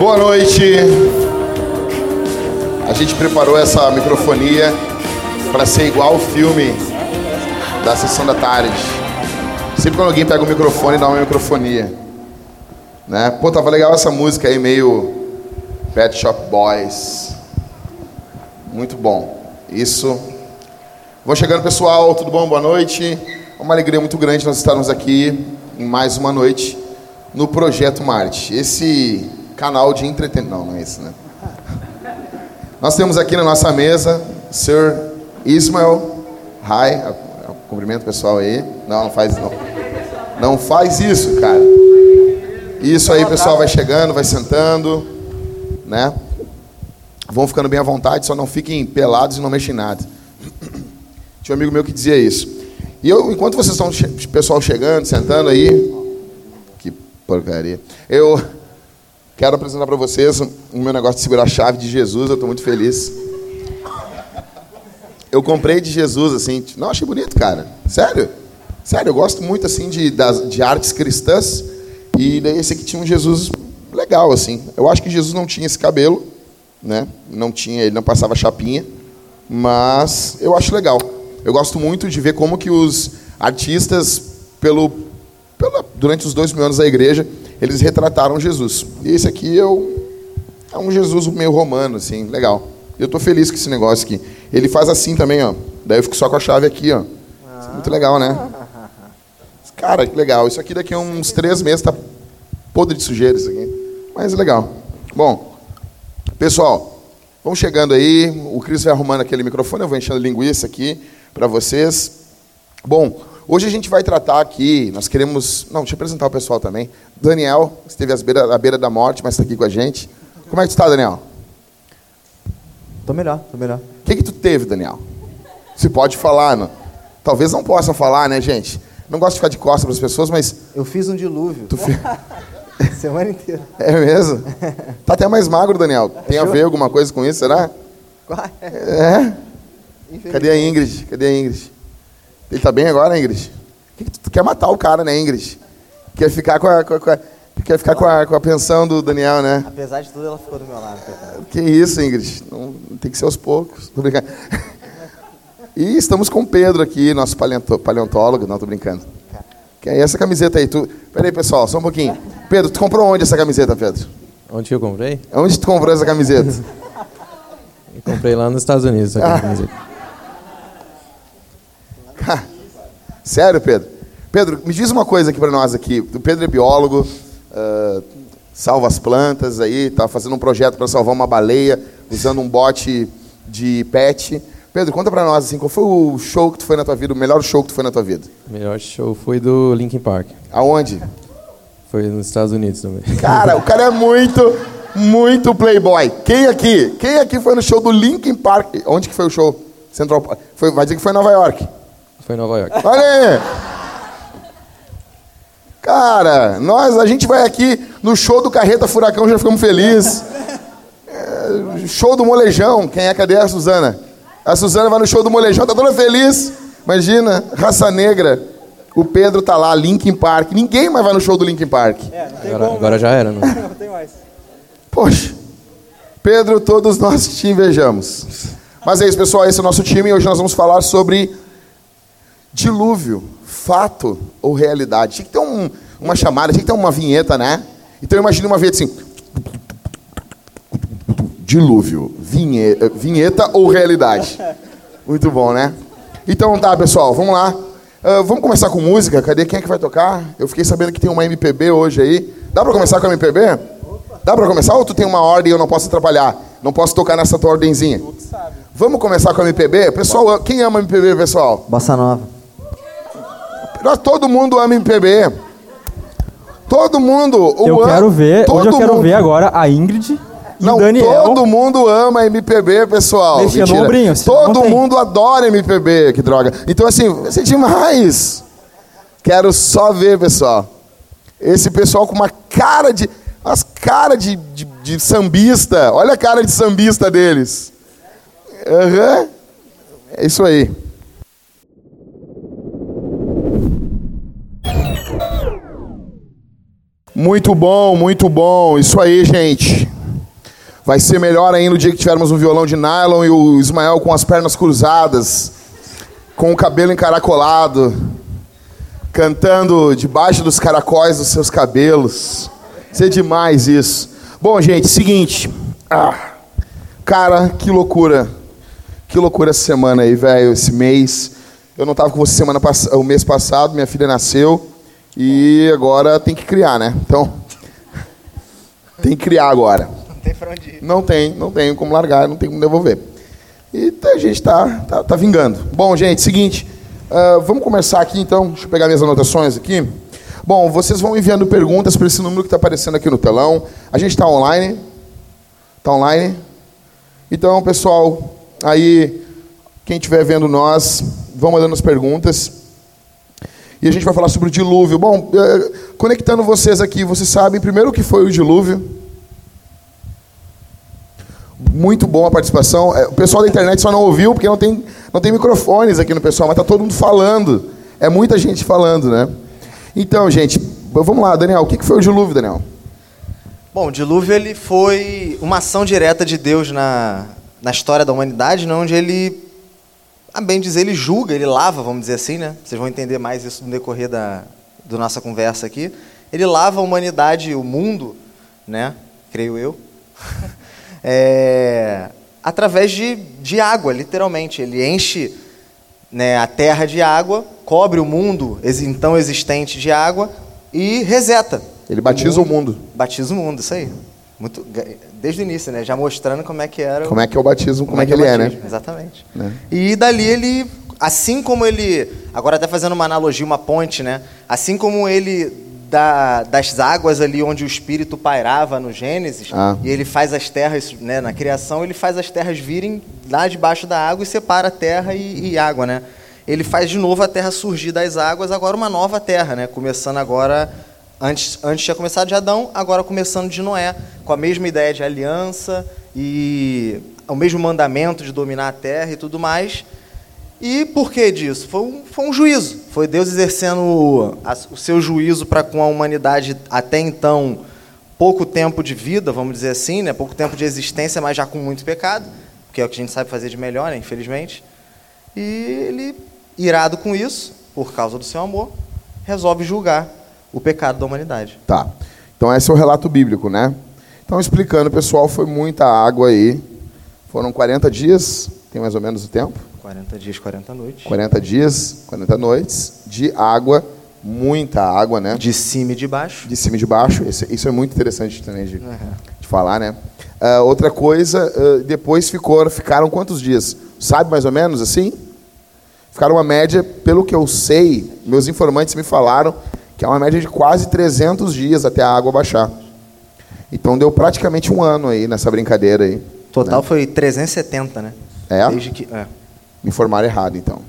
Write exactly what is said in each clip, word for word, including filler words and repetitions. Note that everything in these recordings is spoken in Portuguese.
Boa noite. A gente preparou essa microfonia para ser igual ao filme da sessão da tarde. Sempre quando alguém pega o microfone, dá uma microfonia, né? Pô, tava legal essa música aí, meio Pet Shop Boys. Muito bom. Isso. Vão chegando, pessoal. Tudo bom? Boa noite. É uma alegria muito grande nós estarmos aqui em mais uma noite no Projeto Marte. Esse canal de entretenimento... Não, não é esse, né? Nós temos aqui na nossa mesa senhor Ismael. Hi. Cumprimento o pessoal aí. Não, não faz não. Não faz isso, cara. Isso aí, pessoal. Vai chegando, vai sentando, né? Vão ficando bem à vontade, só não fiquem pelados e não mexem em nada. Tinha um amigo meu que dizia isso. E eu, enquanto vocês estão, che- pessoal chegando, sentando aí, que porcaria, eu quero apresentar para vocês o meu negócio de segurar a chave de Jesus. Eu estou muito feliz. Eu comprei de Jesus, assim, não, achei bonito, cara. Sério? Sério, eu gosto muito, assim, de, das, de artes cristãs. E daí esse aqui tinha um Jesus legal, assim. Eu acho que Jesus não tinha esse cabelo, né? Não tinha, ele não passava chapinha, mas eu acho legal. Eu gosto muito de ver como que os artistas, pelo, pela, durante os dois mil anos da igreja, eles retrataram Jesus. E esse aqui eu, é um Jesus meio romano, assim, legal. Eu estou feliz com esse negócio aqui. Ele faz assim também, ó. Daí eu fico só com a chave aqui, ó. Isso é muito legal, né? Cara, que legal. Isso aqui daqui a uns três meses tá podre de sujeira, isso aqui. Mas legal. Bom. Pessoal, vamos chegando aí, o Cris vai arrumando aquele microfone, eu vou enchendo linguiça aqui para vocês. Bom, hoje a gente vai tratar aqui, nós queremos... Não, deixa eu apresentar o pessoal também. Daniel, esteve às beira, à beira da morte, mas está aqui com a gente. Como é que tu está, Daniel? Estou melhor, estou melhor. O que que tu teve, Daniel? Você pode falar, não? Talvez não possa falar, né, gente? Não gosto de ficar de costas para as pessoas, mas... Eu fiz um dilúvio. Tu fez... Semana inteira. É mesmo? Tá até mais magro, Daniel. Tem a ver alguma coisa com isso, será? É? Cadê a Ingrid? Cadê a Ingrid? Ele tá bem agora, Ingrid? Tu quer matar o cara, né, Ingrid? Quer ficar com a, com a, com a, quer ficar com a, com a pensão do Daniel, né? Apesar de tudo, ela ficou do meu lado. Que isso, Ingrid? Não, tem que ser aos poucos. Tô brincando. E estamos com o Pedro aqui, nosso paleontólogo. Não, tô brincando. Que é essa camiseta aí? Tu... Peraí, pessoal, só um pouquinho. Pedro, tu comprou onde essa camiseta, Pedro? Onde que eu comprei? Onde tu comprou essa camiseta? Eu comprei lá nos Estados Unidos. Essa ah. camiseta. Cara, sério, Pedro? Pedro, me diz uma coisa aqui pra nós aqui. O Pedro é biólogo, uh, salva as plantas aí, tá fazendo um projeto para salvar uma baleia, usando um bote de pet. Pedro, conta pra nós, assim, qual foi o show que tu foi na tua vida, o melhor show que tu foi na tua vida? O melhor show foi do Linkin Park. Aonde? Foi nos Estados Unidos também. Cara, o cara é muito, muito playboy. Quem aqui? Quem aqui foi no show do Linkin Park? Onde que foi o show? Central Park. Foi, vai dizer que foi em Nova York. Foi em Nova York. Olha aí! Cara, nós, a gente vai aqui no show do Carreta Furacão, já ficamos felizes. É, show do Molejão. Quem é? Cadê a Suzana? A Suzana vai no show do Molejão, tá toda feliz. Imagina, raça negra. O Pedro tá lá, Linkin Park. Ninguém mais vai no show do Linkin Park. É, não tem agora, como, agora, né? Já era, não? Não tem mais. Poxa. Pedro, todos nós te invejamos. Mas é isso, pessoal. Esse é o nosso time. E hoje nós vamos falar sobre dilúvio, fato ou realidade. Tinha que ter um, uma chamada, tinha que ter uma vinheta, né? Então eu imagino uma vinheta assim. Dilúvio, vinheta, vinheta ou realidade. Muito bom, né? Então tá, pessoal. Vamos lá. Uh, vamos começar com música? Cadê? Quem é que vai tocar? Eu fiquei sabendo que tem uma M P B hoje aí. Dá pra começar com a M P B? Opa. Dá pra começar? Ou tu tem uma ordem e eu não posso atrapalhar? Não posso tocar nessa tua ordenzinha? Tu que sabe. Vamos começar com a M P B? Pessoal, quem ama M P B, pessoal? Bossa Nova. Todo mundo ama M P B. Todo mundo. O eu ama, quero ver. Todo hoje eu quero mundo. ver agora a Ingrid e não, o Daniel. Todo mundo ama M P B, pessoal. Deixa no ombrinho. Todo mundo adora M P B, que droga. Então, assim, vai ser demais. Quero só ver, pessoal. Esse pessoal com uma cara de... As caras de, de, de sambista. Olha a cara de sambista deles. Aham. Uhum. É isso aí. Muito bom, muito bom. Isso aí, gente. Vai ser melhor ainda o dia que tivermos um violão de nylon e o Ismael com as pernas cruzadas, com o cabelo encaracolado, cantando debaixo dos caracóis dos seus cabelos. Isso é demais isso. Bom, gente, seguinte. Ah, cara, que loucura. Que loucura essa semana aí, velho, esse mês. Eu não tava com você semana pass... o mês passado, minha filha nasceu e agora tem que criar, né? Então, tem que criar agora. Tem pra onde ir. Não tem, não tem como largar, não tem como devolver. E a gente tá, tá, tá vingando. Bom, gente, seguinte, uh, vamos começar aqui então, deixa eu pegar minhas anotações aqui. Bom, vocês vão enviando perguntas para esse número que tá aparecendo aqui no telão. A gente tá online, tá online. Então, pessoal, aí, quem estiver vendo nós, vão mandando as perguntas. E a gente vai falar sobre o dilúvio. Bom, uh, conectando vocês aqui, vocês sabem primeiro o que foi o dilúvio. Muito boa a participação. O pessoal da internet só não ouviu porque não tem, não tem microfones aqui no pessoal, mas está todo mundo falando. É muita gente falando, né? Então, gente, vamos lá, Daniel. O que foi o dilúvio, Daniel? Bom, o dilúvio ele foi uma ação direta de Deus na, na história da humanidade, né? Onde ele, a bem dizer, ele julga, ele lava, vamos dizer assim, né? Vocês vão entender mais isso no decorrer da, da nossa conversa aqui. Ele lava a humanidade, o mundo, né? Creio eu. É, através de, de água, literalmente. Ele enche, né, a terra de água, cobre o mundo então existente de água e reseta. Ele batiza o mundo. O mundo. Batiza o mundo, isso aí. Muito, desde o início, né? Já mostrando como é que era. Como o, é que é o batismo, como, como é que ele é, batismo, né? Exatamente. É. E dali ele, assim como ele, agora até fazendo uma analogia, uma ponte, né? Assim como ele... Da, das águas ali onde o Espírito pairava no Gênesis, ah. e ele faz as terras, né, na criação, ele faz as terras virem lá debaixo da água e separa terra e, e água, né? Ele faz de novo a terra surgir das águas, agora uma nova terra, né? Começando agora, antes, antes tinha começado de Adão, agora começando de Noé, com a mesma ideia de aliança e o mesmo mandamento de dominar a terra e tudo mais. E por que disso? Foi um, foi um juízo. Foi Deus exercendo a, o seu juízo para com a humanidade até então pouco tempo de vida, vamos dizer assim, né? Pouco tempo de existência, mas já com muito pecado, que é o que a gente sabe fazer de melhor, né? Infelizmente. E ele, irado com isso, por causa do seu amor, resolve julgar o pecado da humanidade. Tá. Então esse é o relato bíblico, né? Então explicando, pessoal, foi muita água aí. Foram quarenta dias, tem mais ou menos o tempo. quarenta dias, quarenta noites. quarenta dias, quarenta noites de água, muita água, né? De cima e de baixo. De cima e de baixo. Isso, isso é muito interessante também de, uhum. de falar, né? Uh, outra coisa, uh, depois ficou, ficaram quantos dias? Sabe mais ou menos assim? Ficaram uma média, pelo que eu sei, meus informantes me falaram, que é uma média de quase trezentos dias até a água baixar. Então deu praticamente um ano aí nessa brincadeira aí. Total, né? Foi trezentos e setenta, né? É? Desde que... É. Me informaram errado, então.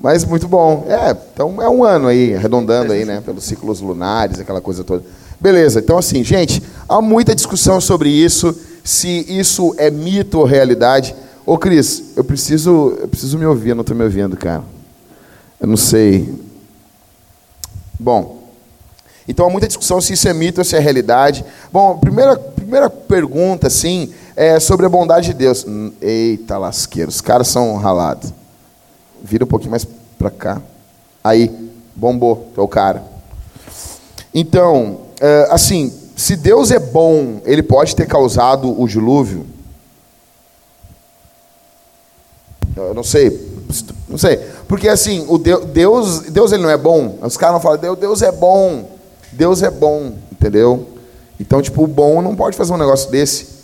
Mas muito bom. É, então é um ano aí, arredondando aí, né? Pelos ciclos lunares, aquela coisa toda. Beleza, então assim, gente, há muita discussão sobre isso, se isso é mito ou realidade. Ô, Cris, eu preciso, eu preciso me ouvir, eu não estou me ouvindo, cara. Eu não sei. Bom, então há muita discussão se isso é mito ou se é realidade. Bom, a primeira, primeira pergunta, assim... É sobre a bondade de Deus. Eita, lasqueiro. Os caras são ralados. Vira um pouquinho mais pra cá. Aí, bombou. É o cara. Então, assim, se Deus é bom, ele pode ter causado o dilúvio? Eu não sei. Não sei. Porque, assim, o Deus, Deus ele não é bom. Os caras não falam, Deus, Deus é bom. Deus é bom. Entendeu? Então, tipo, o bom não pode fazer um negócio desse.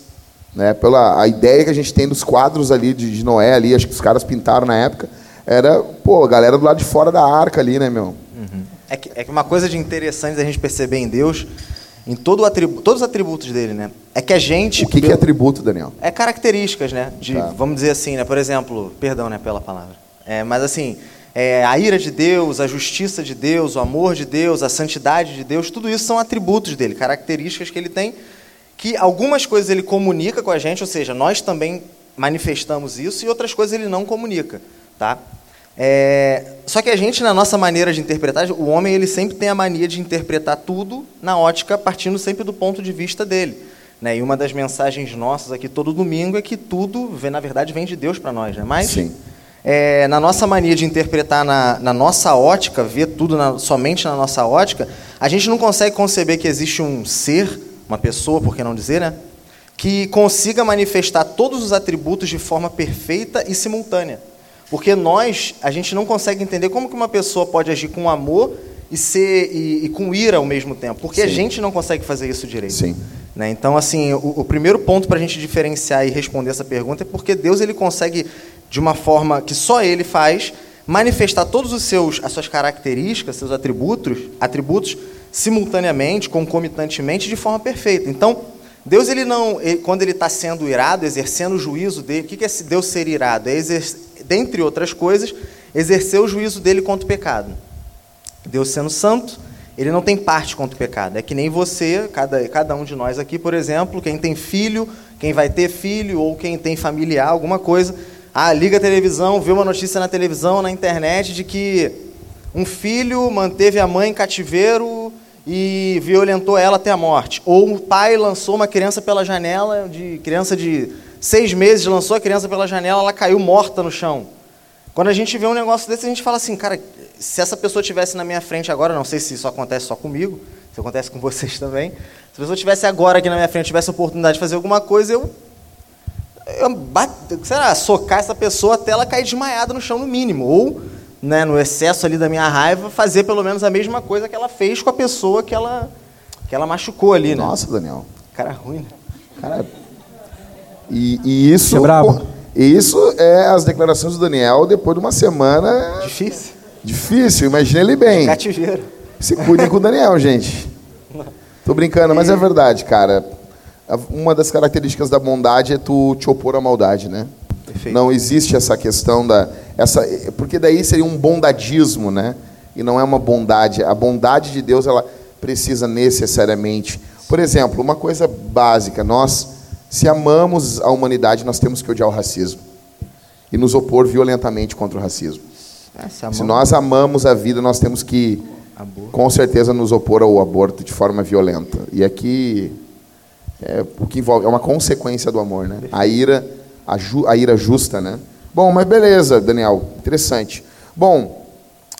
Né, pela a ideia que a gente tem dos quadros ali de, de Noé, ali, acho que os caras pintaram na época, era, pô, a galera do lado de fora da arca ali, né, meu? Uhum. É, que, é que uma coisa de interessante da gente perceber em Deus, em todo o atribu- todos os atributos dele, né? É que a gente... O que, pelo... que é atributo, Daniel? É características, né? De, tá. Vamos dizer assim, né? Por exemplo, perdão, né, pela palavra, é, mas assim, é, a ira de Deus, a justiça de Deus, o amor de Deus, a santidade de Deus, tudo isso são atributos dele, características que ele tem, que algumas coisas ele comunica com a gente, ou seja, nós também manifestamos isso, e outras coisas ele não comunica, tá? É... Só que a gente, na nossa maneira de interpretar, o homem ele sempre tem a mania de interpretar tudo na ótica, partindo sempre do ponto de vista dele. Né? E uma das mensagens nossas aqui todo domingo é que tudo, na verdade, vem de Deus para nós. Né? Mas, sim. É, na nossa mania de interpretar na, na nossa ótica, ver tudo na, somente na nossa ótica, a gente não consegue conceber que existe um ser, uma pessoa, por que não dizer, né? Que consiga manifestar todos os atributos de forma perfeita e simultânea. Porque nós, a gente não consegue entender como que uma pessoa pode agir com amor e, ser, e, e com ira ao mesmo tempo. Porque sim. A gente não consegue fazer isso direito. Sim. Né? Então, assim, o, o primeiro ponto para a gente diferenciar e responder essa pergunta é porque Deus ele consegue, de uma forma que só Ele faz, manifestar todos os seus, as suas características, seus atributos, atributos simultaneamente, concomitantemente, de forma perfeita. Então, Deus, ele não, ele, quando ele está sendo irado, exercendo o juízo dele, o que é Deus ser irado? É exercer, dentre outras coisas, exercer o juízo dele contra o pecado. Deus sendo santo, ele não tem parte contra o pecado. É que nem você, cada, cada um de nós aqui, por exemplo, quem tem filho, quem vai ter filho, ou quem tem familiar, alguma coisa, ah, liga a televisão, vê uma notícia na televisão, na internet, de que um filho manteve a mãe em cativeiro e violentou ela até a morte. Ou um pai lançou uma criança pela janela, de criança de seis meses, lançou a criança pela janela, ela caiu morta no chão. Quando a gente vê um negócio desse, a gente fala assim, cara, se essa pessoa estivesse na minha frente agora, não sei se isso acontece só comigo, se acontece com vocês também, se a pessoa estivesse agora aqui na minha frente, tivesse a oportunidade de fazer alguma coisa, eu, eu bato, sei lá, socar essa pessoa até ela cair desmaiada no chão no mínimo, ou, né, no excesso ali da minha raiva, fazer pelo menos a mesma coisa que ela fez com a pessoa que ela, que ela machucou ali, né? Nossa, Daniel. Cara ruim, né? Cara... E, e, isso, e isso é as declarações do Daniel depois de uma semana... Difícil. Difícil, imagina ele bem. Cativeiro. Se cuidem com o Daniel, gente. Tô brincando, mas é verdade, cara. Uma das características da bondade é tu te opor à maldade, né? Perfeito. Não existe essa questão da... Essa, porque daí seria um bondadismo, né? E não é uma bondade. A bondade de Deus, ela precisa necessariamente... Por exemplo, uma coisa básica, nós... Se amamos a humanidade, nós temos que odiar o racismo e nos opor violentamente contra o racismo. Ah, se, se nós amamos a vida, nós temos que, aborto. Com certeza, nos opor ao aborto de forma violenta. E aqui é o que envolve, é uma consequência do amor, né? A ira, a, ju, a ira justa, né? Bom, mas beleza, Daniel, interessante. Bom,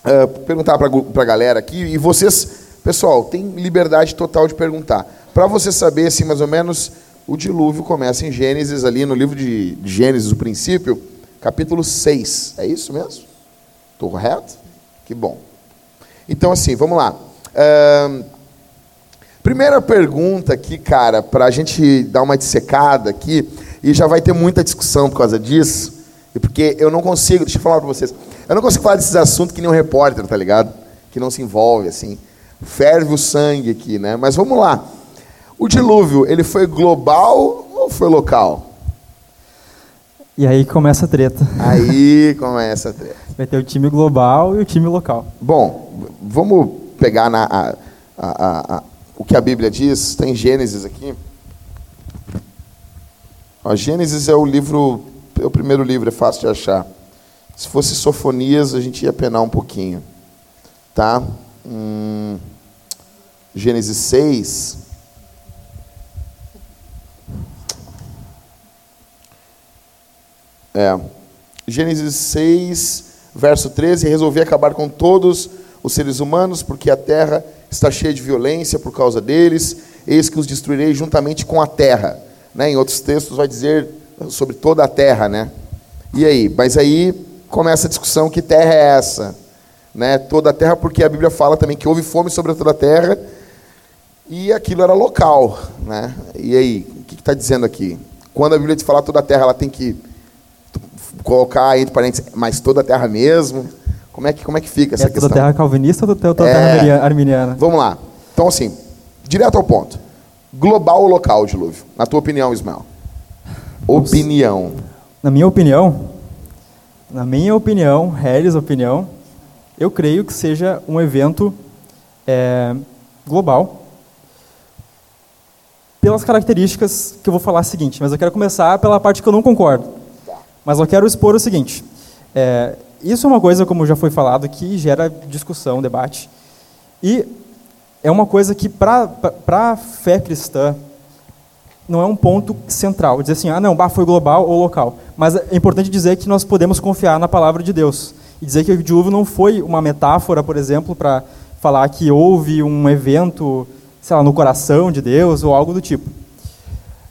uh, perguntar para a galera aqui e vocês, pessoal, tem liberdade total de perguntar. Para você saber, assim, mais ou menos. O dilúvio começa em Gênesis, ali no livro de Gênesis, o princípio, capítulo seis. É isso mesmo? Estou correto? Que bom. Então, assim, vamos lá. Uh, primeira pergunta aqui, cara, para a gente dar uma dissecada aqui, e já vai ter muita discussão por causa disso, porque eu não consigo, deixa eu falar para vocês, eu não consigo falar desses assuntos que nem um repórter, tá ligado? Que não se envolve, assim. Ferve o sangue aqui, né? Mas vamos lá. O dilúvio, ele foi global ou foi local? E aí começa a treta. Aí começa a treta. Vai ter o time global e o time local. Bom, vamos pegar na, a, a, a, o que a Bíblia diz. Está em Gênesis aqui. Ó, Gênesis é o livro, é o primeiro livro, é fácil de achar. Se fosse Sofonias, a gente ia penar um pouquinho. Tá? Hum, Gênesis seis... É. Gênesis seis, verso treze, resolvi acabar com todos os seres humanos, porque a terra está cheia de violência por causa deles, eis que os destruirei juntamente com a terra. Né? Em outros textos vai dizer sobre toda a terra. Né? E aí? Mas aí começa a discussão, que terra é essa? Né? Toda a terra, porque a Bíblia fala também que houve fome sobre toda a terra, e aquilo era local. Né? E aí? O que está dizendo aqui? Quando a Bíblia te fala toda a terra, ela tem que... colocar entre parênteses, mas toda a terra mesmo, como é que, como é que fica essa é toda questão? Toda a terra calvinista ou toda a terra é... arminiana? Vamos lá. Então, assim, direto ao ponto. Global ou local o dilúvio? Na tua opinião, Ismael? Opinião. Na minha opinião, na minha opinião, Harris' opinião, eu creio que seja um evento é, global. Pelas características que eu vou falar a seguinte, mas eu quero começar pela parte que eu não concordo. Mas eu quero expor o seguinte, é, isso é uma coisa, como já foi falado, que gera discussão, debate, e é uma coisa que, para a fé cristã, não é um ponto central. Dizer assim, ah, não, bah, foi global ou local. Mas é importante dizer que nós podemos confiar na palavra de Deus. E dizer que o dilúvio não foi uma metáfora, por exemplo, para falar que houve um evento, sei lá, no coração de Deus ou algo do tipo.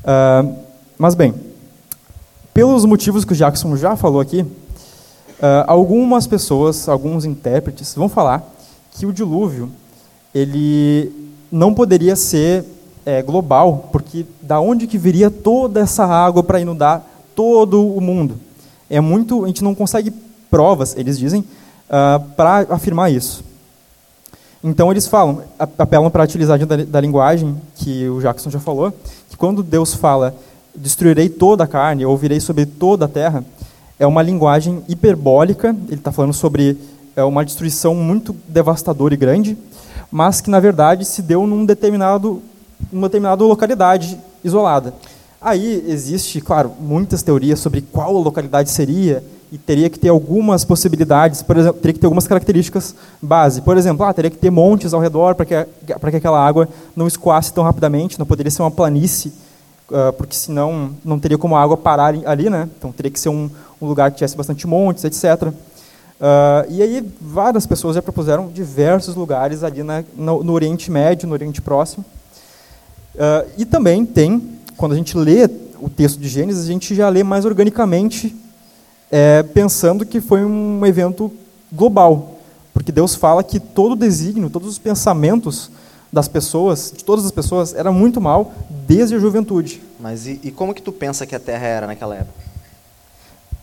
Uh, mas, bem, pelos motivos que o Jackson já falou aqui, uh, algumas pessoas, alguns intérpretes vão falar que o dilúvio ele não poderia ser é, global, porque da onde que viria toda essa água para inundar todo o mundo? É muito, a gente não consegue provas, eles dizem, uh, para afirmar isso. Então eles falam, apelam para a utilidade da, da linguagem que o Jackson já falou, que quando Deus fala destruirei toda a carne ou virei sobre toda a terra, é uma linguagem hiperbólica, ele está falando sobre é, uma destruição muito devastadora e grande, mas que na verdade se deu num determinado, numa determinada localidade isolada. Aí existe, claro, muitas teorias sobre qual localidade seria, e teria que ter algumas possibilidades, por exemplo, teria que ter algumas características base. Por exemplo, ah, teria que ter montes ao redor para que, para que aquela água não escoasse tão rapidamente, não poderia ser uma planície, uh, porque senão não teria como a água parar ali, né? Então teria que ser um, um lugar que tivesse bastante montes, etcétera. Uh, e aí várias pessoas já propuseram diversos lugares ali na, no, no Oriente Médio, no Oriente Próximo. Uh, e também tem, quando a gente lê o texto de Gênesis, a gente já lê mais organicamente, É, pensando que foi um evento global, porque Deus fala que todo o desígnio, todos os pensamentos das pessoas, de todas as pessoas, era muito mal desde a juventude. Mas e, e como que tu pensa que a Terra era naquela época?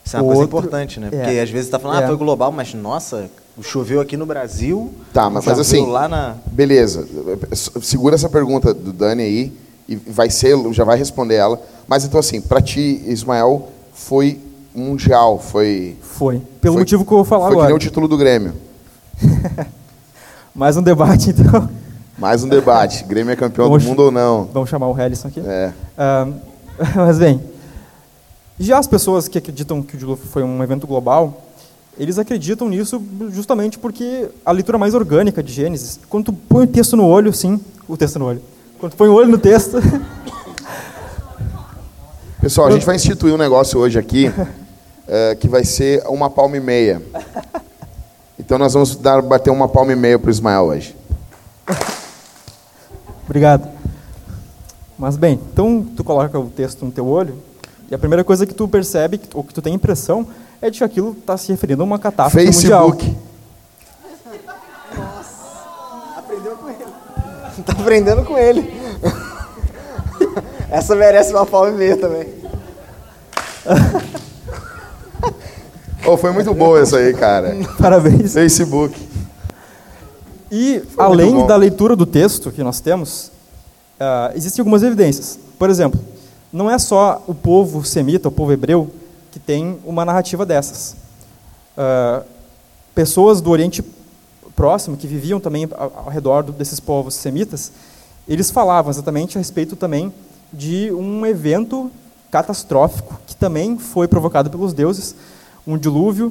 Isso é uma Outro, coisa importante, né? Porque é, às vezes tá falando, ah, é. foi global, mas nossa, choveu aqui no Brasil, tá, mas, mas assim, lá na... Beleza, segura essa pergunta do Dani aí, e vai ser, já vai responder ela, mas então assim, para ti, Ismael, foi... mundial, foi... Foi, pelo foi, motivo que eu vou falar foi agora. Foi que nem o título do Grêmio. Mais um debate, então. Mais um debate. Grêmio é campeão vamos, do mundo ou não? Vamos chamar o Hellison aqui? É. Uh, mas, bem, já as pessoas que acreditam que o dilúvio foi um evento global, eles acreditam nisso justamente porque a leitura mais orgânica de Gênesis, quando tu põe o texto no olho, sim, o texto no olho, quando tu põe o olho no texto... Pessoal, a gente vai instituir um negócio hoje aqui... Uh, que vai ser uma palma e meia. Então nós vamos dar, bater uma palma e meia para o Ismael hoje. Obrigado. Mas bem, então tu coloca o texto no teu olho e a primeira coisa que tu percebe, ou que tu tem impressão, é de que aquilo está se referindo a uma catástrofe Facebook. Mundial. Nossa, aprendeu com ele. Tá aprendendo com ele. Essa merece uma palma e meia também. Oh, foi muito boa essa aí, cara. Parabéns. Facebook. E, foi além da leitura do texto que nós temos, uh, existem algumas evidências. Por exemplo, não é só o povo semita, o povo hebreu, que tem uma narrativa dessas. Uh, pessoas do Oriente Próximo, que viviam também ao, ao redor do, desses povos semitas, eles falavam exatamente a respeito também de um evento catastrófico, que também foi provocado pelos deuses, um dilúvio,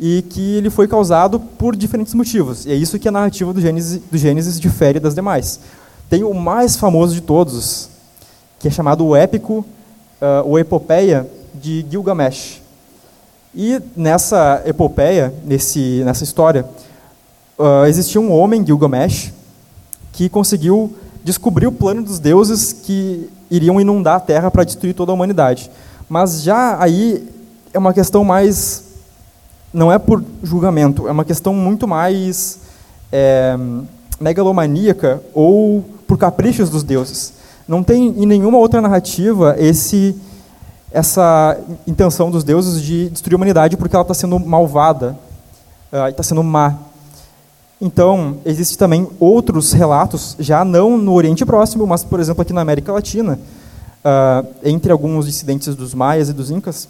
e que ele foi causado por diferentes motivos. E é isso que a narrativa do Gênesis, do Gênesis difere das demais. Tem o mais famoso de todos, que é chamado o épico, uh, ou epopeia, de Gilgamesh. E nessa epopeia, nesse, nessa história, uh, existia um homem, Gilgamesh, que conseguiu descobrir o plano dos deuses que iriam inundar a Terra para destruir toda a humanidade. Mas já aí... é uma questão mais, não é por julgamento, é uma questão muito mais é, megalomaníaca ou por caprichos dos deuses. Não tem em nenhuma outra narrativa esse, essa intenção dos deuses de destruir a humanidade porque ela está sendo malvada, está sendo má. Então, existem também outros relatos, já não no Oriente Próximo, mas, por exemplo, aqui na América Latina, entre alguns dissidentes dos maias e dos incas,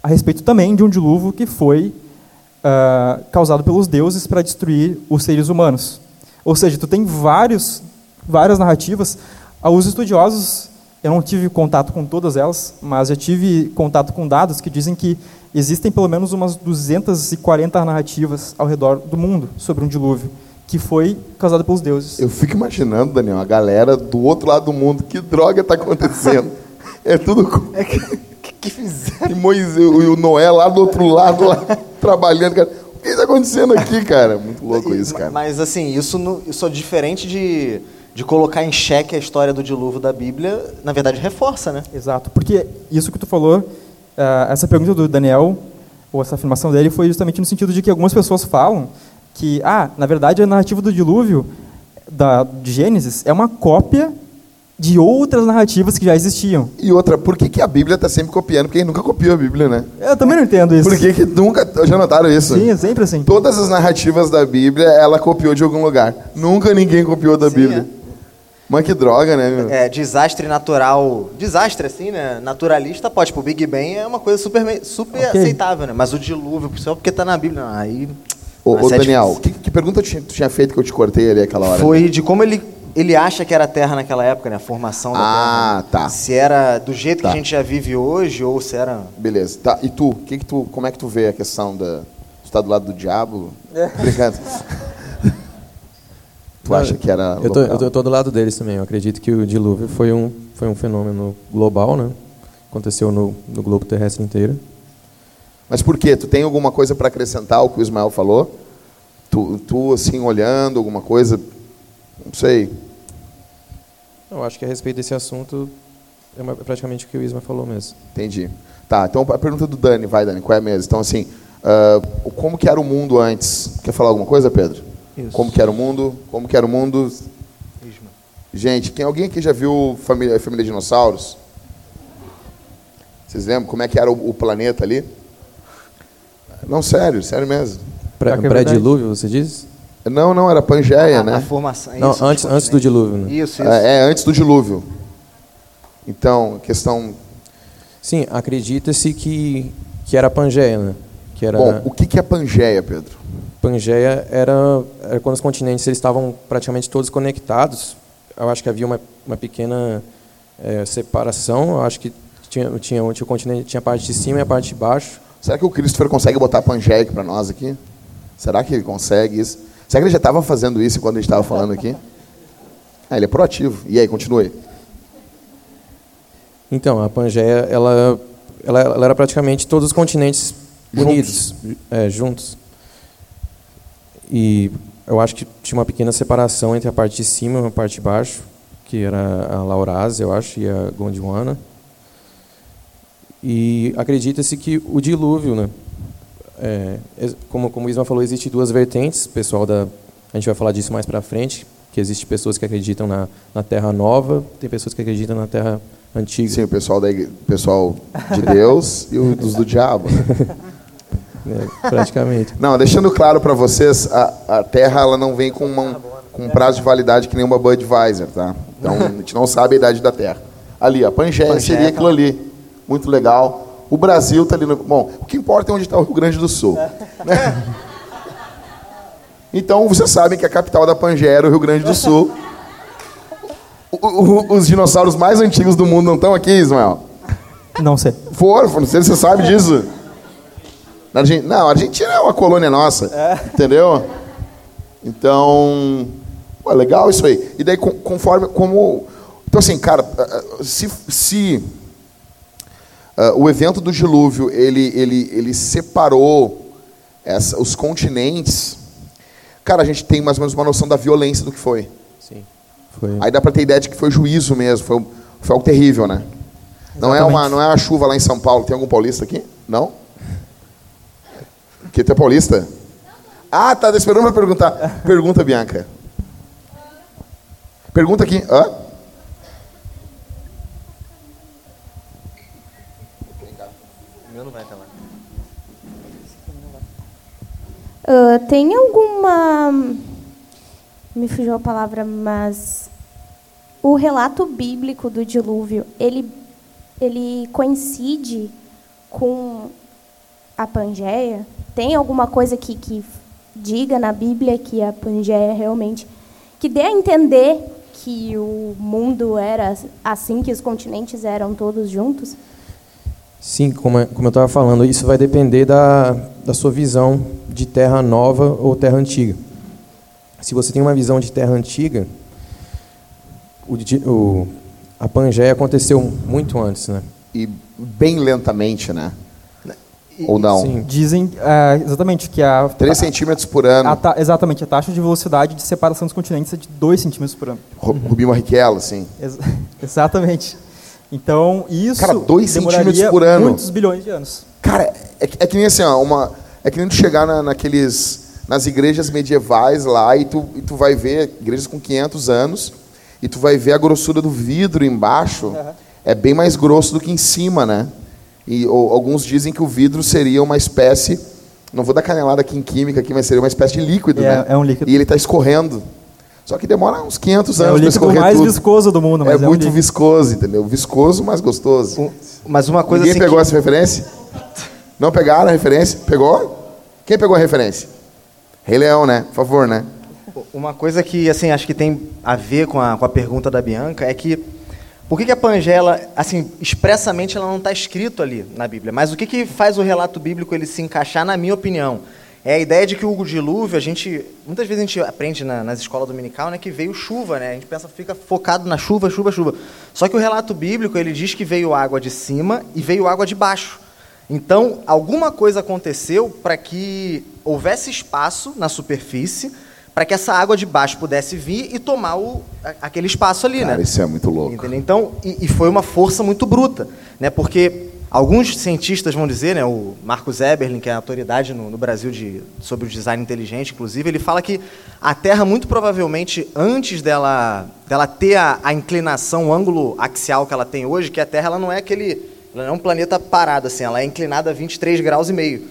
a respeito também de um dilúvio que foi uh, causado pelos deuses para destruir os seres humanos. Ou seja, tu tem vários, várias narrativas. Os estudiosos, eu não tive contato com todas elas, mas já tive contato com dados que dizem que existem pelo menos umas duzentas e quarenta narrativas ao redor do mundo sobre um dilúvio, que foi causada pelos deuses. Eu fico imaginando, Daniel, a galera do outro lado do mundo, que droga tá acontecendo? É tudo... É que, que fizeram? E Moisés, o Noé lá do outro lado, lá, trabalhando, cara. O que tá acontecendo aqui, cara? Muito louco isso, cara. Mas, assim, isso, no, isso é diferente de, de colocar em xeque a história do dilúvio da Bíblia, na verdade, reforça, né? Exato, porque isso que tu falou, uh, essa pergunta do Daniel, ou essa afirmação dele, foi justamente no sentido de que algumas pessoas falam que, ah, na verdade, a narrativa do dilúvio da, de Gênesis é uma cópia de outras narrativas que já existiam. E outra, por que, que a Bíblia está sempre copiando? Porque a gente nunca copiou a Bíblia, né? Eu também não entendo isso. Por que, que nunca... Já notaram isso? Sim, sempre assim. Todas as narrativas da Bíblia, ela copiou de algum lugar. Nunca ninguém copiou da Sim, Bíblia. É. Mas que droga, né, meu? É, desastre natural... Desastre, assim, né? Naturalista, pode. Tipo, o Big Bang é uma coisa super, super okay. aceitável, né? Mas o dilúvio, só porque está na Bíblia, aí... Ô, ô Daniel, que, que pergunta tu tinha, tu tinha feito que eu te cortei ali aquela hora? Foi de como ele, ele acha que era a Terra naquela época, né? A formação da ah, Terra. Ah, tá. Se era do jeito tá. que a gente já vive hoje ou se era... Beleza. Tá. E tu, que que tu, como é que tu vê a questão da... Tu tá do lado do diabo? É. Obrigado. Tu Não, acha que era eu tô, eu, tô, eu tô do lado deles também. Eu acredito que o dilúvio foi um, foi um fenômeno global, né? Aconteceu no, no globo terrestre inteiro. Mas por quê? Tu tem alguma coisa para acrescentar ao que o Ismael falou? Tu, tu, assim, olhando alguma coisa? Não sei. Eu acho que a respeito desse assunto é praticamente o que o Ismael falou mesmo. Entendi. Tá, então a pergunta do Dani, vai, Dani, qual é mesmo? Então, assim, uh, como que era o mundo antes? Quer falar alguma coisa, Pedro? Isso. Como que era o mundo? Como que era o mundo? Isma. Gente, quem, alguém aqui já viu Família, Família Dinossauros? Vocês lembram como é que era o, o planeta ali? Não, sério, sério mesmo. Pré-dilúvio, você diz? Não, não, era Pangeia, ah, né? A formação, não, isso, antes, antes do dilúvio. Né? Isso, isso. É, é, antes do dilúvio. Então, questão... Sim, acredita-se que, que era Pangeia, né? Que era... Bom, o que, que é Pangeia, Pedro? Pangeia era, era quando os continentes eles estavam praticamente todos conectados. Eu acho que havia uma, uma pequena é, separação. Eu acho que tinha, tinha, o continente tinha a parte de cima e a parte de baixo. Será que o Christopher consegue botar a Pangeia para nós aqui? Será que ele consegue isso? Será que ele já estava fazendo isso quando a gente estava falando aqui? Ah, ele é proativo. E aí, continue. Então, a Pangeia, ela, ela, ela era praticamente todos os continentes juntos. unidos, é, juntos. E eu acho que tinha uma pequena separação entre a parte de cima e a parte de baixo, que era a Laurásia, eu acho, e a Gondwana. E acredita-se que o dilúvio, né? É, como, como o Isma falou, existe duas vertentes. Pessoal da, a gente vai falar disso mais para frente, que existe pessoas que acreditam na, na Terra Nova, tem pessoas que acreditam na Terra Antiga. Sim, o pessoal, da igre... pessoal de Deus e os do diabo. Né? É, praticamente. Não, deixando claro para vocês, a, a Terra ela não vem com, uma, com um prazo de validade que nem uma Budweiser, tá? Então, a gente não sabe a idade da Terra. Ali, a Pangeia, Pangeia seria aquilo ali. Muito legal. O Brasil está ali no... Bom, o que importa é onde está o Rio Grande do Sul. Né? Então, vocês sabem que a capital da Pangeia era o Rio Grande do Sul. O, o, os dinossauros mais antigos do mundo não estão aqui, Ismael? Não sei. Foram, não sei se você sabe disso. Na Argentina, não, a Argentina é uma colônia nossa. É. Entendeu? Então, ué, legal isso aí. E daí, conforme... como Então, assim, cara, se... se... Uh, o evento do dilúvio, ele, ele, ele separou essa, os continentes. Cara, a gente tem mais ou menos uma noção da violência do que foi. Sim, foi. Aí dá para ter ideia de que foi juízo mesmo, foi, foi algo terrível, né? Não é, uma, não é uma chuva lá em São Paulo. Tem algum paulista aqui? Não? Porque tu é paulista? Ah, tá esperando pra perguntar. Pergunta, Bianca. Pergunta aqui. Hã? Uh, tem alguma... Me fugiu a palavra, mas... O relato bíblico do dilúvio, ele, ele coincide com a Pangeia? Tem alguma coisa que, que diga na Bíblia que a Pangeia realmente... Que dê a entender que o mundo era assim, que os continentes eram todos juntos? Sim, como eu estava falando, isso vai depender da, da sua visão de terra nova ou terra antiga. Se você tem uma visão de terra antiga, o, o, a Pangeia aconteceu muito antes, né? E bem lentamente, né? E, Ou não? Sim. Dizem é, exatamente que a... três centímetros por ano. A ta, exatamente, a taxa de velocidade de separação dos continentes é de dois centímetros por ano. Rubinho Barrichello, sim. Ex exatamente. Então, isso... Cara, dois centímetros por ano. Muitos bilhões de anos. Cara, é, é que nem assim, ó, uma, é que nem tu chegar na, naqueles, nas igrejas medievais lá e tu, e tu vai ver igrejas com quinhentos anos e tu vai ver a grossura do vidro embaixo. Uhum. É bem mais grosso do que em cima, né? E ou, alguns dizem que o vidro seria uma espécie, não vou dar canelada aqui em química, aqui, mas seria uma espécie de líquido, é, né? É um líquido. E ele está escorrendo. Só que demora uns quinhentos anos para escorrer tudo. É o líquido mais tudo. viscoso do mundo. Mas é, é muito um viscoso, entendeu? Viscoso, mas gostoso. Um, mas uma coisa Ninguém assim pegou que... essa referência? Não pegaram a referência? Pegou? Quem pegou a referência? Rei Leão, né? Por favor, né? Uma coisa que, assim, acho que tem a ver com a, com a pergunta da Bianca é que por que, que a Pangeia, assim, expressamente ela não está escrito ali na Bíblia? Mas o que, que faz o relato bíblico ele se encaixar, na minha opinião? É a ideia de que o dilúvio, a gente, muitas vezes a gente aprende na, nas escolas dominical, né, que veio chuva, né? A gente pensa, fica focado na chuva, chuva, chuva. Só que o relato bíblico ele diz que veio água de cima e veio água de baixo. Então, alguma coisa aconteceu para que houvesse espaço na superfície para que essa água de baixo pudesse vir e tomar o, aquele espaço ali, cara, né? Isso é muito louco. Entendeu? Então, e, e foi uma força muito bruta, né? Porque alguns cientistas vão dizer, né? O Marcos Eberlin, que é a autoridade no, no Brasil de, sobre o design inteligente, inclusive, ele fala que a Terra, muito provavelmente, antes dela, dela ter a, a inclinação, o ângulo axial que ela tem hoje, que a Terra ela não é aquele, ela não é um planeta parado, assim, ela é inclinada a vinte e três graus e meio.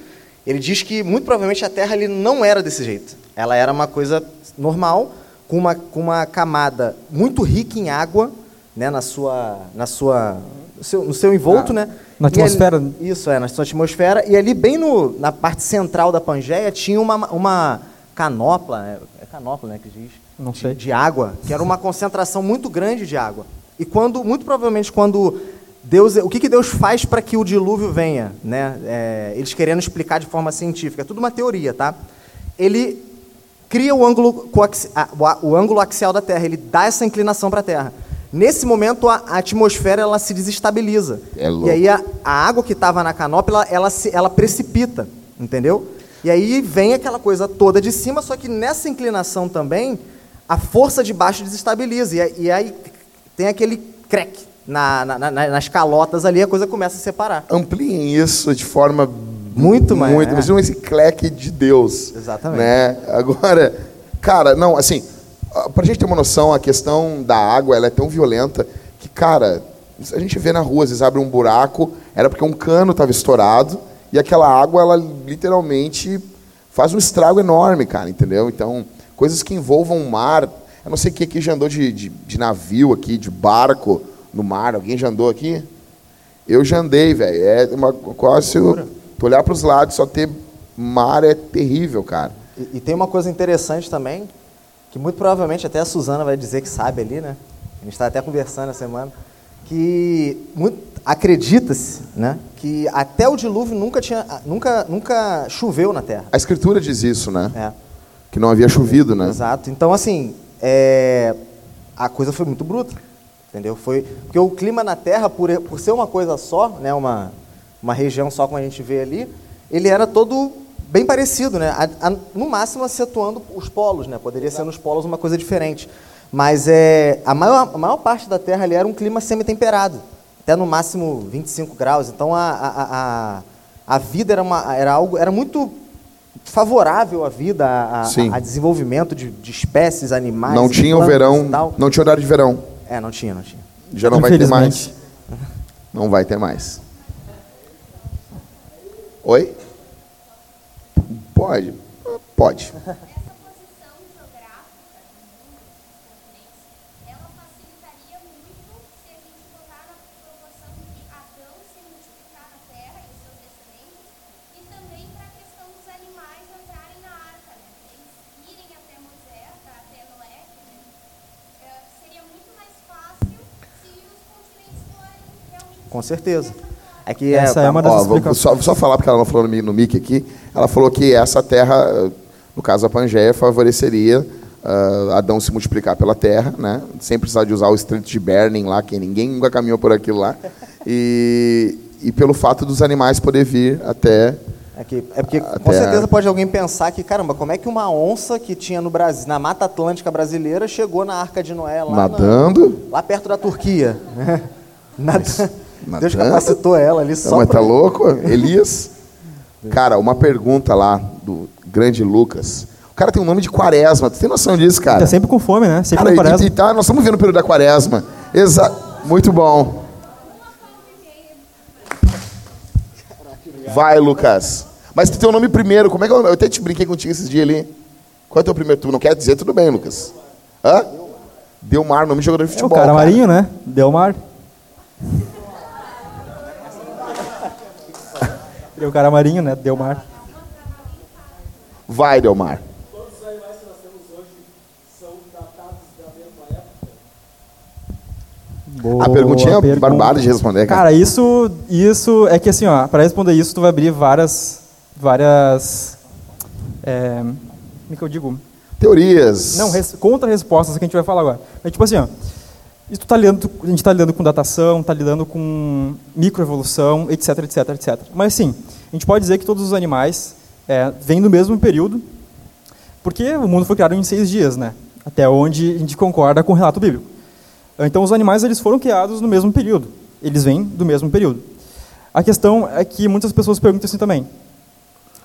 Ele diz que, muito provavelmente, a Terra ele não era desse jeito. Ela era uma coisa normal, com uma, com uma camada muito rica em água, né, na sua, na sua, no, seu, no seu envolto. Na, né? na atmosfera. Ali, isso, é, na sua atmosfera. E ali, bem no, na parte central da Pangeia, tinha uma, uma canopla, é canopla, né, que diz? Não sei. De, de água, que era uma concentração muito grande de água. E quando, muito provavelmente, quando... Deus, o que, que Deus faz para que o dilúvio venha, né? É, eles querendo explicar de forma científica, é tudo uma teoria, tá? Ele cria o ângulo, o ângulo axial da Terra, ele dá essa inclinação para a Terra. Nesse momento, a atmosfera ela se desestabiliza. É louco. E aí a, a água que estava na canopla, ela, ela, se, ela precipita, entendeu? E aí vem aquela coisa toda de cima, só que nessa inclinação também, a força de baixo desestabiliza. E, e aí tem aquele crack. Na, na, na, nas calotas ali, a coisa começa a separar. Ampliem isso de forma muito mais. Muito, imagina esse cleque de Deus. Exatamente. Né? Agora, cara, não, assim, pra gente ter uma noção, a questão da água, ela é tão violenta que, cara, a gente vê na rua, às vezes abre um buraco, era porque um cano estava estourado e aquela água, ela literalmente faz um estrago enorme, cara, entendeu? Então, coisas que envolvam o mar, eu não sei quem aqui já andou de, de, de navio aqui, de barco, no mar, alguém já andou aqui? Eu já andei, velho. É uma quase. Tu olhar para os lados, só ter mar é terrível, cara. E, e tem uma coisa interessante também, que muito provavelmente até a Suzana vai dizer que sabe ali, né? A gente está até conversando essa semana, que acredita-se, né, que até o dilúvio nunca tinha, nunca, nunca choveu na Terra. A Escritura diz isso, né? É. Que não havia chovido, né? Exato. Então, assim, é... a coisa foi muito bruta. Entendeu? Foi, porque o clima na Terra, por, por ser uma coisa só, né, uma, uma região só como a gente vê ali, ele era todo bem parecido, né? A, a, no máximo acentuando os polos, né? Poderia Exato. Ser nos polos uma coisa diferente. Mas é, a, maior, a maior parte da Terra ali era um clima semi-temperado, até no máximo vinte e cinco graus. Então a, a, a, a vida era, uma, era, algo, era muito favorável à vida, a, a, a desenvolvimento de, de espécies, animais. Não tinha o verão, não tinha horário de verão. É, não tinha, não tinha. Já não vai ter mais. Não vai ter mais. Oi? Pode. Pode. Essa posição geográfica dos continentes, ela facilitaria muito se a gente botar na proporção de Adão se multiplicar na Terra e seus descendentes, e também para a questão dos animais entrarem na arca, né? Eles irem até Moisés, até Noé, seria muito mais fácil se os continentes realmente... Com certeza. É que essa é, é uma das ó, explicações. Só, só falar, porque ela não falou no mic aqui, ela falou que essa terra, no caso a Pangeia, favoreceria uh, Adão se multiplicar pela terra, né? Sem precisar de usar o Estreito de Bering lá, que ninguém nunca caminhou por aquilo lá. E, e pelo fato dos animais poder vir até... É, que, é porque, até... com certeza, pode alguém pensar que, caramba, como é que uma onça que tinha no Brasil, na Mata Atlântica brasileira chegou na Arca de Noé lá... Nadando? Na, lá perto da Turquia. Nadando. Deus capacitou ela ali só. Não, mas pra... tá louco? Elias? Cara, uma pergunta lá do grande Lucas. O cara tem um nome de Quaresma. Tu tem noção disso, cara? Tá sempre com fome, né? Sempre com Quaresma. E, e tá, nós estamos vendo o período da Quaresma. Exa... Muito bom. Vai, Lucas. Mas tu tem o um nome primeiro. Como é que eu... eu até te brinquei contigo esses dias ali. Qual é o teu primeiro? Tu não quer dizer? Tudo bem, Lucas. Hã? Delmar, nome de jogador de futebol. É o cara, cara. Marinho, né? Delmar. O cara marinho, né? Delmar. Vai, Delmar. Todos os animais que nós temos hoje são datados da mesma época? Boa, a perguntinha é barbada de responder, cara. Cara, isso, isso é que assim, ó, para responder isso, tu vai abrir várias, várias, é, como é que eu digo? Teorias. Não, res, contra-respostas que a gente vai falar agora. É tipo assim, ó. Isso tá lidando, a gente está lidando com datação, está lidando com microevolução, etc, etc, et cetera. Mas sim, a gente pode dizer que todos os animais é, vêm do mesmo período, porque o mundo foi criado em seis dias, né? Até onde a gente concorda com o relato bíblico. Então, os animais eles foram criados no mesmo período, eles vêm do mesmo período. A questão é que muitas pessoas perguntam assim também,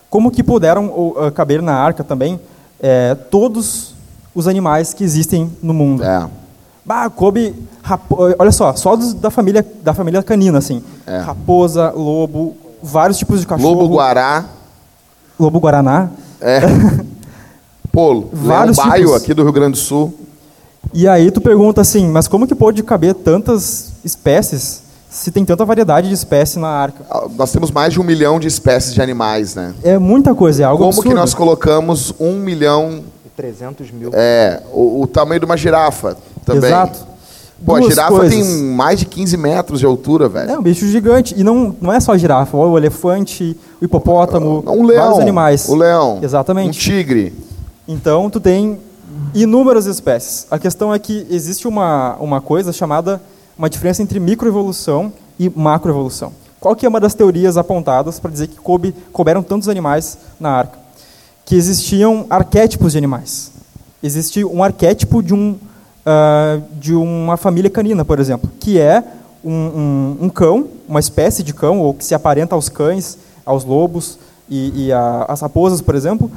como que puderam ou, caber na arca também é, todos os animais que existem no mundo? É. Bah, coube, rapo... olha só, só dos, da, família, da família canina, assim. É. Raposa, lobo, vários tipos de cachorro. Lobo-guará. Lobo-guaraná. É. Polo. Vários Lombaio, tipos. Aqui do Rio Grande do Sul. E aí tu pergunta assim, mas como que pode caber tantas espécies, se tem tanta variedade de espécies na arca? Nós temos mais de um milhão de espécies de animais, né? É muita coisa, é algo como absurdo. Que nós colocamos um milhão... trezentos mil. É, o, o tamanho de uma girafa também. Exato. Pô, duas a girafa coisas. Tem mais de quinze metros de altura, velho. É um bicho gigante. E não, não é só a girafa, o elefante, o hipopótamo, uh, um leão, vários animais. O leão. Exatamente. Um tigre. Então, tu tem inúmeras espécies. A questão é que existe uma, uma coisa chamada, uma diferença entre microevolução e macroevolução. Qual que é uma das teorias apontadas para dizer que coube, couberam tantos animais na arca? Que existiam arquétipos de animais. Existe um arquétipo de, um, uh, de uma família canina, por exemplo, que é um, um, um cão, uma espécie de cão, ou que se aparenta aos cães, aos lobos e, e a, às raposas, por exemplo,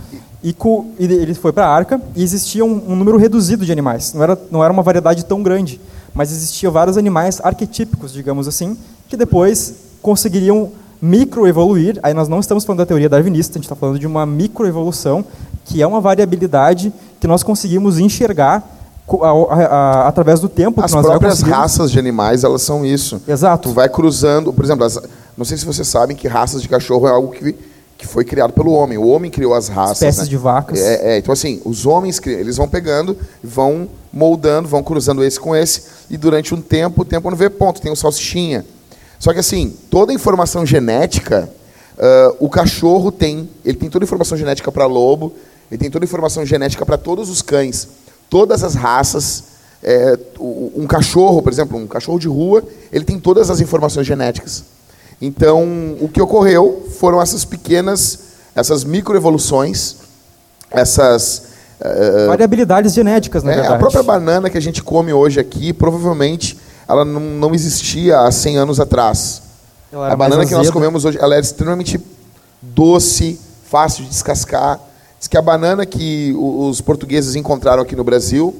e, co, e ele foi para a arca e existia um, um número reduzido de animais. Não era, não era uma variedade tão grande, mas existiam vários animais arquetípicos, digamos assim, que depois conseguiriam... microevoluir, aí nós não estamos falando da teoria darwinista, a gente está falando de uma microevolução, que é uma variabilidade que nós conseguimos enxergar a, a, a, através do tempo. As que nós próprias raças de animais, elas são isso. Exato. Tu vai cruzando, por exemplo, as, não sei se vocês sabem que raças de cachorro é algo que, que foi criado pelo homem. O homem criou as raças. Espécies, né? De vacas. É, é, então assim, os homens, eles vão pegando, vão moldando, vão cruzando esse com esse, e durante um tempo, o tempo não vê ponto, tem um salsichinha. Só que assim, toda a informação genética, uh, o cachorro tem, ele tem toda a informação genética para lobo, ele tem toda a informação genética para todos os cães, todas as raças, é, um cachorro, por exemplo, um cachorro de rua, ele tem todas as informações genéticas. Então, o que ocorreu foram essas pequenas, essas microevoluções, essas... Uh, variabilidades genéticas, na é, verdade. A própria banana que a gente come hoje aqui, provavelmente... ela não, não existia há cem anos atrás. A banana que nós comemos hoje, ela é extremamente doce, fácil de descascar. Diz que a banana que os portugueses encontraram aqui no Brasil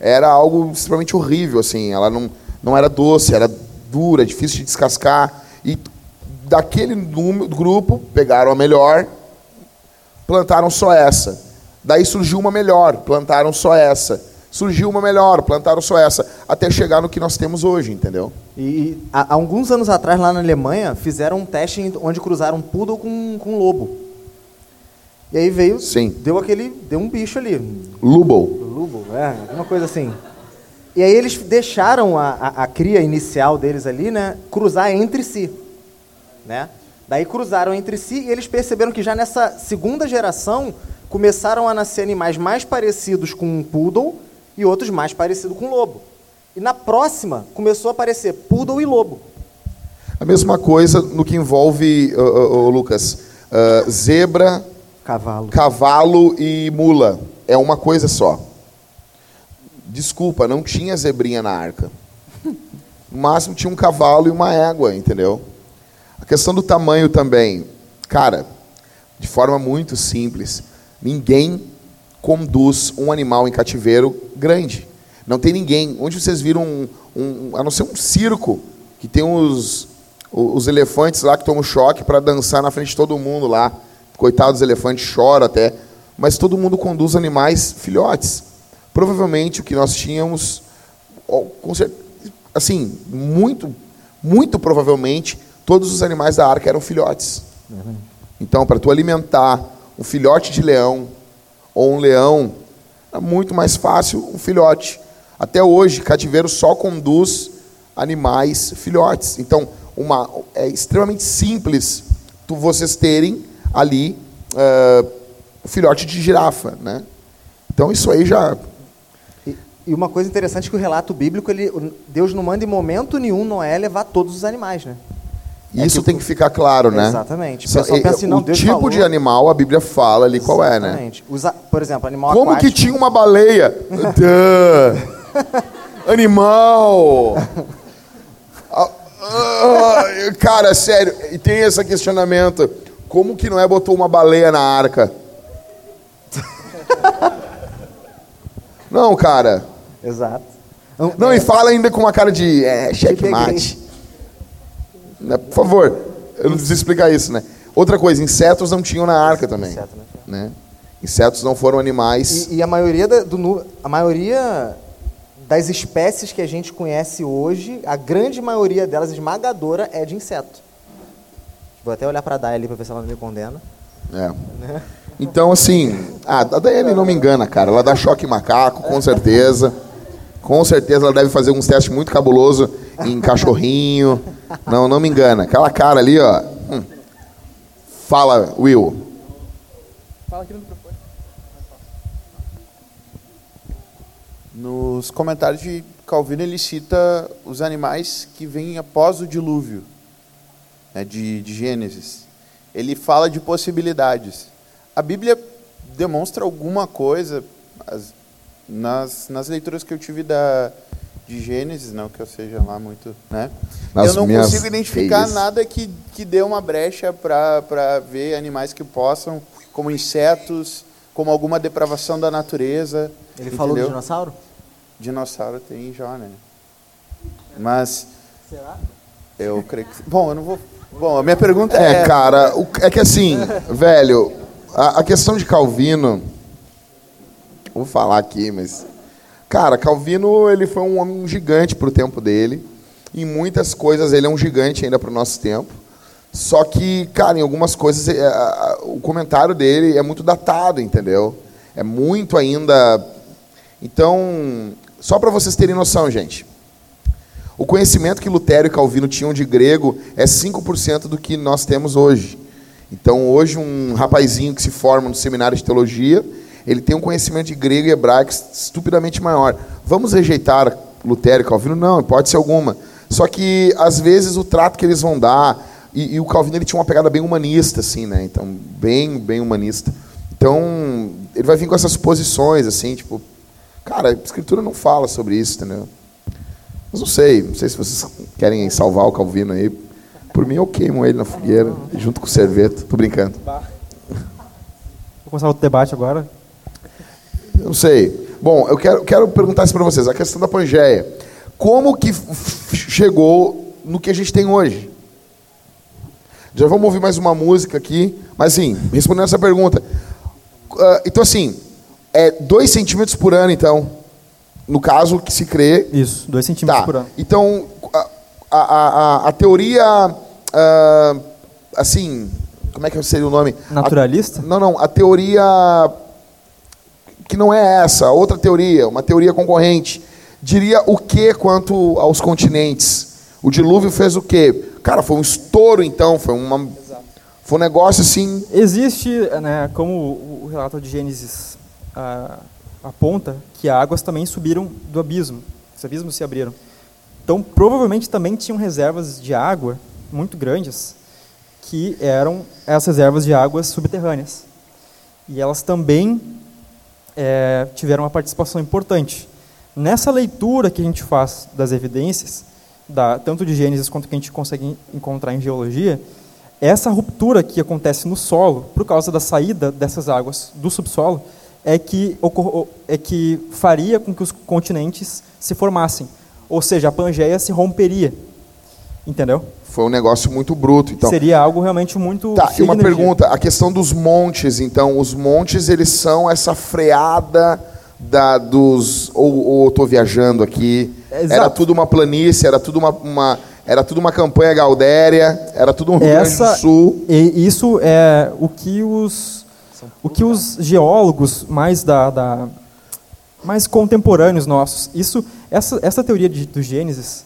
era algo extremamente horrível, assim. Ela não, não era doce, era dura, difícil de descascar. E daquele grupo, pegaram a melhor, plantaram só essa. Daí surgiu uma melhor, plantaram só essa. Surgiu uma melhor, plantaram só essa, até chegar no que nós temos hoje, entendeu? E há alguns anos atrás, lá na Alemanha, fizeram um teste onde cruzaram um poodle com, com um lobo. E aí veio, sim. Deu aquele, deu um bicho ali. Lubo. Lubo, é, alguma coisa assim. E aí eles deixaram a, a, a cria inicial deles ali, né, cruzar entre si, né? Daí cruzaram entre si e eles perceberam que já nessa segunda geração começaram a nascer animais mais parecidos com um poodle e outros mais parecidos com um lobo. E na próxima, começou a aparecer poodle e lobo. A mesma coisa no que envolve, oh, oh, Lucas, uh, zebra, cavalo. cavalo e mula. É uma coisa só. Desculpa, não tinha zebrinha na arca. No máximo tinha um cavalo e uma égua, entendeu? A questão do tamanho também. Cara, de forma muito simples, ninguém conduz um animal em cativeiro grande. Não tem ninguém. Onde vocês viram, um, um, a não ser um circo, que tem os, os elefantes lá que tomam choque para dançar na frente de todo mundo lá. Coitado dos elefantes, chora até. Mas todo mundo conduz animais filhotes. Provavelmente o que nós tínhamos, assim, muito, muito provavelmente, todos os animais da arca eram filhotes. Então, para tu alimentar um filhote de leão ou um leão, é muito mais fácil um filhote. Até hoje, cativeiro só conduz animais filhotes. Então, uma, é extremamente simples tu, vocês terem ali uh, o filhote de girafa, né? Então, isso aí já... E, e uma coisa interessante é que o relato bíblico, ele, Deus não manda em momento nenhum Noé levar todos os animais, né? Isso é que tem que ficar claro, né? Exatamente. Só, pensa assim, não, o Deus tipo falou... de animal, a Bíblia fala ali qual exatamente. É, né? Usa, por exemplo, animal como aquático... Como que tinha uma baleia? Animal! ah, ah, cara, sério, e tem esse questionamento. Como que Noé botou uma baleia na arca? Não, cara. Exato. Não, não é... e fala ainda com uma cara de... É, checkmate. Por favor, eu não preciso explicar isso, né? Outra coisa, insetos não tinham na arca também. Inseto, né? Né? Insetos não foram animais. E, e a, maioria da, do, a maioria das espécies que a gente conhece hoje, a grande maioria delas, esmagadora, é de inseto. Vou até olhar para a Daiane ali para ver se ela não me condena. É. Né? Então, assim, a, a Daiane não me engana, cara. Ela dá choque macaco, com certeza. Com certeza ela deve fazer uns testes muito cabulosos em cachorrinho. Não, não me engana. Aquela cara ali, ó. Hum. Fala, Will. Fala aqui no microfone. Nos comentários de Calvino, ele cita os animais que vêm após o dilúvio, né, de, de Gênesis. Ele fala de possibilidades. A Bíblia demonstra alguma coisa... As, Nas, nas leituras que eu tive da, de Gênesis, não que eu seja lá muito... Né? Eu não consigo identificar feias. Nada que, que dê uma brecha para ver animais que possam, como insetos, como alguma depravação da natureza. Ele entendeu? Falou do dinossauro? Dinossauro tem já, né? Mas... Será? Eu creio que... Bom, eu não vou... Bom, a minha pergunta é... É, cara, é que assim, velho, a, a questão de Calvino... Vou falar aqui, mas... Cara, Calvino, ele foi um homem gigante para o tempo dele. Em muitas coisas, ele é um gigante ainda para o nosso tempo. Só que, cara, em algumas coisas, é, a, o comentário dele é muito datado, entendeu? É muito ainda... Então, só para vocês terem noção, gente. O conhecimento que Lutero e Calvino tinham de grego é cinco por cento do que nós temos hoje. Então, hoje, um rapazinho que se forma no seminário de teologia... Ele tem um conhecimento de grego e hebraico estupidamente maior. Vamos rejeitar Lutero e Calvino? Não, pode ser alguma. Só que, às vezes, o trato que eles vão dar... E, e o Calvino ele tinha uma pegada bem humanista, assim, né? Então, bem, bem humanista. Então, ele vai vir com essas suposições, assim, tipo... Cara, a Escritura não fala sobre isso, entendeu? Mas não sei, não sei se vocês querem salvar o Calvino aí. Por mim, eu queimo ele na fogueira, junto com o Serveto. Tô brincando. Vou começar outro debate agora. Não sei. Bom, eu quero, quero perguntar isso para vocês. A questão da Pangeia. Como que chegou no que a gente tem hoje? Já vamos ouvir mais uma música aqui. Mas, sim, respondendo essa pergunta. Uh, então, assim, é dois centímetros por ano, então. No caso, que se crê... Isso, dois centímetros tá. por ano. Então, a, a, a, a teoria, uh, assim... Como é que seria o nome? Naturalista? A, não, não. A teoria... que não é essa, outra teoria, uma teoria concorrente, diria o que quanto aos continentes? O dilúvio fez o quê? Cara, foi um estouro, então, foi uma, Foi um negócio assim... Existe, né, como o relato de Gênesis ah, aponta, que águas também subiram do abismo. Os abismos se abriram. Então, provavelmente, também tinham reservas de água muito grandes, que eram essas reservas de águas subterrâneas. E elas também é, tiveram uma participação importante. Nessa leitura que a gente faz das evidências, da, tanto de Gênesis quanto que a gente consegue encontrar em geologia, essa ruptura que acontece no solo, por causa da saída dessas águas do subsolo, é que, ocor- é que faria com que os continentes se formassem. Ou seja, a Pangeia se romperia. Entendeu? Foi um negócio muito bruto. Então. Seria algo realmente muito... Tá, e uma pergunta, a questão dos montes, então. Os montes, eles são essa freada da, dos... Ou, ou eu estou viajando aqui. Exato. Era tudo uma planície, era tudo uma... uma... Era tudo uma campanha gaudéria, era tudo um Rio Grande do Sul. E isso é o que os, o que os geólogos mais, da, da, mais contemporâneos nossos... Isso, essa, essa teoria de, do Gênesis,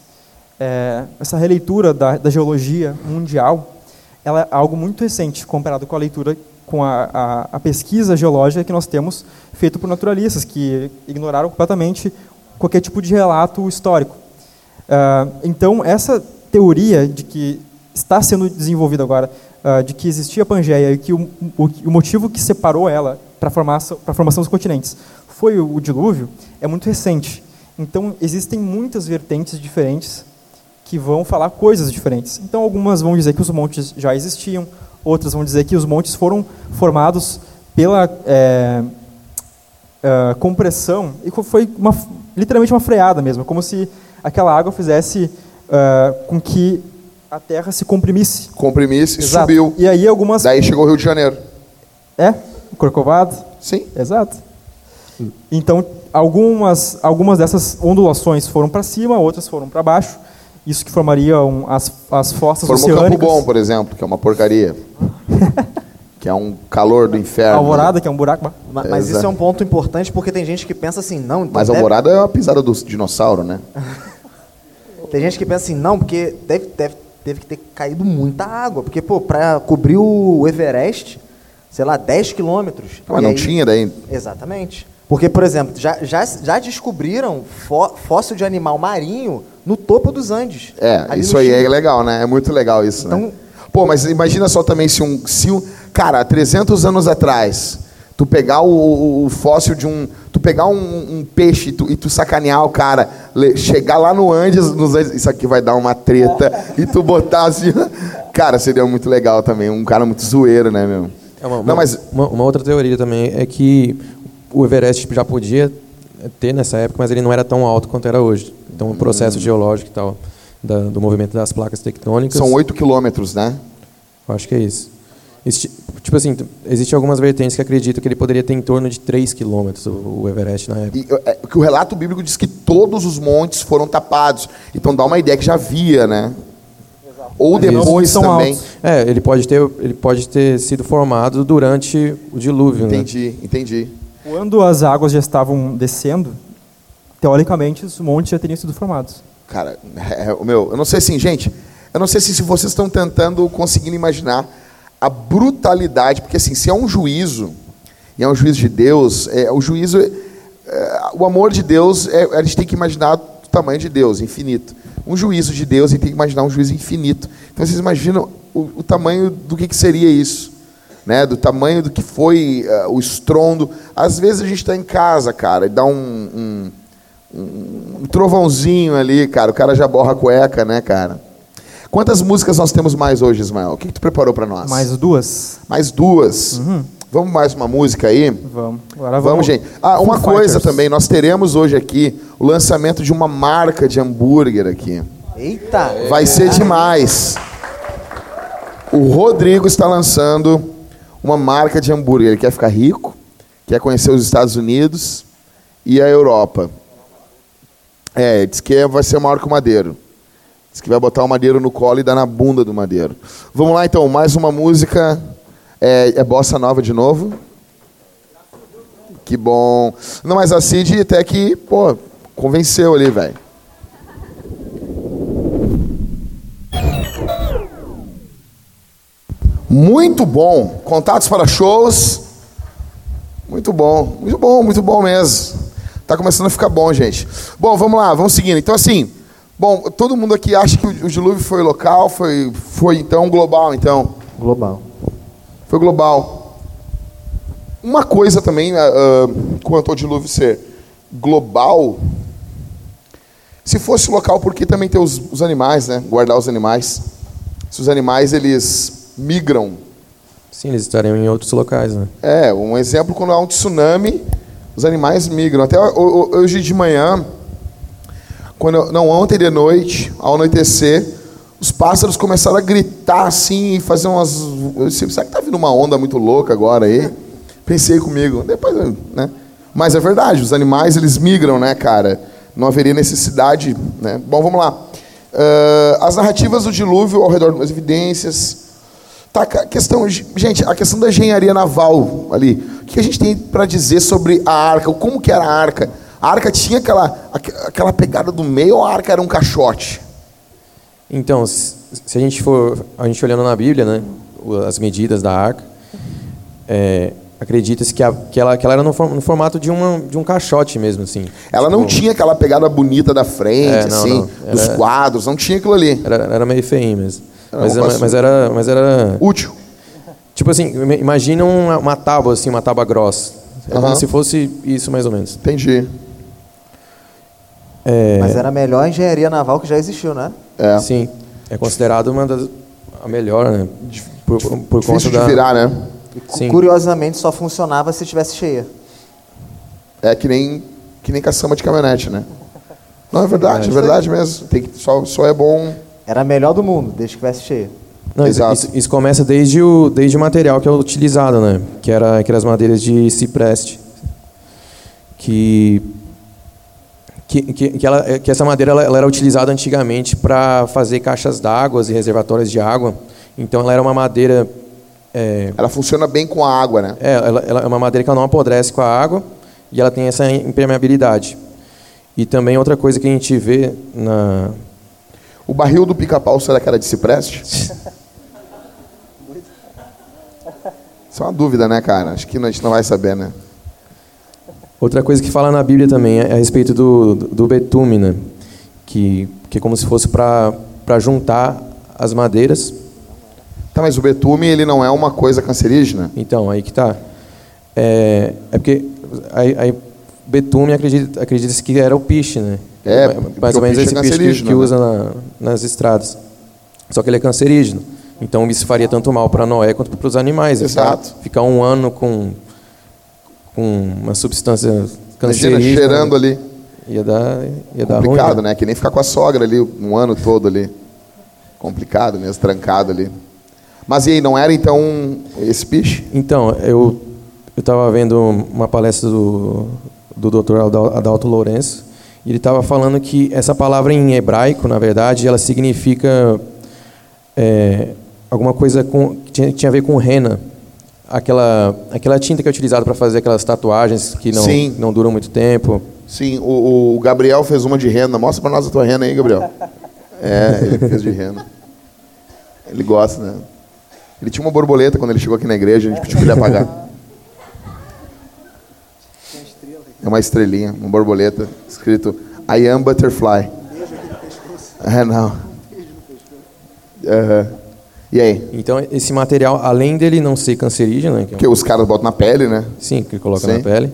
é, essa releitura da, da geologia mundial, ela é algo muito recente comparado com a leitura, com a, a, a pesquisa geológica que nós temos feito por naturalistas, que ignoraram completamente qualquer tipo de relato histórico. Uh, então, essa teoria de que está sendo desenvolvida agora, uh, de que existia a Pangeia e que o, o, o motivo que separou ela para a formação, formação dos continentes foi o, o dilúvio, é muito recente. Então, existem muitas vertentes diferentes que vão falar coisas diferentes. Então, algumas vão dizer que os montes já existiam, outras vão dizer que os montes foram formados pela é, é, compressão, e foi uma, literalmente uma freada mesmo, como se... aquela água fizesse uh, com que a terra se comprimisse. Comprimisse e subiu. E aí algumas... Daí chegou o Rio de Janeiro. É, Corcovado. Sim. Exato. Sim. Então, algumas, algumas dessas ondulações foram para cima, outras foram para baixo. Isso que formaria um, as, as fossas Formou oceânicas. Formou Campo Bom, por exemplo, que é uma porcaria. Que é um calor do inferno. A Alvorada, né? Que é um buraco. Mas, mas isso é um ponto importante, porque tem gente que pensa assim, não... Então mas a Alvorada deve... é uma pisada do dinossauro, né? Tem gente que pensa assim, não, porque deve, deve, teve que ter caído muita água. Porque, pô, para cobrir o Everest, sei lá, dez quilômetros. Mas não aí... tinha daí? Exatamente. Porque, por exemplo, já, já, já descobriram fó, fóssil de animal marinho no topo dos Andes. É, isso aí Chile. É legal, né? É muito legal isso, então, né? Pô, mas imagina só também se um... Se um cara, trezentos anos atrás, tu pegar o, o, o fóssil de um... Tu pegar um, um peixe e tu, e tu sacanear o cara, le, chegar lá no Andes, nos Andes, isso aqui vai dar uma treta, e tu botar assim... Cara, seria muito legal também, um cara muito zoeiro, né, meu? É uma, Não, uma, mas... uma, uma outra teoria também é que o Everest já podia ter nessa época, mas ele não era tão alto quanto era hoje. Então o processo hum. geológico e tal, da, do movimento das placas tectônicas... São oito quilômetros, né? Eu acho que é isso. Tipo assim, existem algumas vertentes que acreditam que ele poderia ter em torno de três quilômetros, o Everest, na época. E, o relato bíblico diz que todos os montes foram tapados. Então dá uma ideia que já havia, né? Exato. Ou depois também. Altos. É, ele pode, ter, ele pode ter sido formado durante o dilúvio. Entendi, né? entendi. Quando as águas já estavam descendo, teoricamente os montes já teriam sido formados. Cara, é, meu, eu não sei assim, gente, eu não sei se vocês estão tentando, conseguindo imaginar a brutalidade, porque assim, se é um juízo, e é um juízo de Deus, é, o juízo, é, o amor de Deus, é, a gente tem que imaginar o tamanho de Deus, infinito. Um juízo de Deus, a gente tem que imaginar um juízo infinito. Então vocês imaginam o, o tamanho do que, que seria isso, né? Do tamanho do que foi uh, o estrondo. Às vezes a gente está em casa, cara, e dá um, um, um trovãozinho ali, cara, o cara já borra a cueca, né, cara? Quantas músicas nós temos mais hoje, Ismael? O que, que tu preparou para nós? Mais duas. Mais duas. Uhum. Vamos mais uma música aí? Vamos. Agora vamos, vamos gente. Ah, uma Foo coisa Fighters. Também. Nós teremos hoje aqui o lançamento de uma marca de hambúrguer aqui. Eita! Vai ser demais. O Rodrigo está lançando uma marca de hambúrguer. Ele quer ficar rico, quer conhecer os Estados Unidos e a Europa. É, diz que vai ser maior que o Madeiro. Diz que vai botar o madeiro no colo e dar na bunda do madeiro. Vamos lá, então. Mais uma música. É, é bossa nova de novo? Que bom. Não, mas a Cid até que, pô, convenceu ali, velho. Muito bom. Contatos para shows. Muito bom. Muito bom, muito bom mesmo. Tá começando a ficar bom, gente. Bom, vamos lá, vamos seguindo. Então, assim, bom, todo mundo aqui acha que o dilúvio foi local, foi, foi então global, então? Global. Foi global. Uma coisa também, uh, quanto ao dilúvio ser global, se fosse local, por que também ter os, os animais, né? Guardar os animais. Se os animais, eles migram. Sim, eles estariam em outros locais, né? É, um exemplo, quando há um tsunami, os animais migram. Até hoje de manhã, quando, não, ontem de noite, ao anoitecer, os pássaros começaram a gritar assim, e fazer umas... Eu disse, será que tá vindo uma onda muito louca agora aí? Pensei comigo, depois, né? Mas é verdade, os animais, eles migram, né, cara? Não haveria necessidade, né? Bom, vamos lá. Uh, as narrativas do dilúvio ao redor das evidências... Tá, a questão, gente, a questão da engenharia naval ali. O que a gente tem para dizer sobre a arca? Como que era a arca? A arca tinha aquela, aquela pegada do meio ou a arca era um caixote? Então, se a gente for a gente olhando na Bíblia, né, as medidas da arca, é, acredita-se que, a, que, ela, que ela era no formato de, uma, de um caixote mesmo, assim. Ela não tipo, tinha aquela pegada bonita da frente, é, não, assim, não. Era, dos quadros, não tinha aquilo ali. Era, era meio feinho mesmo. Mas, mas, era, mas era... útil. Tipo assim, imagina uma, uma tábua, assim, uma tábua grossa. É uhum. Como se fosse isso, mais ou menos. Entendi. É... Mas era a melhor engenharia naval que já existiu, né? É. Sim. É considerado uma das... a melhor, né? Por, por, por difícil conta de virar, da... né? Sim. Curiosamente, só funcionava se estivesse cheia. É que nem, que nem caçamba de caminhonete, né? Não, é verdade, é, é verdade mesmo. Tem que... só, só é bom... Era a melhor do mundo, desde que tivesse cheio. Não, exato. Isso, isso começa desde o, desde o material que é utilizado, né? Que, era, que eram as madeiras de cipreste. Que, que, que, ela, que essa madeira ela, ela era utilizada antigamente para fazer caixas d'água e reservatórios de água. Então ela era uma madeira... É, ela funciona bem com a água, né? É, ela, ela é uma madeira que ela não apodrece com a água e ela tem essa impermeabilidade. E também outra coisa que a gente vê na... O barril do pica-pau, será que era de cipreste? Isso é uma dúvida, né, cara? Acho que a gente não vai saber, né? Outra coisa que fala na Bíblia também é a respeito do, do betume, né? Que, que é como se fosse para juntar as madeiras. Tá, mas o betume, ele não é uma coisa cancerígena? Então, aí que tá. É, é porque aí, aí, betume, acredita, acredita-se que era o piche, né? É, mais ou menos esse piche que, que usa na, nas estradas. Só que ele é cancerígeno. Então isso faria tanto mal para Noé quanto para os animais. Exato. Ficar um ano com, com uma substância cancerígena. Imagina, cheirando ali. Ia dar, ia dar ruim. Complicado, né? Que nem ficar com a sogra ali um ano todo ali. Complicado mesmo, trancado ali. Mas e aí, não era então um, esse piche? Então, eu estava vendo uma palestra do, do doutor Adalto Lourenço. Ele estava falando que essa palavra em hebraico, na verdade, ela significa é, alguma coisa com, que tinha, tinha a ver com rena. Aquela, aquela tinta que é utilizada para fazer aquelas tatuagens que não, não duram muito tempo. Sim, o, o Gabriel fez uma de rena. Mostra para nós a tua rena aí, Gabriel. É, ele fez de rena. Ele gosta, né? Ele tinha uma borboleta quando ele chegou aqui na igreja, a gente pediu para ele apagar. É uma estrelinha, uma borboleta, escrito I am butterfly. Um beijo aqui no pescoço. É, não. Um beijo no pescoço. Uhum. E aí? Então, esse material, além dele não ser cancerígeno... Né, que Porque é um... os caras botam na pele, né? Sim, que coloca Sim. na pele.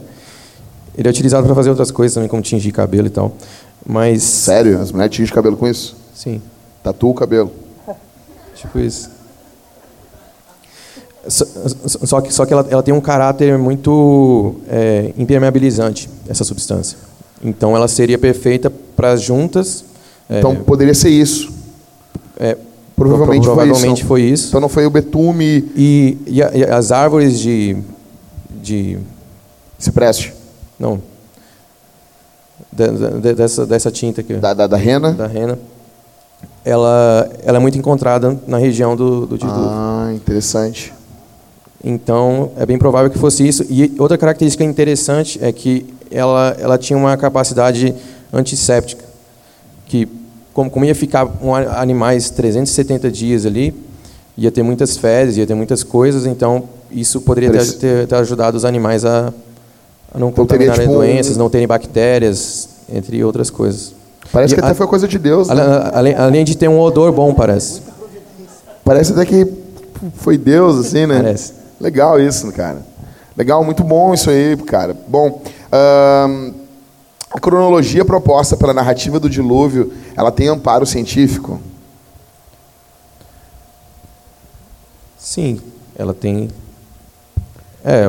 Ele é utilizado para fazer outras coisas também, como tingir cabelo e tal. Mas... Sério? As mulheres tingem cabelo com isso? Sim. Tatua o cabelo. Tipo isso. Só que, só que ela, ela tem um caráter muito é, impermeabilizante, essa substância. Então, ela seria perfeita para as juntas. Então, é, poderia ser isso. É, provavelmente provavelmente foi, isso. foi isso. Então, não foi o betume... E, e, a, e as árvores de... de cipreste. Não. De, de, dessa, dessa tinta aqui. Da, da, da rena? Da rena. Ela, ela é muito encontrada na região do, do dilúvio. Ah, interessante. Então, é bem provável que fosse isso. E outra característica interessante é que ela, ela tinha uma capacidade antisséptica, que como, como ia ficar um, animais trezentos e setenta dias ali, ia ter muitas fezes, ia ter muitas coisas, então isso poderia ter, ter, ter ajudado os animais a, a não então contaminarem tipo doenças, um... não terem bactérias, entre outras coisas. Parece e que até a, foi coisa de Deus. A, né? além, além de ter um odor bom, parece. Parece até que foi Deus, assim, né? Parece. Legal isso, cara. Legal, muito bom isso aí, cara. Bom, hum, a cronologia proposta pela narrativa do dilúvio, ela tem amparo científico? Sim, ela tem... É,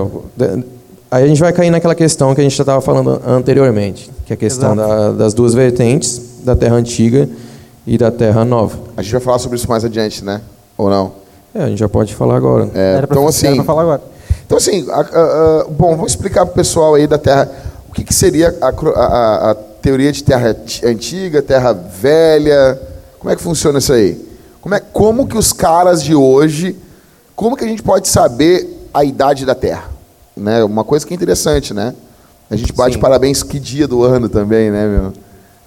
aí a gente vai cair naquela questão que a gente já estava falando anteriormente, que é a questão da, das duas vertentes, da Terra Antiga e da Terra Nova. A gente vai falar sobre isso mais adiante, né? Ou não? É, a gente já pode falar agora. É, então, assim, era pra falar agora. Então, assim, a, a, a, bom, vou explicar para o pessoal aí da Terra o que, que seria a, a, a teoria de Terra Antiga, Terra Velha. Como é que funciona isso aí? Como, é, como que os caras de hoje... Como que a gente pode saber a idade da Terra? Né? Uma coisa que é interessante, né? A gente bate Sim. parabéns que dia do ano também, né, meu?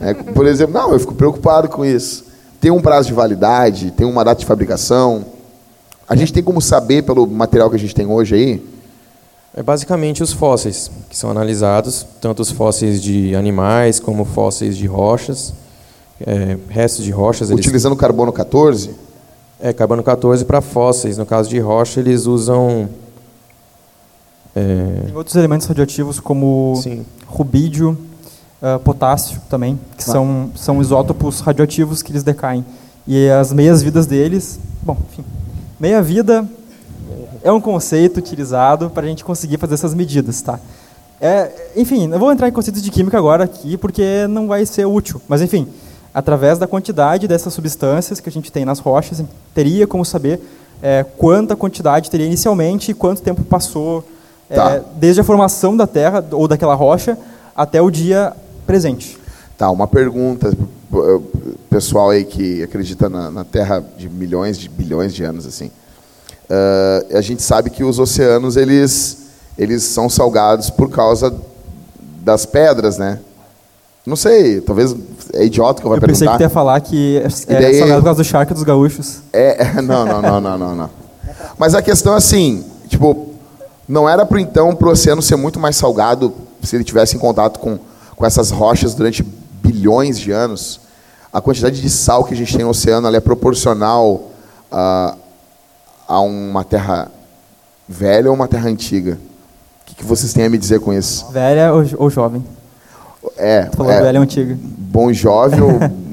É, por exemplo, não, eu fico preocupado com isso. Tem um prazo de validade, tem uma data de fabricação. A gente tem como saber pelo material que a gente tem hoje aí? É basicamente os fósseis que são analisados, tanto os fósseis de animais como fósseis de rochas, é, restos de rochas. Utilizando eles... carbono quatorze? É, carbono quatorze para fósseis. No caso de rocha, eles usam... É... Tem outros elementos radioativos como Sim. rubídio, uh, potássio também, que ah. são, são isótopos radioativos que eles decaem. E as meias vidas deles... Bom, enfim... Meia-vida é um conceito utilizado para a gente conseguir fazer essas medidas, tá? É, enfim, eu vou entrar em conceitos de química agora aqui, porque não vai ser útil. Mas, enfim, através da quantidade dessas substâncias que a gente tem nas rochas, teria como saber é, quanta quantidade teria inicialmente e quanto tempo passou é, tá. desde a formação da Terra ou daquela rocha até o dia presente. Tá, uma pergunta... pessoal aí que acredita na, na Terra de milhões, de bilhões de anos, assim, uh, a gente sabe que os oceanos, eles, eles são salgados por causa das pedras, né? Não sei, talvez é idiota que eu vou perguntar. Eu pensei que tu ia falar que é, daí, é salgado por causa do charque dos gaúchos. É, não, não, não, não, não, não. Mas a questão é assim, tipo, não era para então para o oceano ser muito mais salgado se ele tivesse em contato com, com essas rochas durante bilhões de anos? A quantidade de sal que a gente tem no oceano, ela é proporcional uh, a uma terra velha ou uma terra antiga? O que, que vocês têm a me dizer com isso? Velha ou, ou jovem? É. Tu falou é, velha ou antiga? Bom jovem ou...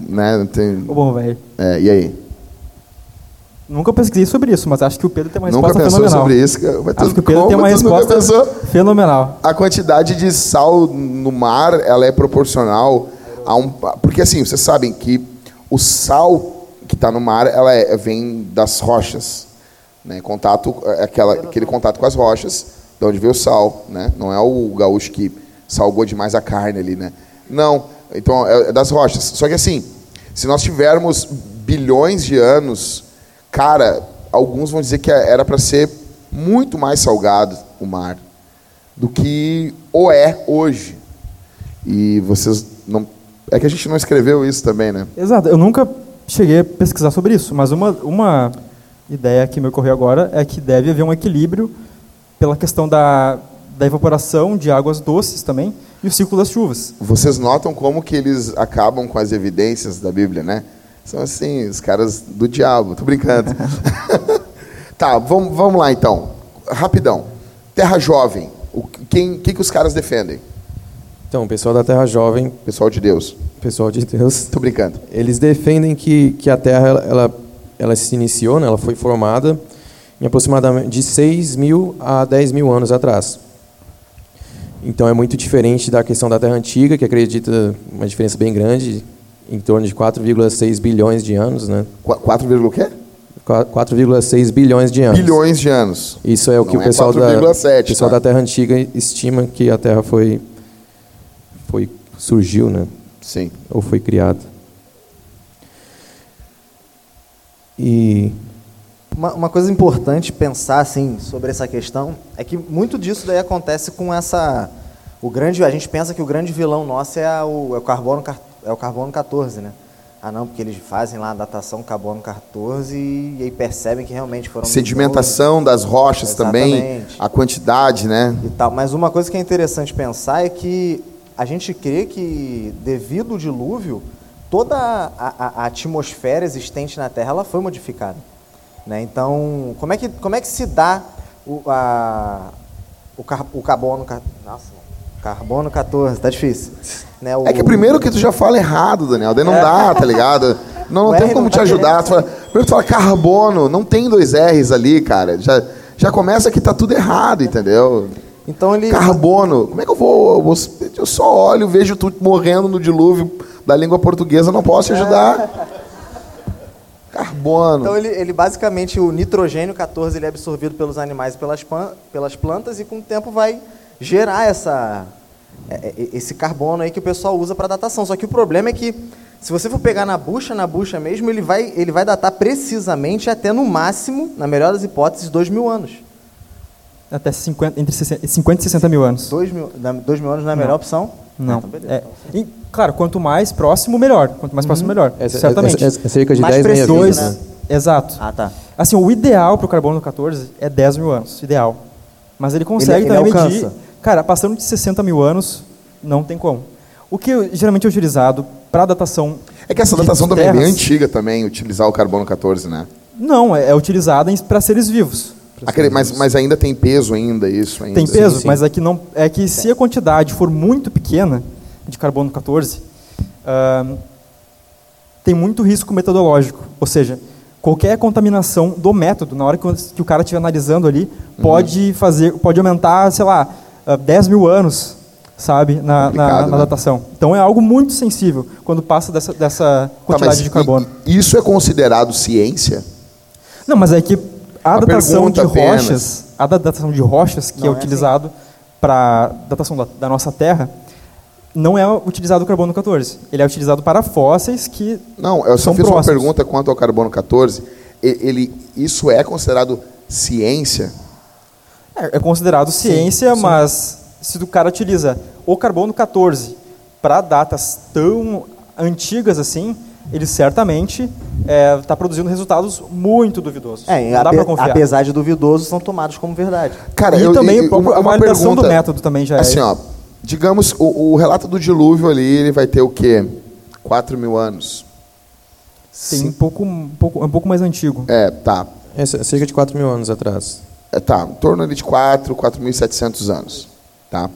né, tem... Ou bom velho. É, e aí? Nunca pesquisei sobre isso, mas acho que o Pedro tem uma resposta nunca pensou fenomenal. Sobre isso, cara. Mas acho que o Pedro como, tem uma resposta fenomenal. A quantidade de sal no mar, ela é proporcional... Um, porque assim, vocês sabem que o sal que está no mar, ela é, vem das rochas, né? Contato, aquela, aquele contato com as rochas, de onde veio o sal, né? Não é o gaúcho que salgou demais a carne ali, né? Não, então é, é das rochas. Só que assim, se nós tivermos bilhões de anos, cara, alguns vão dizer que era para ser muito mais salgado o mar do que ou é hoje. E vocês não... É que a gente não escreveu isso também, né? Exato. Eu nunca cheguei a pesquisar sobre isso, mas uma, uma ideia que me ocorreu agora é que deve haver um equilíbrio pela questão da, da evaporação de águas doces também e o ciclo das chuvas. Vocês notam como que eles acabam com as evidências da Bíblia, né? São assim, os caras do diabo. Tô brincando. Tá, vamos, vamos lá então. Rapidão. Terra Jovem. O quem, que, que os caras defendem? Então, o pessoal da Terra Jovem... Pessoal de Deus. Pessoal de Deus. Estou brincando. Eles defendem que, que a Terra ela, ela, ela se iniciou, né? Ela foi formada em aproximadamente de seis mil a dez mil anos atrás. Então, é muito diferente da questão da Terra Antiga, que acredita uma diferença bem grande, em torno de quatro vírgula seis bilhões de anos. Né? quatro vírgula seis? quatro vírgula seis bilhões de anos. Bilhões de anos. Isso é o que não o pessoal, é quatro vírgula sete, da, o pessoal tá? da Terra Antiga estima que a Terra foi... Foi, surgiu, né? Sim. Ou foi criado. E... Uma, uma coisa importante pensar, assim, sobre essa questão é que muito disso daí acontece com essa... O grande, a gente pensa que o grande vilão nosso é, a, o, é, o, carbono, é o carbono quatorze, né? Ah não, porque eles fazem lá a datação carbono quatorze e aí percebem que realmente foram... Sedimentação das rochas também, a quantidade, né? E tal. Mas uma coisa que é interessante pensar é que a gente crê que, devido ao dilúvio, toda a, a, a atmosfera existente na Terra ela foi modificada. Né? Então, como é, que, como é que se dá o, a, o, car, o carbono... Nossa, carbono quatorze, tá difícil. Né, o... É que primeiro que tu já fala errado, Daniel, daí não é. dá, tá ligado? Não, não tem como te ajudar. Tu fala, primeiro tu fala carbono, não tem dois R's ali, cara. Já, já começa que tá tudo errado, entendeu? Então ele... Carbono, como é que eu vou, eu vou... Eu só olho, vejo tu morrendo no dilúvio da língua portuguesa, não posso te ajudar. Carbono. Então ele, ele basicamente, o nitrogênio quatorze, ele é absorvido pelos animais e pelas, pan... pelas plantas e com o tempo vai gerar essa... esse carbono aí que o pessoal usa para datação. Só que o problema é que, se você for pegar na bucha, na bucha mesmo, ele vai, ele vai datar precisamente até, no máximo, na melhor das hipóteses, dois mil anos. Até cinquenta, entre cinquenta e sessenta mil anos. dois mil anos não é a melhor opção? Não. Então, beleza, é, então, e, claro, quanto mais próximo, melhor. Quanto mais próximo, uhum. melhor. É, certamente. É, é, é cerca de mais dez, meia, vinte, né? Exato. Ah, tá. Assim, o ideal para o carbono quatorze é dez mil anos. Ideal. Mas ele consegue ele, também ele medir... Cara, passando de sessenta mil anos, não tem como. O que geralmente é utilizado para datação... É que essa datação também é bem antiga, também, utilizar o carbono quatorze, né? Não, é, é utilizada para seres vivos. Pra seres mas, vivos. Mas ainda tem peso, ainda isso? Ainda. Tem peso, sim, sim. Mas é que, não, é que se a quantidade for muito pequena de carbono quatorze, uh, tem muito risco metodológico. Ou seja, qualquer contaminação do método, na hora que o cara estiver analisando ali, pode, uhum. fazer, pode aumentar, sei lá... dez mil anos, sabe, na, na, na datação. Né? Então é algo muito sensível quando passa dessa, dessa quantidade tá, de carbono. Isso é considerado ciência? Não, mas é que a, a datação de apenas. rochas, a datação de rochas que não é, é utilizado assim. Para datação da, da nossa Terra, não é utilizado o carbono quatorze. Ele é utilizado para fósseis que não. Eu só fiz próximos. uma pergunta quanto ao carbono quatorze. Ele, isso é considerado ciência? É considerado ciência, sim, sim. Mas se o cara utiliza o carbono quatorze para datas tão antigas assim, ele certamente está é, produzindo resultados muito duvidosos. É, não dá para confiar. Apesar de duvidosos, são tomados como verdade. Cara, e eu, também eu, eu, a validação do método também já é... Assim, ó, digamos, o, o relato do dilúvio ali, ele vai ter o quê? quatro mil anos. Sim, um pouco, um, pouco, um pouco mais antigo. É, tá. É cerca de quatro mil anos atrás. É, tá, em torno ali de quatro, quatro mil e setecentos anos. Tá?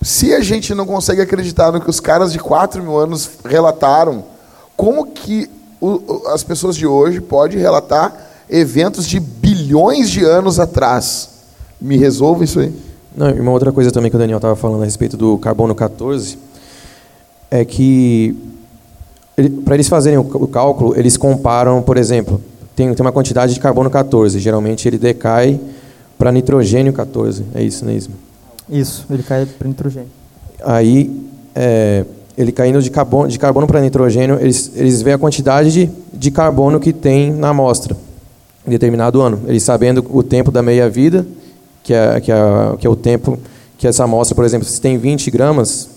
Se a gente não consegue acreditar no que os caras de quatro mil anos relataram, como que o, as pessoas de hoje podem relatar eventos de bilhões de anos atrás? Me resolva isso aí. Não, e uma outra coisa também que o Daniel estava falando a respeito do carbono quatorze, é que, ele, para eles fazerem o, o cálculo, eles comparam, por exemplo... Tem, tem uma quantidade de carbono quatorze. Geralmente ele decai para nitrogênio quatorze. É isso, não é isso? Isso, ele cai para nitrogênio. Aí, é, ele caindo de carbono, de carbono para nitrogênio, eles, eles veem a quantidade de, de carbono que tem na amostra em determinado ano. Eles sabendo o tempo da meia-vida, que é, que, é, que é o tempo que essa amostra, por exemplo, se tem vinte gramas,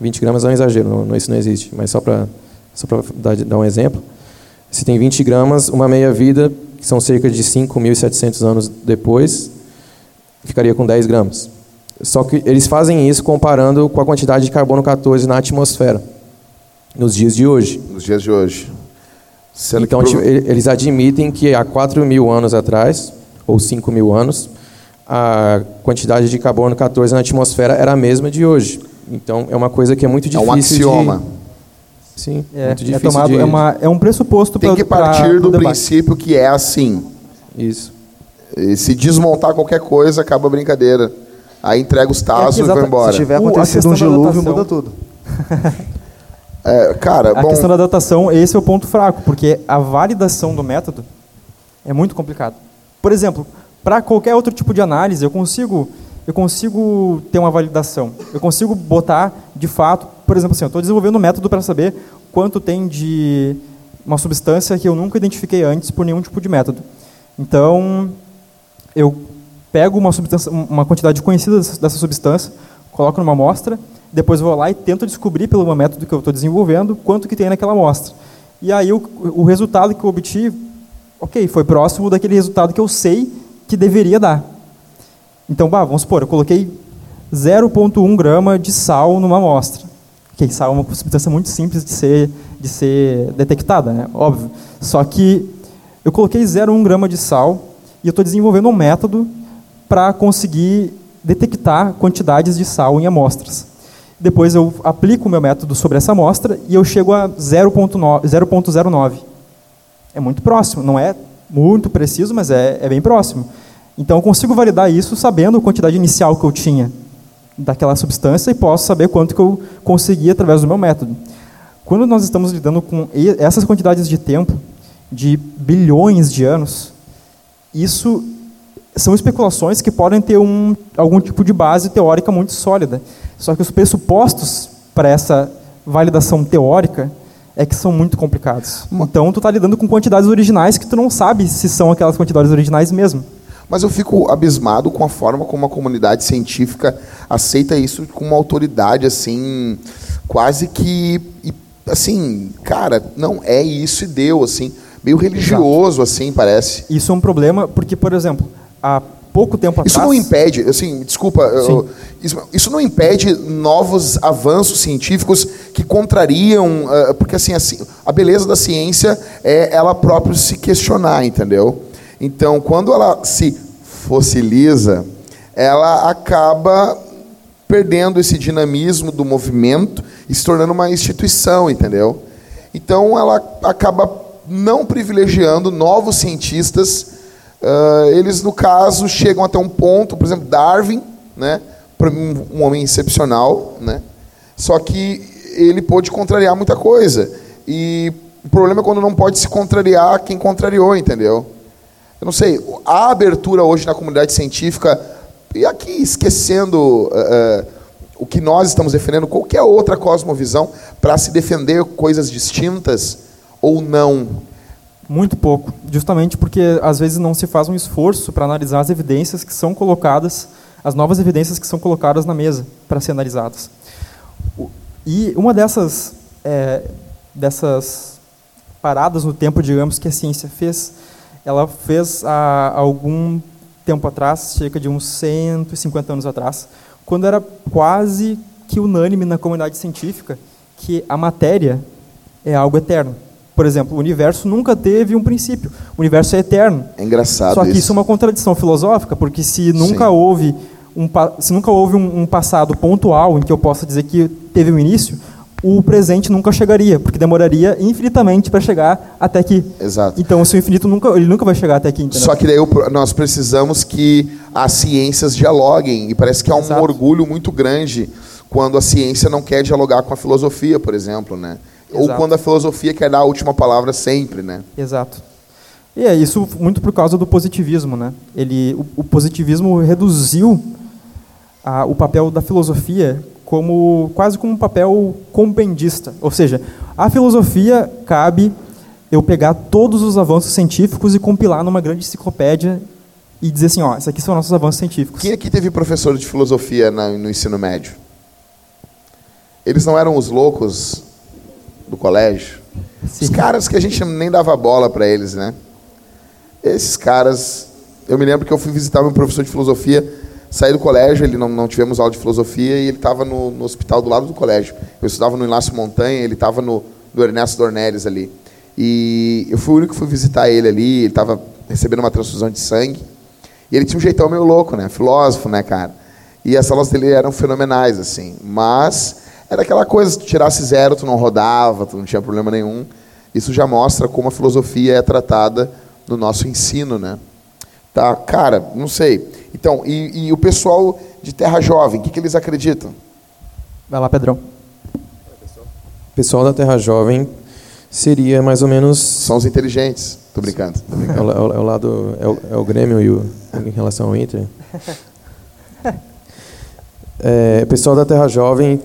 vinte gramas é um exagero, não, isso não existe, mas só para só para dar, dar um exemplo. Se tem vinte gramas, uma meia-vida, que são cerca de cinco mil e setecentos anos depois, ficaria com dez gramas. Só que eles fazem isso comparando com a quantidade de carbono quatorze na atmosfera, nos dias de hoje. Nos dias de hoje. Sendo então, que... eles admitem que há quatro mil anos atrás, ou cinco mil anos, a quantidade de carbono quatorze na atmosfera era a mesma de hoje. Então, é uma coisa que é muito difícil de... É um axioma. De... Sim, é, muito difícil é, tomado, de... é, uma, é um pressuposto para... Tem que partir do princípio que é assim. Isso. E se desmontar qualquer coisa, acaba a brincadeira. Aí entrega os tazos é e vai embora. Se tiver acontecido uh, um dilúvio, muda tudo. é, cara, a bom... questão da datação, esse é o ponto fraco, porque a validação do método é muito complicado. Por exemplo, para qualquer outro tipo de análise, eu consigo, eu consigo ter uma validação. Eu consigo botar, de fato... Por exemplo, assim, eu estou desenvolvendo um método para saber quanto tem de uma substância que eu nunca identifiquei antes por nenhum tipo de método. Então, eu pego uma, substância, uma quantidade conhecida dessa substância, coloco numa amostra depois vou lá e tento descobrir, pelo meu método que eu estou desenvolvendo, quanto que tem naquela amostra. E aí o, o resultado que eu obtive, ok, foi próximo daquele resultado que eu sei que deveria dar. Então, bah, vamos supor, eu coloquei zero vírgula um grama de sal numa amostra. Ok, sal é uma substância muito simples de ser, de ser detectada, né? Óbvio. Só que eu coloquei zero vírgula um grama de sal e eu estou desenvolvendo um método para conseguir detectar quantidades de sal em amostras. Depois eu aplico o meu método sobre essa amostra e eu chego a zero vírgula zero nove. É muito próximo, não é muito preciso, mas é, é bem próximo. Então eu consigo validar isso sabendo a quantidade inicial que eu tinha daquela substância e posso saber quanto que eu consegui através do meu método. Quando nós estamos lidando com essas quantidades de tempo, de bilhões de anos, isso são especulações que podem ter um, algum tipo de base teórica muito sólida. Só que os pressupostos para essa validação teórica é que são muito complicados. Então, tu está lidando com quantidades originais que tu não sabe se são aquelas quantidades originais mesmo. Mas eu fico abismado com a forma como a comunidade científica aceita isso com uma autoridade, assim, quase que, assim, cara, não, é isso e deu, assim, meio religioso, assim, parece. Isso é um problema porque, por exemplo, há pouco tempo atrás... Isso não impede, assim, desculpa, eu, isso, isso não impede novos avanços científicos que contrariam, uh, porque, assim, assim, a beleza da ciência é ela própria se questionar, entendeu? Então, quando ela se fossiliza, ela acaba perdendo esse dinamismo do movimento e se tornando uma instituição, entendeu? Então, ela acaba não privilegiando novos cientistas. Uh, eles, no caso, chegam até um ponto, por exemplo, Darwin, né? Para mim, um homem excepcional, né? Só que ele pôde contrariar muita coisa. E o problema é quando não pode se contrariar quem contrariou, entendeu? Eu não sei, a abertura hoje na comunidade científica, e aqui esquecendo uh, uh, o que nós estamos defendendo, qualquer outra cosmovisão, para se defender coisas distintas ou não? Muito pouco, justamente porque às vezes não se faz um esforço para analisar as evidências que são colocadas, as novas evidências que são colocadas na mesa para serem analisadas. E uma dessas, é, dessas paradas no tempo, digamos, que a ciência fez... Ela fez há algum tempo atrás, cerca de uns cento e cinquenta anos atrás, quando era quase que unânime na comunidade científica que a matéria é algo eterno. Por exemplo, o universo nunca teve um princípio. O universo é eterno. É engraçado. Só que isso, isso é uma contradição filosófica, porque se nunca, houve um, se nunca houve um, um passado pontual em que eu possa dizer que teve um início... o presente nunca chegaria, porque demoraria infinitamente para chegar até aqui. Exato. Então, se o infinito nunca, ele nunca vai chegar até aqui. Entendeu? Só que daí eu, nós precisamos que as ciências dialoguem, e parece que há um Exato. orgulho muito grande quando a ciência não quer dialogar com a filosofia, por exemplo, né? Exato. Ou quando a filosofia quer dar a última palavra sempre, né? Exato. E é isso muito por causa do positivismo, né? Ele, o, o positivismo reduziu a, o papel da filosofia como, quase como um papel compendista. Ou seja, a filosofia cabe eu pegar todos os avanços científicos e compilar numa grande enciclopédia e dizer assim, ó, esses aqui são nossos avanços científicos. Quem aqui teve professor de filosofia na, no ensino médio? Eles não eram os loucos do colégio? Sim. Os caras que a gente nem dava bola para eles, né? Esses caras... Eu me lembro que eu fui visitar meu professor de filosofia... Saí do colégio, ele não, não tivemos aula de filosofia, e ele estava no, no hospital do lado do colégio. Eu estudava no Inácio Montanha, ele estava no, no Ernesto Dornelles ali. E eu fui o único que fui visitar ele ali, ele estava recebendo uma transfusão de sangue. E ele tinha um jeitão meio louco, né? Filósofo, né, cara? E as aulas dele eram fenomenais, assim. Mas era aquela coisa, se tu tirasse zero, tu não rodava, tu não tinha problema nenhum. Isso já mostra como a filosofia é tratada no nosso ensino, né? Tá, cara, não sei. Então, e, e o pessoal de Terra Jovem, o que, que eles acreditam? Vai lá, Pedrão. O pessoal da Terra Jovem seria mais ou menos... São os inteligentes. Tô brincando. Tô brincando. É, o, é, o lado, é, o, é o Grêmio e o, em relação ao Inter. É, o pessoal da Terra Jovem,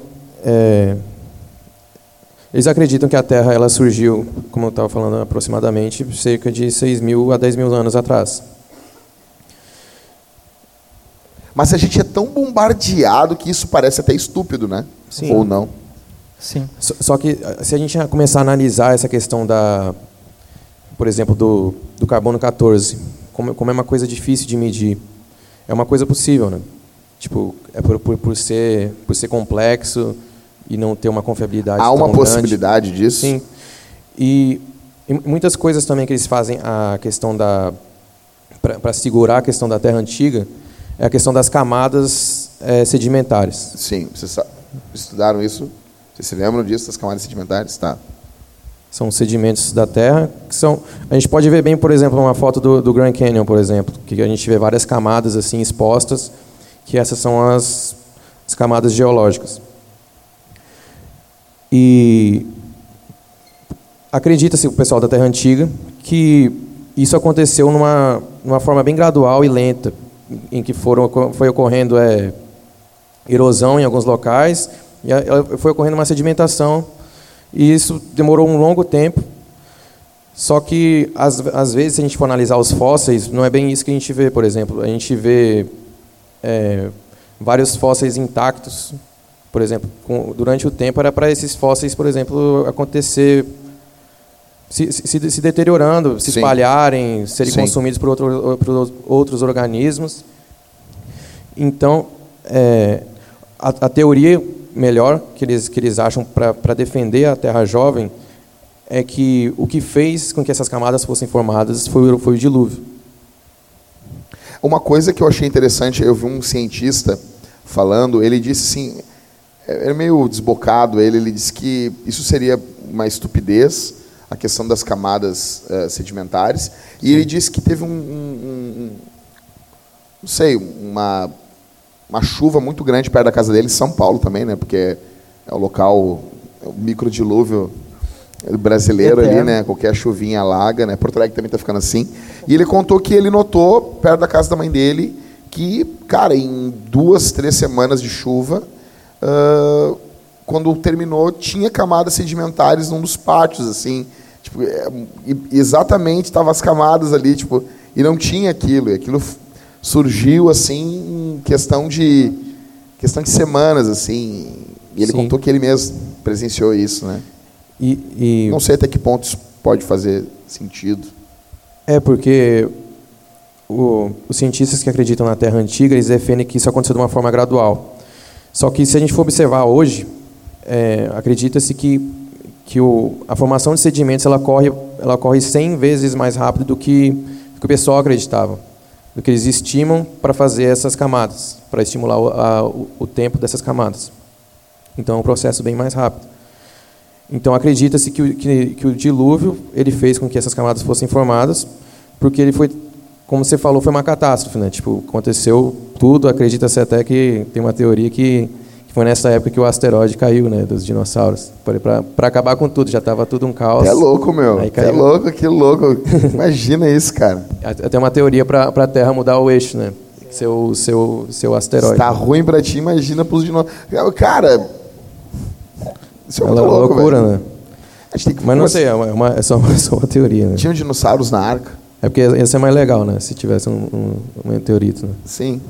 é, eles acreditam que a Terra ela surgiu, como eu estava falando, aproximadamente cerca de seis mil a dez mil anos atrás. Mas a gente é tão bombardeado que isso parece até estúpido, né? Sim. Ou não. Sim. Só, só que se a gente começar a analisar essa questão da, por exemplo, do, do carbono quatorze, como, como é uma coisa difícil de medir, é uma coisa possível, né? Tipo, é por, por, por, ser, por ser complexo e não ter uma confiabilidade. Há uma possibilidade disso? Sim. E, e muitas coisas também que eles fazem a questão da... para segurar a questão da Terra Antiga, é a questão das camadas é, sedimentares. Sim. Vocês estudaram isso? Vocês se lembram disso, das camadas sedimentares? Tá. São sedimentos da Terra que são... A gente pode ver bem, por exemplo, uma foto do, do Grand Canyon, por exemplo, que a gente vê várias camadas assim expostas, que essas são as, as camadas geológicas. E acredita-se, o pessoal da Terra Antiga, que isso aconteceu numa, numa forma bem gradual e lenta, em que foram, foi ocorrendo é, erosão em alguns locais, e foi ocorrendo uma sedimentação, e isso demorou um longo tempo. Só que, às, às vezes, se a gente for analisar os fósseis, não é bem isso que a gente vê, por exemplo. A gente vê é, vários fósseis intactos, por exemplo, com, durante o tempo era para esses fósseis, por exemplo, acontecer... Se, se, se deteriorando, se Sim. espalharem, serem Sim. consumidos por, outro, por outros organismos. Então, é, a, a teoria melhor que eles, que eles acham para defender a Terra Jovem é que o que fez com que essas camadas fossem formadas foi, foi o dilúvio. Uma coisa que eu achei interessante, eu vi um cientista falando, ele disse assim, é meio desbocado, ele, ele disse que isso seria uma estupidez, a questão das camadas uh, sedimentares, Sim. e ele disse que teve um, um, um, não sei, uma, uma chuva muito grande perto da casa dele, em São Paulo também, né, porque é o local, é o microdilúvio brasileiro ali, né, qualquer chuvinha alaga, né, Porto Alegre também está ficando assim, e ele contou que ele notou, perto da casa da mãe dele, que, cara, em duas, três semanas de chuva, uh, quando terminou, tinha camadas sedimentares num dos pátios, assim, tipo, exatamente, estavam as camadas ali, tipo, e não tinha aquilo, e aquilo surgiu, assim, em questão de, questão de semanas, assim, e ele Sim. contou que ele mesmo presenciou isso, né? E, e... Não sei até que ponto isso pode fazer sentido. É, porque o, os cientistas que acreditam na Terra Antiga, eles defendem que isso aconteceu de uma forma gradual. Só que, se a gente for observar hoje, É, acredita-se que, que o, a formação de sedimentos ela corre, ela corre cem vezes mais rápido do que, do que o pessoal acreditava, do que eles estimam para fazer essas camadas, para estimular o, a, o, o tempo dessas camadas. Então, é um processo bem mais rápido. Então, acredita-se que o, que, que o dilúvio ele fez com que essas camadas fossem formadas, porque ele foi, como você falou, foi uma catástrofe, né? Tipo, aconteceu tudo, acredita-se até que tem uma teoria que... Foi nessa época que o asteroide caiu, né, dos dinossauros. Para acabar com tudo, já estava tudo um caos. É louco, meu. É louco, que louco. Imagina isso, cara. Tem uma teoria para a Terra mudar o eixo, né? Seu, seu, seu asteroide. Está ruim para ti, imagina para os dinossauros. Cara, isso é muito louco, velho. É loucura, né? Mas não sei, é, uma, é, só uma, é só uma teoria, né? Tinham dinossauros na arca? É porque ia ser mais legal, né? Se tivesse um, um, um meteorito, né? Sim.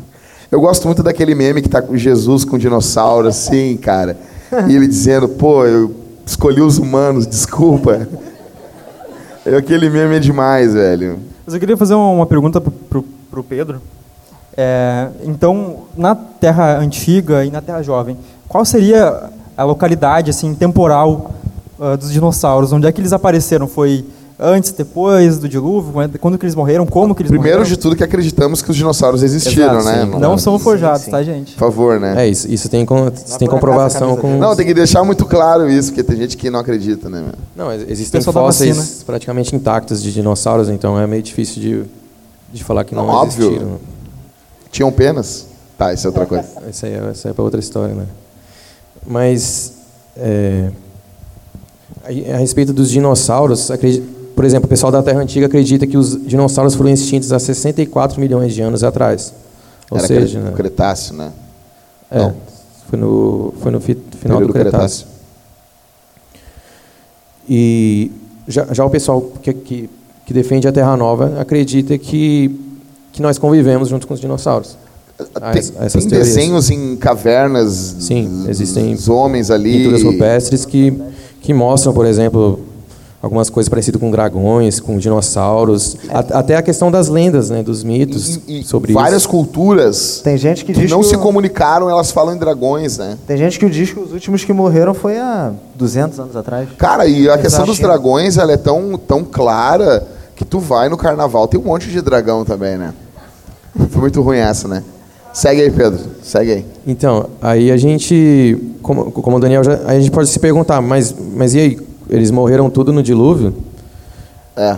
Eu gosto muito daquele meme que tá com Jesus com um dinossauro, assim, cara. E ele dizendo, pô, eu escolhi os humanos, desculpa. Aquele meme é demais, velho. Mas eu queria fazer uma pergunta pro, pro, pro Pedro. É, então, na Terra Antiga e na Terra Jovem, qual seria a localidade, assim, temporal uh, dos dinossauros? Onde é que eles apareceram? Foi... Antes, depois do dilúvio, quando que eles morreram, como que eles Primeiro morreram? Primeiro de tudo que acreditamos que os dinossauros existiram, Exato, né? Não, não são forjados, sim, sim. tá, gente? Por favor, né? É, isso, isso tem, com, isso tem comprovação com... Não, tem que deixar muito claro isso, porque tem gente que não acredita, né? Não, existem fósseis praticamente intactos de dinossauros, então é meio difícil de, de falar que não, não existiram. Óbvio. Tinham penas? Tá, isso é outra coisa. Isso aí, isso aí é para outra história, né? Mas, é... a respeito dos dinossauros, acredito... Por exemplo, o pessoal da Terra Antiga acredita que os dinossauros foram extintos há sessenta e quatro milhões de anos atrás. Ou Era seja, no Cretáceo, né? É, Não. foi no, foi no fi, final do Cretáceo. Cretáceo. E já, já o pessoal que, que, que defende a Terra Nova acredita que, que nós convivemos junto com os dinossauros. Ah, tem, essas tem desenhos em cavernas. Sim, existem os homens ali, pinturas rupestres que, que mostram, por exemplo, algumas coisas parecidas com dragões, com dinossauros, é. a, até a questão das lendas, né, dos mitos e, e sobre várias isso. culturas. Tem gente que, que diz não que se o... comunicaram, elas falam em dragões, né? Tem gente que diz que os últimos que morreram foi há duzentos anos atrás. Cara, e a questão dos dragões, ela é tão, tão clara que tu vai no carnaval, tem um monte de dragão também, né? Foi muito ruim essa, né? Segue aí, Pedro, segue aí. Então, aí a gente, como, como o Daniel já, a gente pode se perguntar, mas, mas e aí? Eles morreram tudo no dilúvio? É.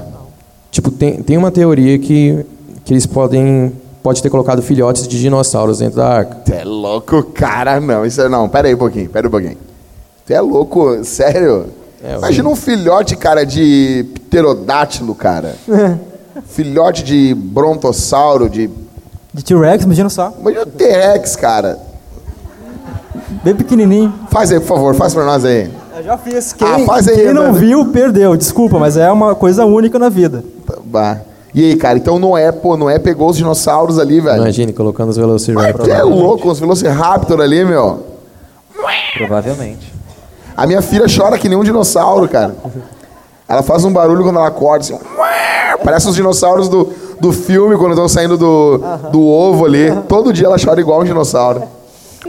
Tipo, tem, tem uma teoria que, que eles podem pode ter colocado filhotes de dinossauros dentro da arca. Tu é louco, cara? Não, isso não. Pera aí um pouquinho, pera um pouquinho. Tu é louco, sério? É, imagina um filhote, cara, de pterodátilo, cara. Filhote de brontossauro, de... De T-Rex, imagina só. Imagina o T-Rex, cara. Bem pequenininho. Faz aí, por favor, faz pra nós aí. Eu já fiz. Quem, ah, faz aí, quem não viu, perdeu. Desculpa, mas é uma coisa única na vida. Bah. E aí, cara, então Noé, pô, Noé pegou os dinossauros ali, velho. Imagine, colocando os Velociraptor. É louco, os Velociraptor ali, meu. Provavelmente. A minha filha chora que nem um dinossauro, cara. Ela faz um barulho quando ela acorda, assim. Parece os dinossauros do, do filme, quando estão saindo do, do ovo ali. Todo dia ela chora igual um dinossauro.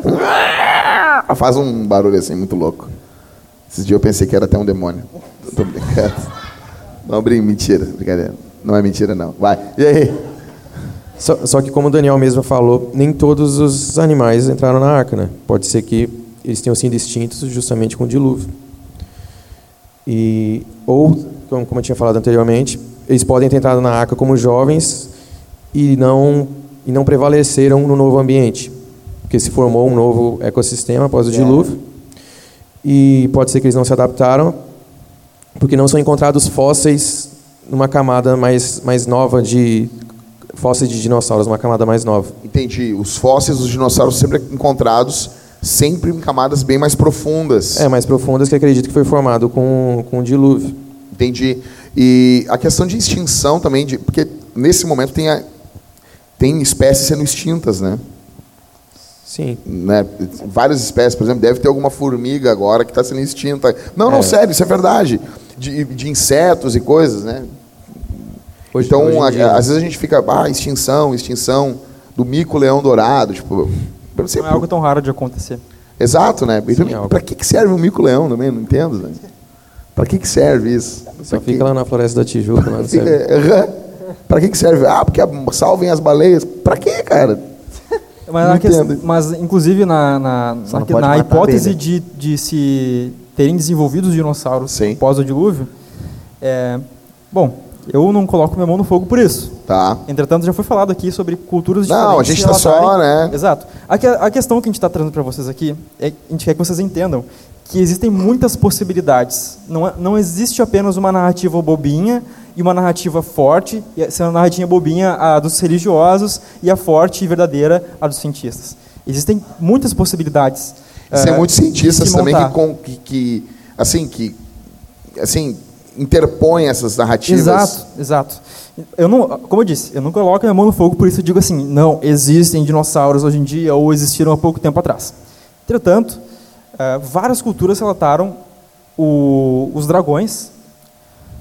Ela faz um barulho assim, muito louco. Esses dias eu pensei que era até um demônio. Tô brincando. Não brinco, mentira, brincadeira. Não é mentira, não. Vai, e aí? Só, só que como o Daniel mesmo falou, nem todos os animais entraram na arca, né? Pode ser que eles tenham sido extintos justamente com o dilúvio. E, ou, como eu tinha falado anteriormente, eles podem ter entrado na arca como jovens e não, e não prevaleceram no novo ambiente. Porque se formou um novo ecossistema após o dilúvio. E pode ser que eles não se adaptaram, porque não são encontrados fósseis numa camada mais, mais nova de... Fósseis de dinossauros, uma camada mais nova. Entendi. Os fósseis dos dinossauros sempre encontrados, sempre em camadas bem mais profundas. É, mais profundas, que acredito que foi formado com, com o dilúvio. Entendi. E a questão de extinção também, de, porque nesse momento tem, a, tem espécies sendo extintas, né? Sim. Né? Várias espécies, por exemplo, deve ter alguma formiga agora que está sendo extinta. Não, não, é. sério, isso é verdade. De, de insetos e coisas, né? Hoje, então, hoje a, dia... às vezes a gente fica, ah, extinção, extinção do mico-leão dourado. Tipo, não é algo tão raro de acontecer. Exato, né? É para que, que serve um mico-leão também? Não entendo. Né? Para que, que serve isso? Só pra fica que... lá na Floresta da Tijuca. Para que, que serve? Ah, porque salvem as baleias. Para que, cara? Mas, que, mas, inclusive, na, na, na, na hipótese de, de se terem desenvolvido os dinossauros Sim. após o dilúvio, é, bom, eu não coloco minha mão no fogo por isso. Tá. Entretanto, já foi falado aqui sobre culturas não, diferentes. Não, a gente está só, né? Exato. A, a questão que a gente está trazendo para vocês aqui, é, a gente quer que vocês entendam que existem muitas possibilidades. Não, não existe apenas uma narrativa bobinha e uma narrativa forte, sendo a narrativa bobinha a dos religiosos e a forte e verdadeira a dos cientistas. Existem muitas possibilidades. Isso é, é muitos cientistas também que, que, assim, que assim, interpõem essas narrativas. Exato, exato. Eu não, como eu disse, eu não coloco minha mão no fogo, por isso eu digo assim, não, existem dinossauros hoje em dia ou existiram há pouco tempo atrás. Entretanto, é, várias culturas relataram o, os dragões,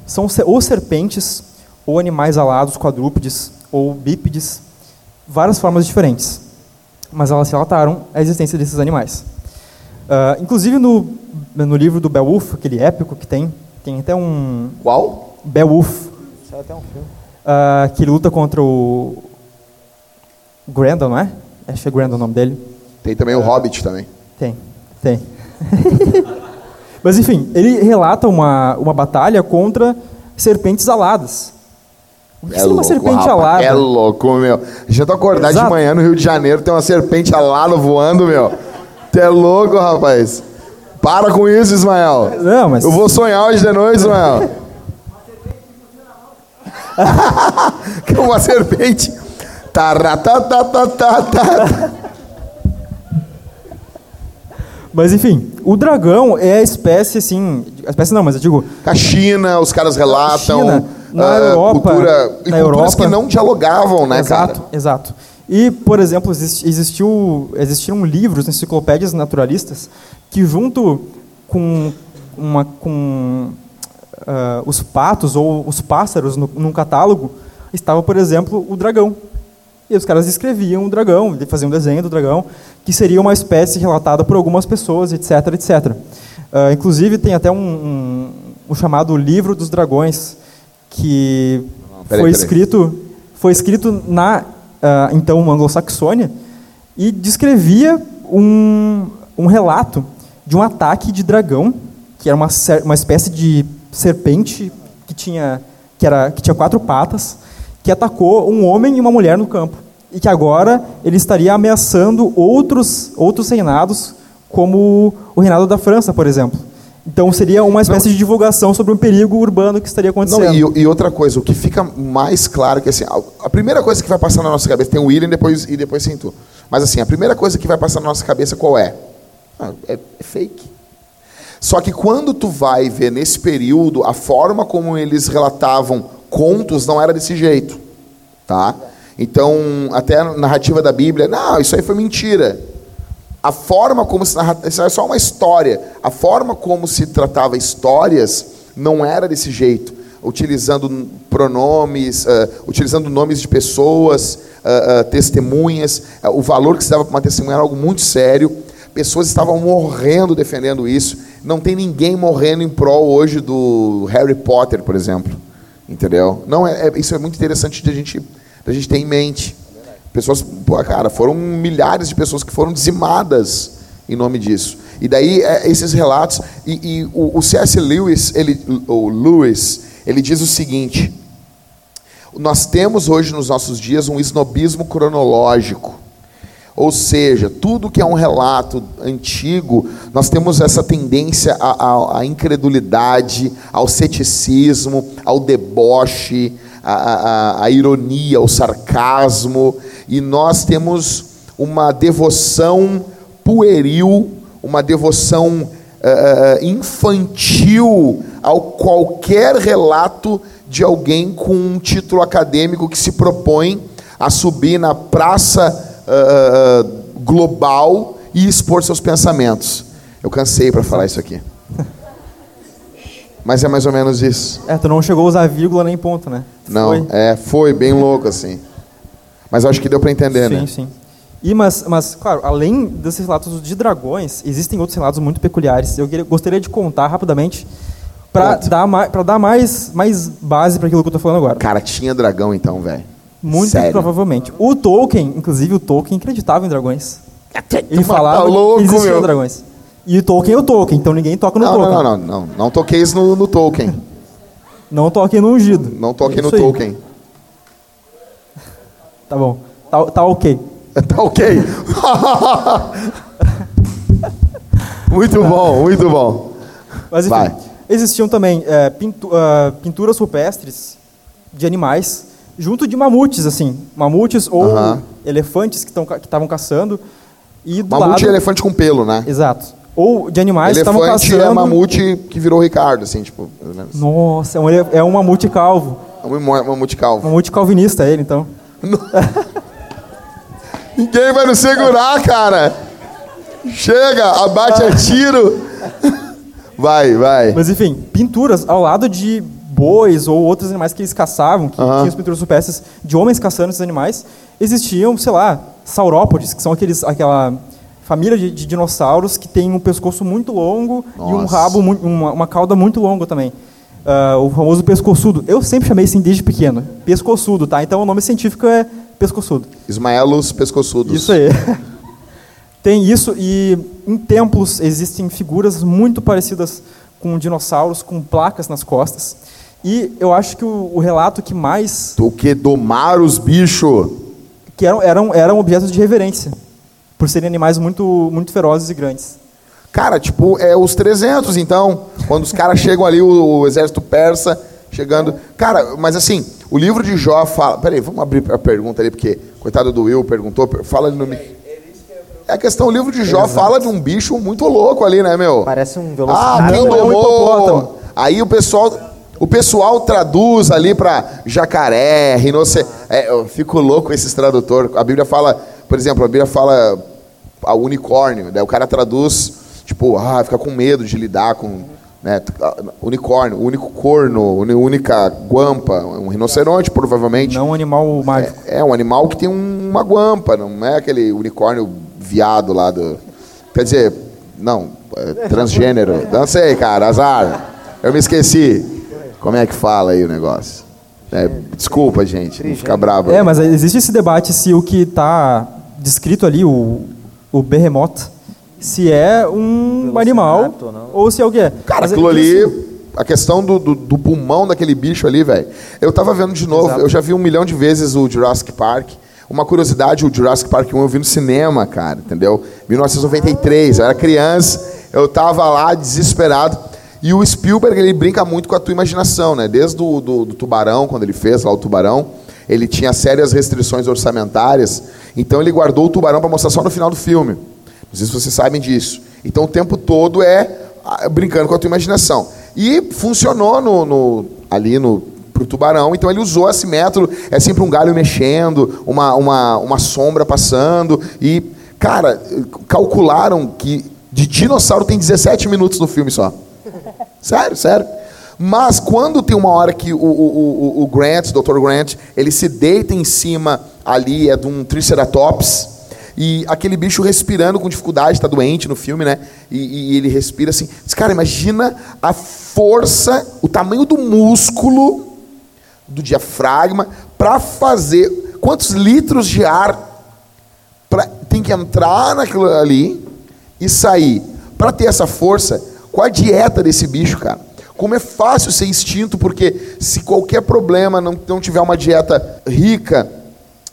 são ou serpentes, ou animais alados, quadrúpedes, ou bípedes, várias formas diferentes. Mas elas relataram a existência desses animais. Uh, inclusive no, no livro do Beowulf, aquele épico que tem, tem até um... Qual? Beowulf. Isso é até um filme. Uh, que luta contra o... Grendel, não é? Acho que é Grendel o nome dele. Tem também uh, o Hobbit também. Tem, tem. Mas, enfim, ele relata uma, uma batalha contra serpentes aladas. O que é seria uma louco, serpente rapaz, alada? É louco, meu. Já tô acordado Exato. De manhã no Rio de Janeiro, tem uma serpente alada voando, meu. Tu é louco, rapaz. Para com isso, Ismael. Não, mas... Eu vou sonhar hoje de noite, Ismael. Uma serpente... Taratatatata. Mas, enfim, o dragão é a espécie, assim... A espécie não, mas eu digo... A China, os caras relatam... China, na uh, Europa... Cultura, na e culturas Europa, que não dialogavam, né, exato, cara? Exato, exato. E, por exemplo, existiu, existiram livros, enciclopédias naturalistas, que junto com, uma, com uh, os patos ou os pássaros no, num catálogo, estava, por exemplo, o dragão. E os caras escreviam o dragão, faziam um desenho do dragão, que seria uma espécie relatada por algumas pessoas, etcétera, etcétera. Uh, inclusive, tem até um, um, um chamado Livro dos Dragões, que Não, peraí, foi, peraí. Escrito, foi escrito na... Uh, então, anglo-saxônia, e descrevia um, um relato de um ataque de dragão, que era uma, uma espécie de serpente que tinha, que, era, que tinha quatro patas, que atacou um homem e uma mulher no campo, e que agora ele estaria ameaçando outros, outros reinados, como o reinado da França, por exemplo. Então, seria uma espécie Não. de divulgação sobre um perigo urbano que estaria acontecendo. Não, e, e outra coisa, o que fica mais claro que assim, a, a primeira coisa que vai passar na nossa cabeça, tem o William depois, e depois sim tu. Mas assim, a primeira coisa que vai passar na nossa cabeça qual é? Ah, é, é fake. Só que quando tu vai ver nesse período, a forma como eles relatavam contos não era desse jeito. Tá? Então, até a narrativa da Bíblia, não, isso aí foi mentira. A forma como se narrava, isso é só uma história, a forma como se tratava histórias não era desse jeito, utilizando pronomes, uh, utilizando nomes de pessoas, uh, uh, testemunhas, uh, o valor que se dava para uma testemunha era algo muito sério, pessoas estavam morrendo defendendo isso, não tem ninguém morrendo em prol hoje do Harry Potter, por exemplo, entendeu? Não, é, é, isso é muito interessante de a gente, de a gente ter em mente. Pessoas, pô, cara, foram milhares de pessoas que foram dizimadas em nome disso. E daí, é, esses relatos... E, e o, o C S Lewis, ele, o Lewis, ele diz o seguinte. Nós temos hoje, nos nossos dias, um esnobismo cronológico. Ou seja, tudo que é um relato antigo, nós temos essa tendência à, à, à incredulidade, ao ceticismo, ao deboche... A, a, a ironia, o sarcasmo, e nós temos uma devoção pueril, uma devoção uh, infantil ao qualquer relato de alguém com um título acadêmico que se propõe a subir na praça uh, global e expor seus pensamentos. Eu cansei para falar isso aqui. Mas é mais ou menos isso. É, tu não chegou a usar vírgula nem ponto, né? Tu não, foi. é, foi bem louco, assim. Mas eu acho que deu pra entender, sim, né? Sim, sim. E, mas, mas, claro, além desses relatos de dragões, existem outros relatos muito peculiares. Eu queria, gostaria de contar rapidamente pra dar, ma- pra dar mais, mais base pra aquilo que eu tô falando agora. Cara, tinha dragão então, velho? Muito Sério? provavelmente. O Tolkien, inclusive o Tolkien, acreditava em dragões. Ele falava que existiam dragões. E o Tolkien é o Tolkien, então ninguém toca no não, Tolkien. Não, não, não, não. Não toqueis no, no Tolkien. Não toquem no ungido. Não toquem é no aí. Tolkien. Tá bom. Tá, tá ok. Tá ok. Muito bom, muito bom. Mas enfim, Vai. existiam também é, pintu- uh, pinturas rupestres de animais, junto de mamutes, assim. Mamutes ou uh-huh. elefantes que estavam caçando. E do mamute lado... é elefante com pelo, né? Exato. Ou de animais elefante que estavam caçando... Elefante é mamute que virou Ricardo, assim, tipo... Nossa, é um, ele... é um mamute calvo. É um mamute calvo. Mamute calvinista, ele, então. Ninguém vai nos segurar, cara. Chega, abate a tiro. Vai, vai. Mas, enfim, pinturas ao lado de bois ou outros animais que eles caçavam, que uh-huh. tinham pinturas supérfluas de homens caçando esses animais, existiam, sei lá, saurópodes, que são aqueles, aquela... família de, de dinossauros que tem um pescoço muito longo Nossa. e um rabo, uma, uma cauda muito longa também. Uh, o famoso pescoçudo. Eu sempre chamei assim desde pequeno. Pescoçudo, tá? Então o nome científico é pescoçudo. Ismaelos pescoçudos. Isso aí. Tem isso e em templos existem figuras muito parecidas com dinossauros, com placas nas costas. E eu acho que o, o relato que mais... Tu que domar os bichos. Que eram, eram, eram objetos de reverência. Por serem animais muito, muito ferozes e grandes. Cara, tipo, é os trezentos, então. Quando os caras chegam ali, o, o exército persa, chegando... Cara, mas assim, o livro de Jó fala... Peraí, vamos abrir a pergunta ali, porque coitado do Will perguntou. Fala ali no... É a questão, o livro de Jó Exato. fala de um bicho muito louco ali, né, meu? Parece um velociraptor. Ah, quem domou? Aí o pessoal... O pessoal traduz ali para jacaré, rinoceronte. É, eu fico louco com esses tradutores. A Bíblia fala, por exemplo, a Bíblia fala a unicórnio, né? O cara traduz, tipo, ah, fica com medo de lidar com, né, unicórnio, único corno, única guampa, um rinoceronte, provavelmente. Não um animal mágico. É, é um animal que tem um, uma guampa, não é aquele unicórnio viado lá do... Quer dizer, não, é transgênero. Não sei, cara, azar. Eu me esqueci. Como é que fala aí o negócio? É, desculpa, gente, não fica bravo. É, mas existe esse debate se o que está descrito ali, o, o berremoto, se é um animal ou se é o que é. Cara, mas aquilo ali, assim, a questão do, do, do pulmão daquele bicho ali, velho. Eu tava vendo de novo, exato. Eu já vi um milhão de vezes o Jurassic Park. Uma curiosidade, o Jurassic Park um eu vi no cinema, cara, entendeu? mil novecentos e noventa e três, eu era criança, eu tava lá desesperado. E o Spielberg, ele brinca muito com a tua imaginação, né? Desde o do, do Tubarão, quando ele fez lá o Tubarão, ele tinha sérias restrições orçamentárias, então ele guardou o Tubarão para mostrar só no final do filme. Não sei se vocês sabem disso. Então o tempo todo é brincando com a tua imaginação. E funcionou no, no, ali no, pro Tubarão, então ele usou esse método, é sempre um galho mexendo, uma, uma, uma sombra passando, e, cara, calcularam que de dinossauro tem dezessete minutos no filme só. Sério, sério. Mas quando tem uma hora que o, o, o, o Grant, o doutor Grant, ele se deita em cima ali, é de um triceratops, e aquele bicho respirando com dificuldade, tá doente no filme, né? E, e ele respira assim. Cara, imagina a força, o tamanho do músculo, do diafragma, para fazer quantos litros de ar pra, tem que entrar naquilo ali e sair. Para ter essa força... Qual a dieta desse bicho, cara? Como é fácil ser extinto, porque se qualquer problema não, não tiver uma dieta rica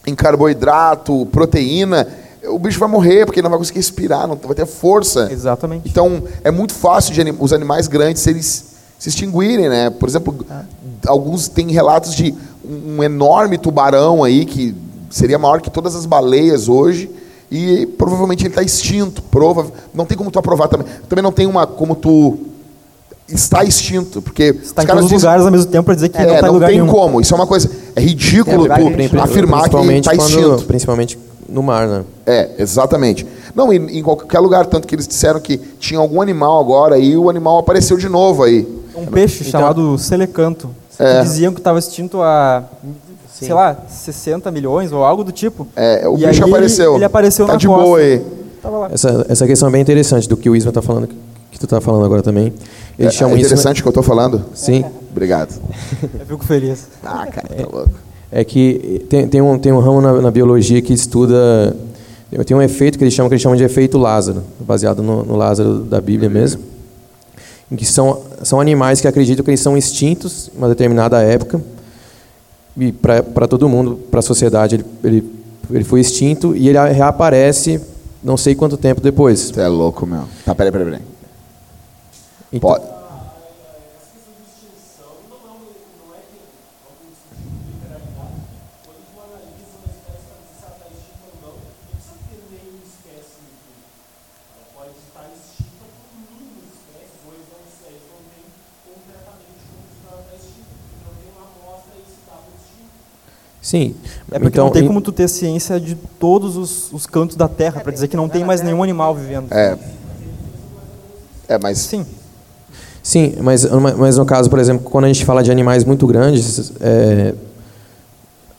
em carboidrato, proteína, o bicho vai morrer, porque não vai conseguir respirar, não vai ter força. Exatamente. Então, é muito fácil de anim- os animais grandes eles se extinguirem, né? Por exemplo, ah. alguns têm relatos de um enorme tubarão aí, que seria maior que todas as baleias hoje, e provavelmente ele está extinto. Prova... Não tem como tu aprovar também. Também não tem uma como tu está extinto. Porque está os caras em todos os lugares ao mesmo tempo para dizer que é, não está em lugar nenhum. Não tem como. Isso é uma coisa... É ridículo é, tu é, afirmar que está extinto. Principalmente no mar, né? É, exatamente. Não, em, em qualquer lugar. Tanto que eles disseram que tinha algum animal agora e o animal apareceu de novo aí. Um peixe então, chamado selecanto. É. Que diziam que estava extinto a... Sim. Sei lá, sessenta milhões ou algo do tipo. É, o e bicho aí apareceu. Ele, ele apareceu tá na costa. Tá de boa aí. Tava lá. Essa, essa questão é bem interessante do que o Isma tá falando, que tu tá falando agora também. Eles é, chamam é interessante o Isma... que eu tô falando? Sim. É. Obrigado. Eu fico feliz. Ah, cara, tá é, louco. É que tem, tem, um, tem um ramo na, na biologia que estuda... Tem um efeito que eles chamam, que eles chamam de efeito Lázaro, baseado no, no Lázaro da Bíblia mesmo, em que são, são animais que acreditam que eles são extintos em uma determinada época, e para todo mundo, para a sociedade, ele, ele, ele foi extinto e ele reaparece não sei quanto tempo depois. Você é louco, meu. Tá, peraí, peraí, peraí. Então... Pode. Sim. É porque então, não tem como tu ter ciência de todos os, os cantos da Terra para dizer que não tem mais nenhum animal vivendo. É, é mas... Sim. Sim, mas, mas no caso, por exemplo, quando a gente fala de animais muito grandes, é,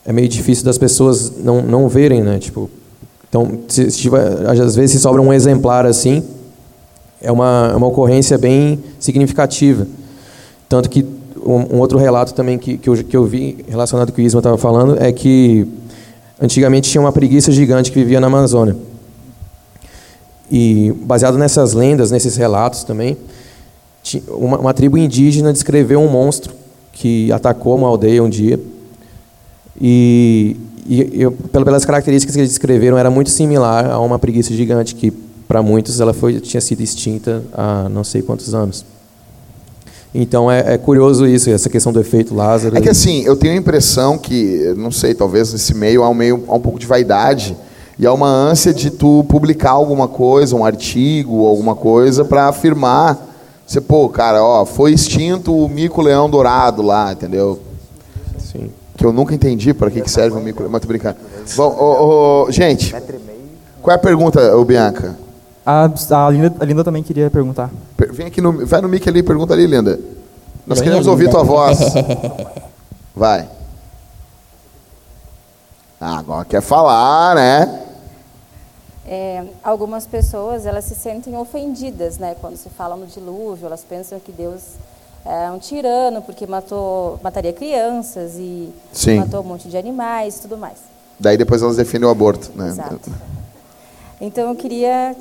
é meio difícil das pessoas não, não verem, né? Tipo, então, se, se, às vezes, se sobra um exemplar assim, é uma, uma ocorrência bem significativa. Tanto que Um outro relato também que, que, eu, que eu vi, relacionado com o que o Isma estava falando, é que antigamente tinha uma preguiça gigante que vivia na Amazônia. E, baseado nessas lendas, nesses relatos também, uma, uma tribo indígena descreveu um monstro que atacou uma aldeia um dia. E, e eu, pelas características que eles descreveram, era muito similar a uma preguiça gigante que, para muitos, ela foi, tinha sido extinta há não sei quantos anos. Então é, é curioso isso, essa questão do efeito Lázaro. É que assim, eu tenho a impressão que, não sei, talvez nesse meio há um, meio, há um pouco de vaidade e há uma ânsia de tu publicar alguma coisa, um artigo, alguma coisa, para afirmar, Você, pô, cara, ó, foi extinto o mico-leão dourado lá, entendeu? Sim. Que eu nunca entendi para que, que serve o mico-leão. Mas tô brincando. Bom, oh, oh, gente, qual é a pergunta, ô, Bianca? A, a, Linda, a Linda também queria perguntar. Vem aqui, no, vai no mic ali e pergunta ali, Linda. Nós queremos ouvir tua voz. Vai. Ah, agora quer falar, né? É, algumas pessoas, elas se sentem ofendidas, né? Quando se fala no dilúvio, elas pensam que Deus é um tirano, porque matou, mataria crianças e Sim. matou um monte de animais e tudo mais. Daí depois elas defendem o aborto, né? Exato. Então eu queria...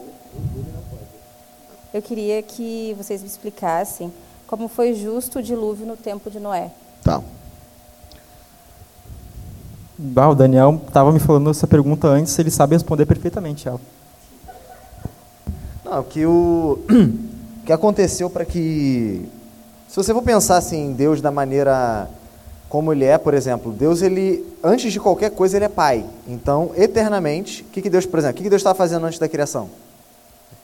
Eu queria que vocês me explicassem como foi justo o dilúvio no tempo de Noé. Tá. Ah, o Daniel estava me falando essa pergunta antes, ele sabe responder perfeitamente ela. Não, que o que aconteceu para que... Se você for pensar assim, em Deus da maneira como ele é, por exemplo, Deus, ele, antes de qualquer coisa, ele é pai. Então, eternamente, o que, que Deus, por exemplo, o que, que Deus estava fazendo antes da criação?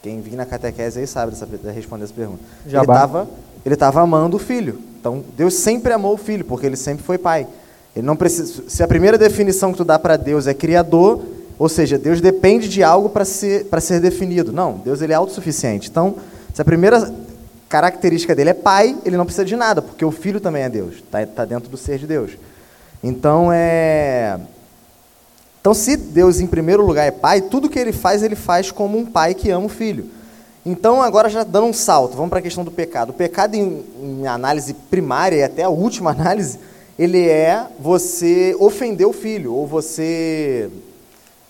Quem vinha na catequese aí sabe dessa, responder essa pergunta. Já ele estava ele estava amando o filho. Então, Deus sempre amou o filho, porque ele sempre foi pai. Ele não precisa, se a primeira definição que tu dá para Deus é criador, ou seja, Deus depende de algo para ser, para ser definido. Não, Deus, ele é autossuficiente. Então, se a primeira característica dele é pai, ele não precisa de nada, porque o filho também é Deus, está tá dentro do ser de Deus. Então, é... Então, se Deus, em primeiro lugar, é pai, tudo que ele faz, ele faz como um pai que ama o filho. Então, agora já dando um salto, vamos para a questão do pecado. O pecado, em, em análise primária e até a última análise, ele é você ofender o filho, ou você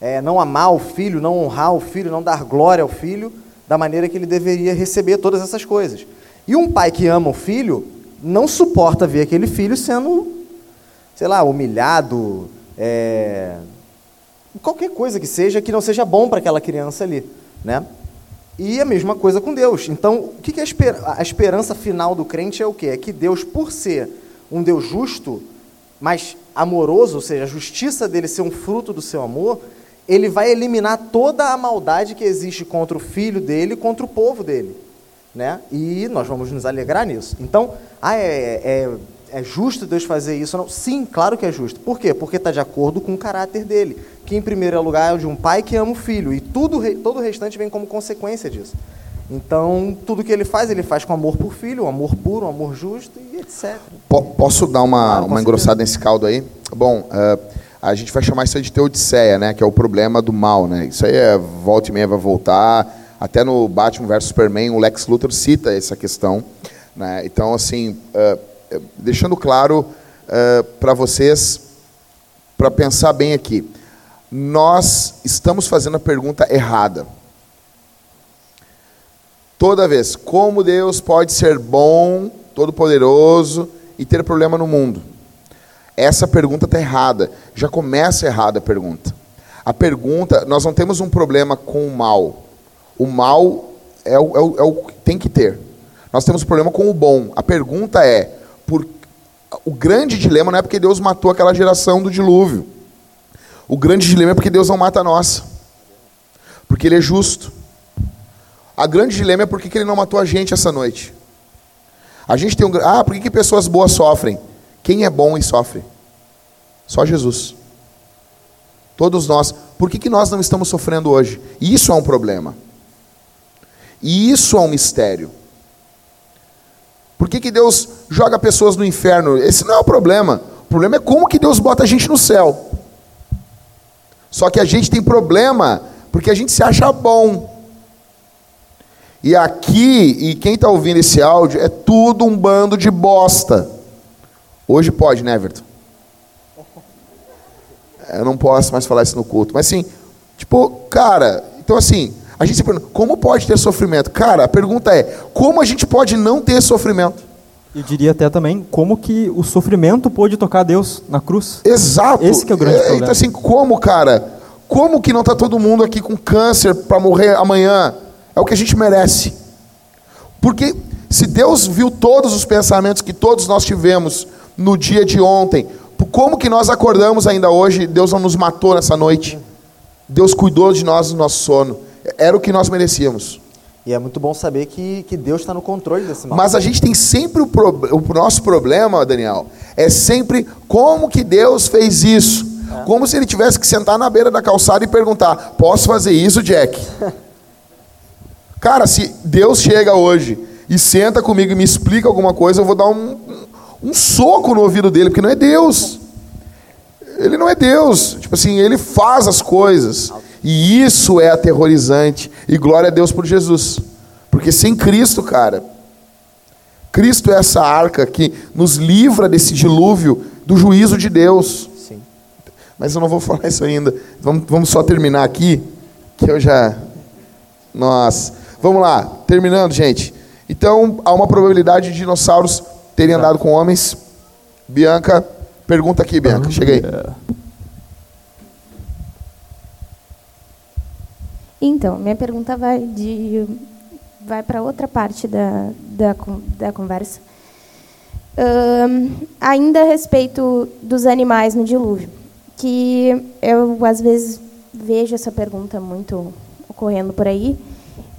é, não amar o filho, não honrar o filho, não dar glória ao filho, da maneira que ele deveria receber todas essas coisas. E um pai que ama o filho não suporta ver aquele filho sendo, sei lá, humilhado, é, qualquer coisa que seja, que não seja bom para aquela criança ali, né? E a mesma coisa com Deus. Então, o que, que é a, esper- a esperança final do crente é o quê? É que Deus, por ser um Deus justo, mas amoroso, ou seja, a justiça dele ser um fruto do seu amor, ele vai eliminar toda a maldade que existe contra o filho dele, contra o povo dele, né? E nós vamos nos alegrar nisso. Então, ah, é, é, é justo Deus fazer isso? Não? Sim, claro que é justo. Por quê? Porque está de acordo com o caráter dele, que em primeiro lugar é de um pai que ama o filho, e tudo, todo o restante vem como consequência disso. Então, tudo que ele faz, ele faz com amor por filho, um amor puro, um amor justo e etcétera. P- posso dar uma, claro, uma engrossada nesse caldo aí? Bom, uh, a gente vai chamar isso aí de teodiceia, né? Que é o problema do mal, né? Isso aí é volta e meia, vai voltar. Até no Batman versus Superman, o Lex Luthor cita essa questão, né? Então, assim, uh, deixando claro uh, para vocês, para pensar bem aqui, nós estamos fazendo a pergunta errada. Toda vez, como Deus pode ser bom, todo-poderoso e ter problema no mundo? Essa pergunta está errada. Já começa errada a pergunta. A pergunta, nós não temos um problema com o mal. O mal é o, é o, é o que tem que ter. Nós temos um problema com o bom. A pergunta é, por, o grande dilema não é porque Deus matou aquela geração do dilúvio. O grande dilema é porque Deus não mata a nossa. Porque Ele é justo. A grande dilema é por que ele não matou a gente essa noite. A gente tem um... Ah, por que pessoas boas sofrem? Quem é bom e sofre? Só Jesus. Todos nós. Por que nós não estamos sofrendo hoje? Isso é um problema. E isso é um mistério. Por que Deus joga pessoas no inferno? Esse não é o problema. O problema é como que Deus bota a gente no céu. Só que a gente tem problema porque a gente se acha bom. E aqui, e quem está ouvindo esse áudio, é tudo um bando de bosta. Hoje pode, né, Everton? Eu não posso mais falar isso no culto. Mas assim, tipo, cara, então assim, a gente se pergunta, como pode ter sofrimento? Cara, a pergunta é, como a gente pode não ter sofrimento? Eu diria até também, como que o sofrimento pôde tocar Deus na cruz? Exato. Esse que é o grande é, problema. Então assim, como, cara, como que não está todo mundo aqui com câncer para morrer amanhã? É o que a gente merece. Porque se Deus viu todos os pensamentos que todos nós tivemos no dia de ontem, como que nós acordamos ainda hoje, Deus não nos matou nessa noite? Deus cuidou de nós no nosso sono. Era o que nós merecíamos. E é muito bom saber que, que Deus está no controle desse mal. Mas a gente tem sempre o, pro, o nosso problema, Daniel, é sempre como que Deus fez isso. É. Como se ele tivesse que sentar na beira da calçada e perguntar, posso fazer isso, Jack? Cara, se Deus chega hoje e senta comigo e me explica alguma coisa, eu vou dar um, um soco no ouvido dele, porque não é Deus. Ele não é Deus. Tipo assim, ele faz as coisas. E isso é aterrorizante. E glória a Deus por Jesus. Porque sem Cristo, cara, Cristo é essa arca que nos livra desse dilúvio do juízo de Deus. Sim. Mas eu não vou falar isso ainda. Vamos, vamos só terminar aqui, que eu já... Nossa. Vamos lá. Terminando, gente. Então, há uma probabilidade de dinossauros terem andado com homens. Bianca, pergunta aqui, Bianca. Cheguei. Então, minha pergunta vai, de, vai para outra parte da, da, da conversa. Uh, ainda a respeito dos animais no dilúvio, que eu, às vezes, vejo essa pergunta muito ocorrendo por aí,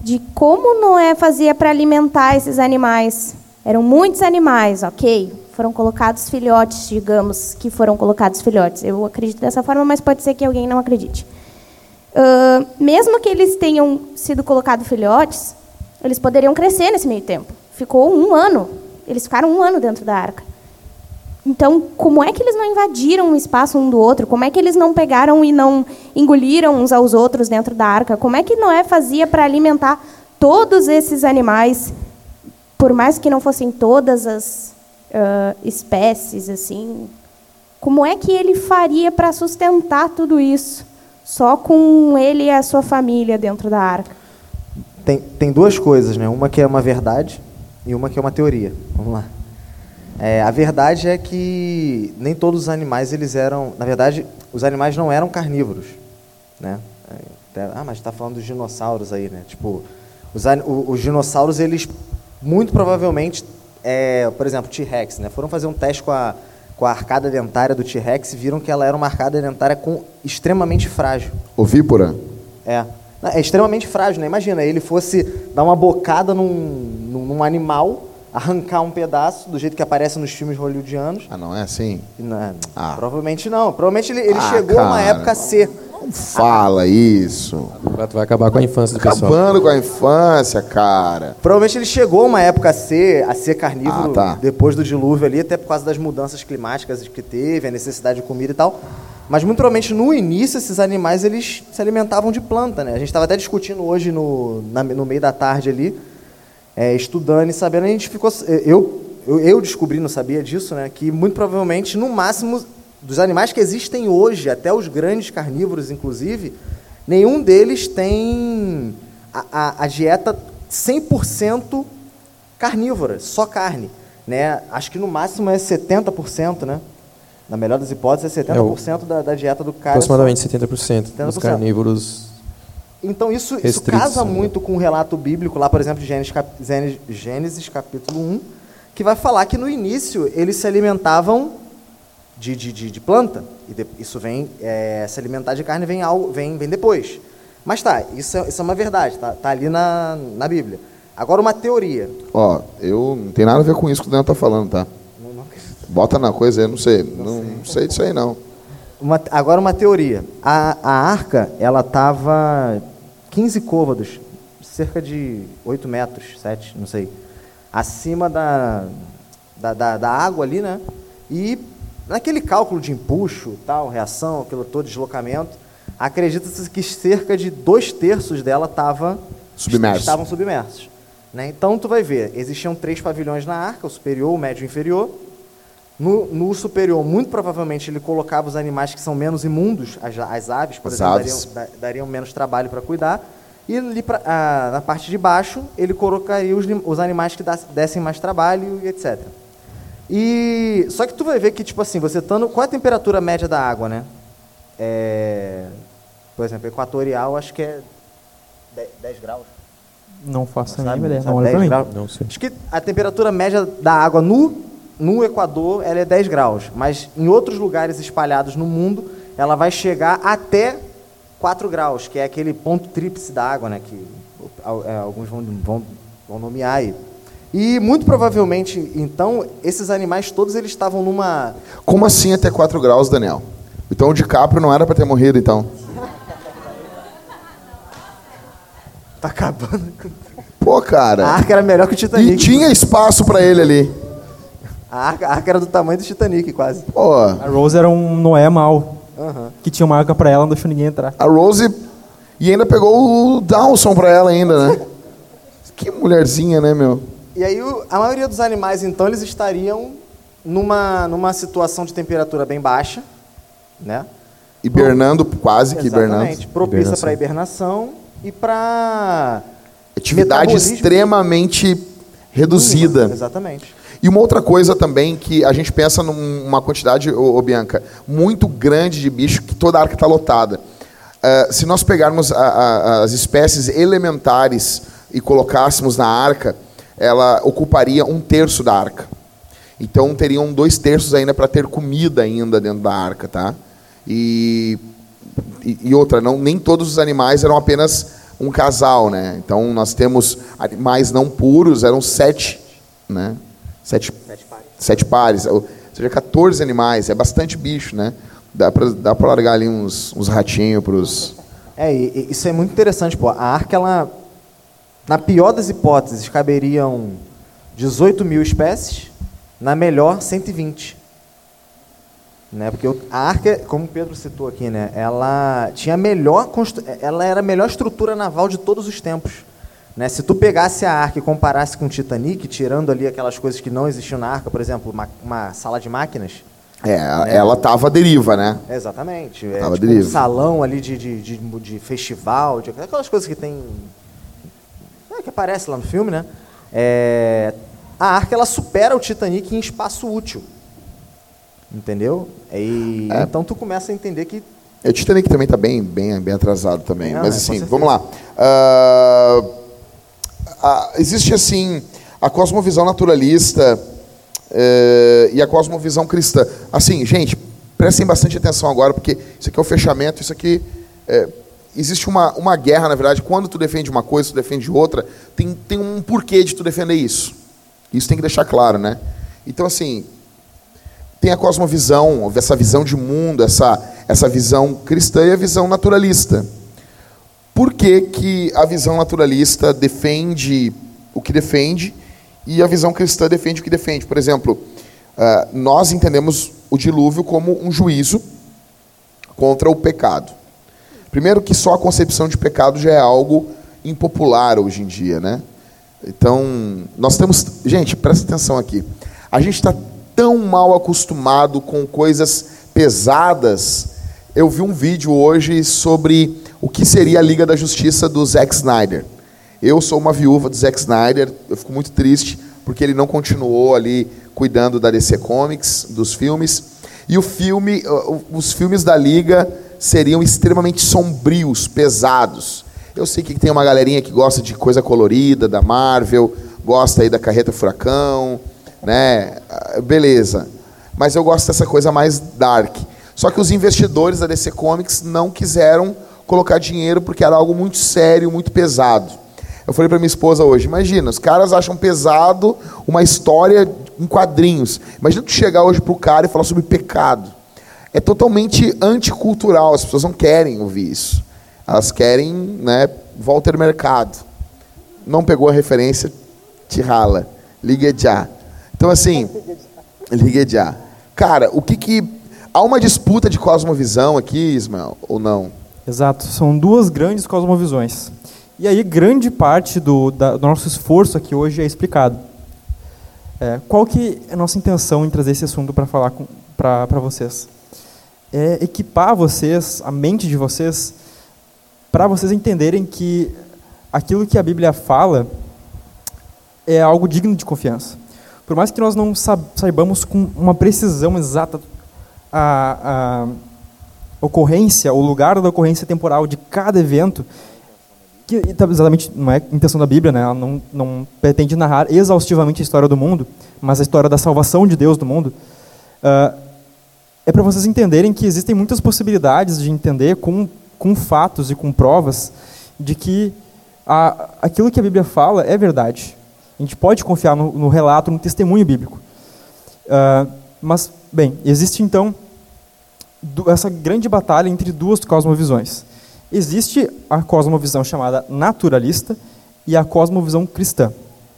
de como Noé fazia para alimentar esses animais. Eram muitos animais, ok? Foram colocados filhotes, digamos, que foram colocados filhotes. Eu acredito dessa forma, mas pode ser que alguém não acredite. Uh, mesmo que eles tenham sido colocados filhotes, eles poderiam crescer nesse meio tempo. Ficou um ano. Eles ficaram um ano dentro da arca. Então, como é que eles não invadiram o espaço um do outro? Como é que eles não pegaram e não engoliram uns aos outros dentro da arca? Como é que Noé fazia para alimentar todos esses animais, por mais que não fossem todas as uh, espécies, assim? Como é que ele faria para sustentar tudo isso? Só com ele e a sua família dentro da arca. Tem, tem duas coisas, né? Uma que é uma verdade e uma que é uma teoria. Vamos lá. É, a verdade é que nem todos os animais eles eram... Na verdade, os animais não eram carnívoros, né? Ah, mas está falando dos dinossauros aí, né? Tipo, os, os dinossauros, eles muito provavelmente... É, por exemplo, o T-Rex, né? Foram fazer um teste com a... com a arcada dentária do T-Rex, viram que ela era uma arcada dentária com, extremamente frágil. Ovípora? É. É extremamente frágil, né? Imagina, ele fosse dar uma bocada num, num animal, arrancar um pedaço, do jeito que aparece nos filmes hollywoodianos. Ah, não é assim? Não, ah. Provavelmente não. Provavelmente ele, ele ah, chegou cara, a uma época C. Não fala ah. isso. Tu vai acabar com a infância do pessoal. Acabando com a infância, cara. Provavelmente ele chegou a uma época a ser, a ser carnívoro ah, tá. depois do dilúvio ali, até por causa das mudanças climáticas que teve, a necessidade de comida e tal. Mas muito provavelmente no início esses animais eles se alimentavam de planta, né? A gente estava até discutindo hoje no, na, no meio da tarde ali, é, estudando e sabendo, a gente ficou... Eu, eu, eu descobri, não sabia disso, né? Que muito provavelmente no máximo... Dos animais que existem hoje, até os grandes carnívoros, inclusive, nenhum deles tem a, a, a dieta cem por cento carnívora, só carne, né? Acho que no máximo é setenta por cento, né? Na melhor das hipóteses, é setenta por cento é da, da dieta do cara. Aproximadamente só... setenta por cento, setenta por cento dos carnívoros. Então, isso, isso casa muito com o relato bíblico, lá, por exemplo, de Gênesis, cap... Gênesis capítulo um, que vai falar que no início eles se alimentavam... De, de, de planta, e de, isso vem, é, se alimentar de carne vem, ao, vem, vem depois. Mas tá, isso é, isso é uma verdade, tá, tá ali na, na Bíblia. Agora uma teoria. Ó, eu não tem nada a ver com isso que o Daniel tá falando, tá? Não, não... Bota na coisa, eu não sei, não, não, sei. não sei disso aí não. Uma, agora uma teoria. A, a arca, ela tava quinze côvados, cerca de oito metros, sete, não sei, acima da, da, da, da água ali, né? E... Naquele cálculo de empuxo, tal, reação, aquilo todo, deslocamento, acredita-se que cerca de dois terços dela tava, Submerso. estavam submersos. Né? Então, tu vai ver, existiam três pavilhões na arca, o superior, o médio e o inferior. No, no superior, muito provavelmente, ele colocava os animais que são menos imundos, as, as aves, por as exemplo, aves. Dariam, dariam menos trabalho para cuidar. E ali pra, ah, na parte de baixo, ele colocaria os, os animais que dessem mais trabalho e et cetera. E só que tu vai ver que, tipo assim, você estando... Qual é a temperatura média da água, né? É, por exemplo, equatorial, acho que é dez graus. Não faço a mínima ideia. Não, olha pra mim. Não sei. Acho que a temperatura média da água no, no Equador, ela é dez graus. Mas em outros lugares espalhados no mundo, ela vai chegar até quatro graus, que é aquele ponto tríplice da água, né? Que alguns vão, vão, vão nomear aí. E muito provavelmente, então, esses animais todos eles estavam numa... Como assim até quatro graus, Daniel? Então o DiCaprio não era para ter morrido, então. Tá acabando. Pô, cara. A arca era melhor que o Titanic. E tinha espaço para ele ali. A arca, a arca era do tamanho do Titanic, quase. Pô. A Rose era um Noé mau. Uhum. Que tinha uma arca pra ela, não deixou ninguém entrar. A Rose... E ainda pegou o Dawson pra ela ainda, né? Que mulherzinha, né, meu? E aí o, a maioria dos animais, então, eles estariam numa, numa situação de temperatura bem baixa, né? Hibernando, Pro... quase que hibernando. Exatamente. Propícia para hibernação e para... Atividade extremamente reduzida. Mínima, exatamente. E uma outra coisa também que a gente pensa numa quantidade, ô, ô Bianca, muito grande de bicho que toda a arca está lotada. Uh, se nós pegarmos a, a, as espécies elementares e colocássemos na arca, ela ocuparia um terço da arca. Então teriam dois terços ainda para ter comida ainda dentro da arca, tá? E, e, e outra, não, nem todos os animais eram apenas um casal, né? Então nós temos animais não puros, eram sete, né? Sete, sete pares. Sete pares, ou seja, quatorze animais, é bastante bicho, né? Dá pra, dá pra largar ali uns, uns ratinhos pros... É, e, isso é muito interessante, pô. A arca, ela, na pior das hipóteses, caberiam dezoito mil espécies, na melhor, cento e vinte. Né? Porque a arca, como o Pedro citou aqui, né? Ela tinha a melhor constru... ela era a melhor estrutura naval de todos os tempos. Né? Se tu pegasse a arca e comparasse com o Titanic, tirando ali aquelas coisas que não existiam na arca, por exemplo, uma, uma sala de máquinas... É, né? Ela estava à deriva, né? Exatamente. É, tava tipo deriva. Um salão ali de, de, de, de festival, de, aquelas coisas que tem... É, que aparece lá no filme, né? É, a arca, ela supera o Titanic em espaço útil. Entendeu? E, é. Então tu começa a entender que... O Titanic também está bem, bem, bem atrasado também. Não, mas é, assim, vamos lá. Uh, a, existe, assim, a cosmovisão naturalista... Uh, e a cosmovisão cristã. Assim, gente, prestem bastante atenção agora, porque isso aqui é o fechamento, isso aqui... É, existe uma, uma guerra, na verdade, quando tu defende uma coisa, tu defende outra, tem, tem um porquê de tu defender isso. Isso tem que deixar claro, né? Então, assim, tem a cosmovisão, essa visão de mundo, essa, essa visão cristã e a visão naturalista. Por que que a visão naturalista defende o que defende, e a visão cristã defende o que defende? Por exemplo, nós entendemos o dilúvio como um juízo contra o pecado. Primeiro que só a concepção de pecado já é algo impopular hoje em dia, né? Então, nós temos... Gente, presta atenção aqui. A gente está tão mal acostumado com coisas pesadas. Eu vi um vídeo hoje sobre o que seria a Liga da Justiça do Zack Snyder. Eu sou uma viúva do Zack Snyder, eu fico muito triste, porque ele não continuou ali cuidando da D C Comics, dos filmes. E o filme, os filmes da Liga seriam extremamente sombrios, pesados. Eu sei que tem uma galerinha que gosta de coisa colorida, da Marvel, gosta aí da Carreta Furacão, né? Beleza. Mas eu gosto dessa coisa mais dark. Só que os investidores da D C Comics não quiseram colocar dinheiro, porque era algo muito sério, muito pesado. Eu falei para minha esposa hoje, imagina, os caras acham pesado uma história em quadrinhos. Imagina tu chegar hoje pro cara e falar sobre pecado. É totalmente anticultural, as pessoas não querem ouvir isso. Elas querem, né, Walter Mercado. Não pegou a referência, te rala. Ligue já. Então assim, ligue já. Cara, o que que... Há uma disputa de cosmovisão aqui, Ismael, ou não? Exato, são duas grandes cosmovisões. E aí, grande parte do, da, do nosso esforço aqui hoje é explicado. É, qual que é a nossa intenção em trazer esse assunto para falar para vocês? É equipar vocês, a mente de vocês, para vocês entenderem que aquilo que a Bíblia fala é algo digno de confiança. Por mais que nós não saibamos com uma precisão exata a, a ocorrência, o lugar da ocorrência temporal de cada evento... que exatamente não é a intenção da Bíblia, né? Ela não, não pretende narrar exaustivamente a história do mundo, mas a história da salvação de Deus do mundo, uh, é para vocês entenderem que existem muitas possibilidades de entender com, com fatos e com provas de que a, aquilo que a Bíblia fala é verdade. A gente pode confiar no, no relato, no testemunho bíblico. Uh, mas, bem, existe então do, essa grande batalha entre duas cosmovisões. Existe a cosmovisão chamada naturalista e a cosmovisão cristã.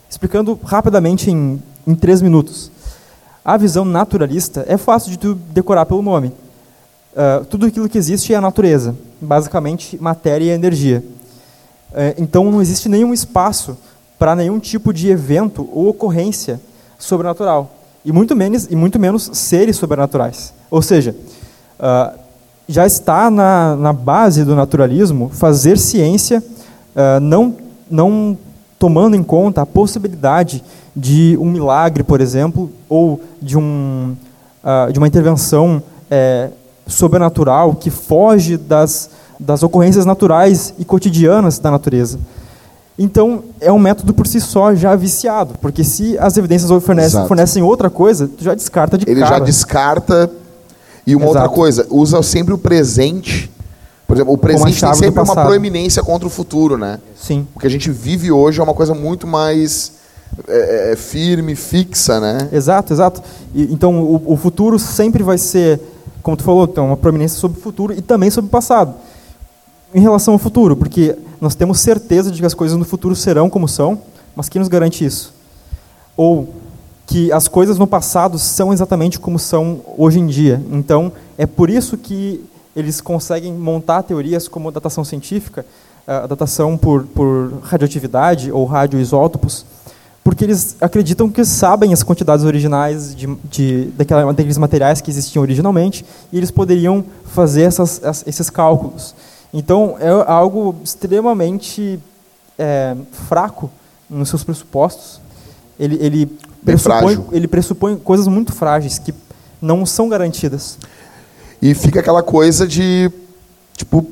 Explicando rapidamente em, em três minutos. A visão naturalista é fácil de tu decorar pelo nome. Uh, tudo aquilo que existe é a natureza. Basicamente, matéria e energia. Uh, então, não existe nenhum espaço para nenhum tipo de evento ou ocorrência sobrenatural. E muito menos, e muito menos seres sobrenaturais. Ou seja, uh, já está na, na base do naturalismo fazer ciência uh, não, não tomando em conta a possibilidade de um milagre, por exemplo, ou de, um, uh, de uma intervenção é, sobrenatural que foge das, das ocorrências naturais e cotidianas da natureza. Então, é um método por si só já viciado, porque se as evidências fornecem, fornecem outra coisa, tu já descarta de cara. Ele já descarta. E uma Exato. Outra coisa, usa sempre o presente. Por exemplo, o presente tem sempre uma proeminência contra o futuro, né? Sim. O que a gente vive hoje é uma coisa muito mais é, firme, fixa, né? Exato, exato. E, então, o, o futuro sempre vai ser, como tu falou, então, uma proeminência sobre o futuro e também sobre o passado. Em relação ao futuro, porque nós temos certeza de que as coisas no futuro serão como são, mas quem nos garante isso? Ou que as coisas no passado são exatamente como são hoje em dia. Então, é por isso que eles conseguem montar teorias como a datação científica, a datação por, por radioatividade ou radioisótopos, porque eles acreditam que sabem as quantidades originais de, de, daquela, daqueles materiais que existiam originalmente, e eles poderiam fazer essas, esses cálculos. Então, é algo extremamente é, fraco nos seus pressupostos. Ele... ele Pressupõe, ele pressupõe coisas muito frágeis que não são garantidas. E fica aquela coisa de tipo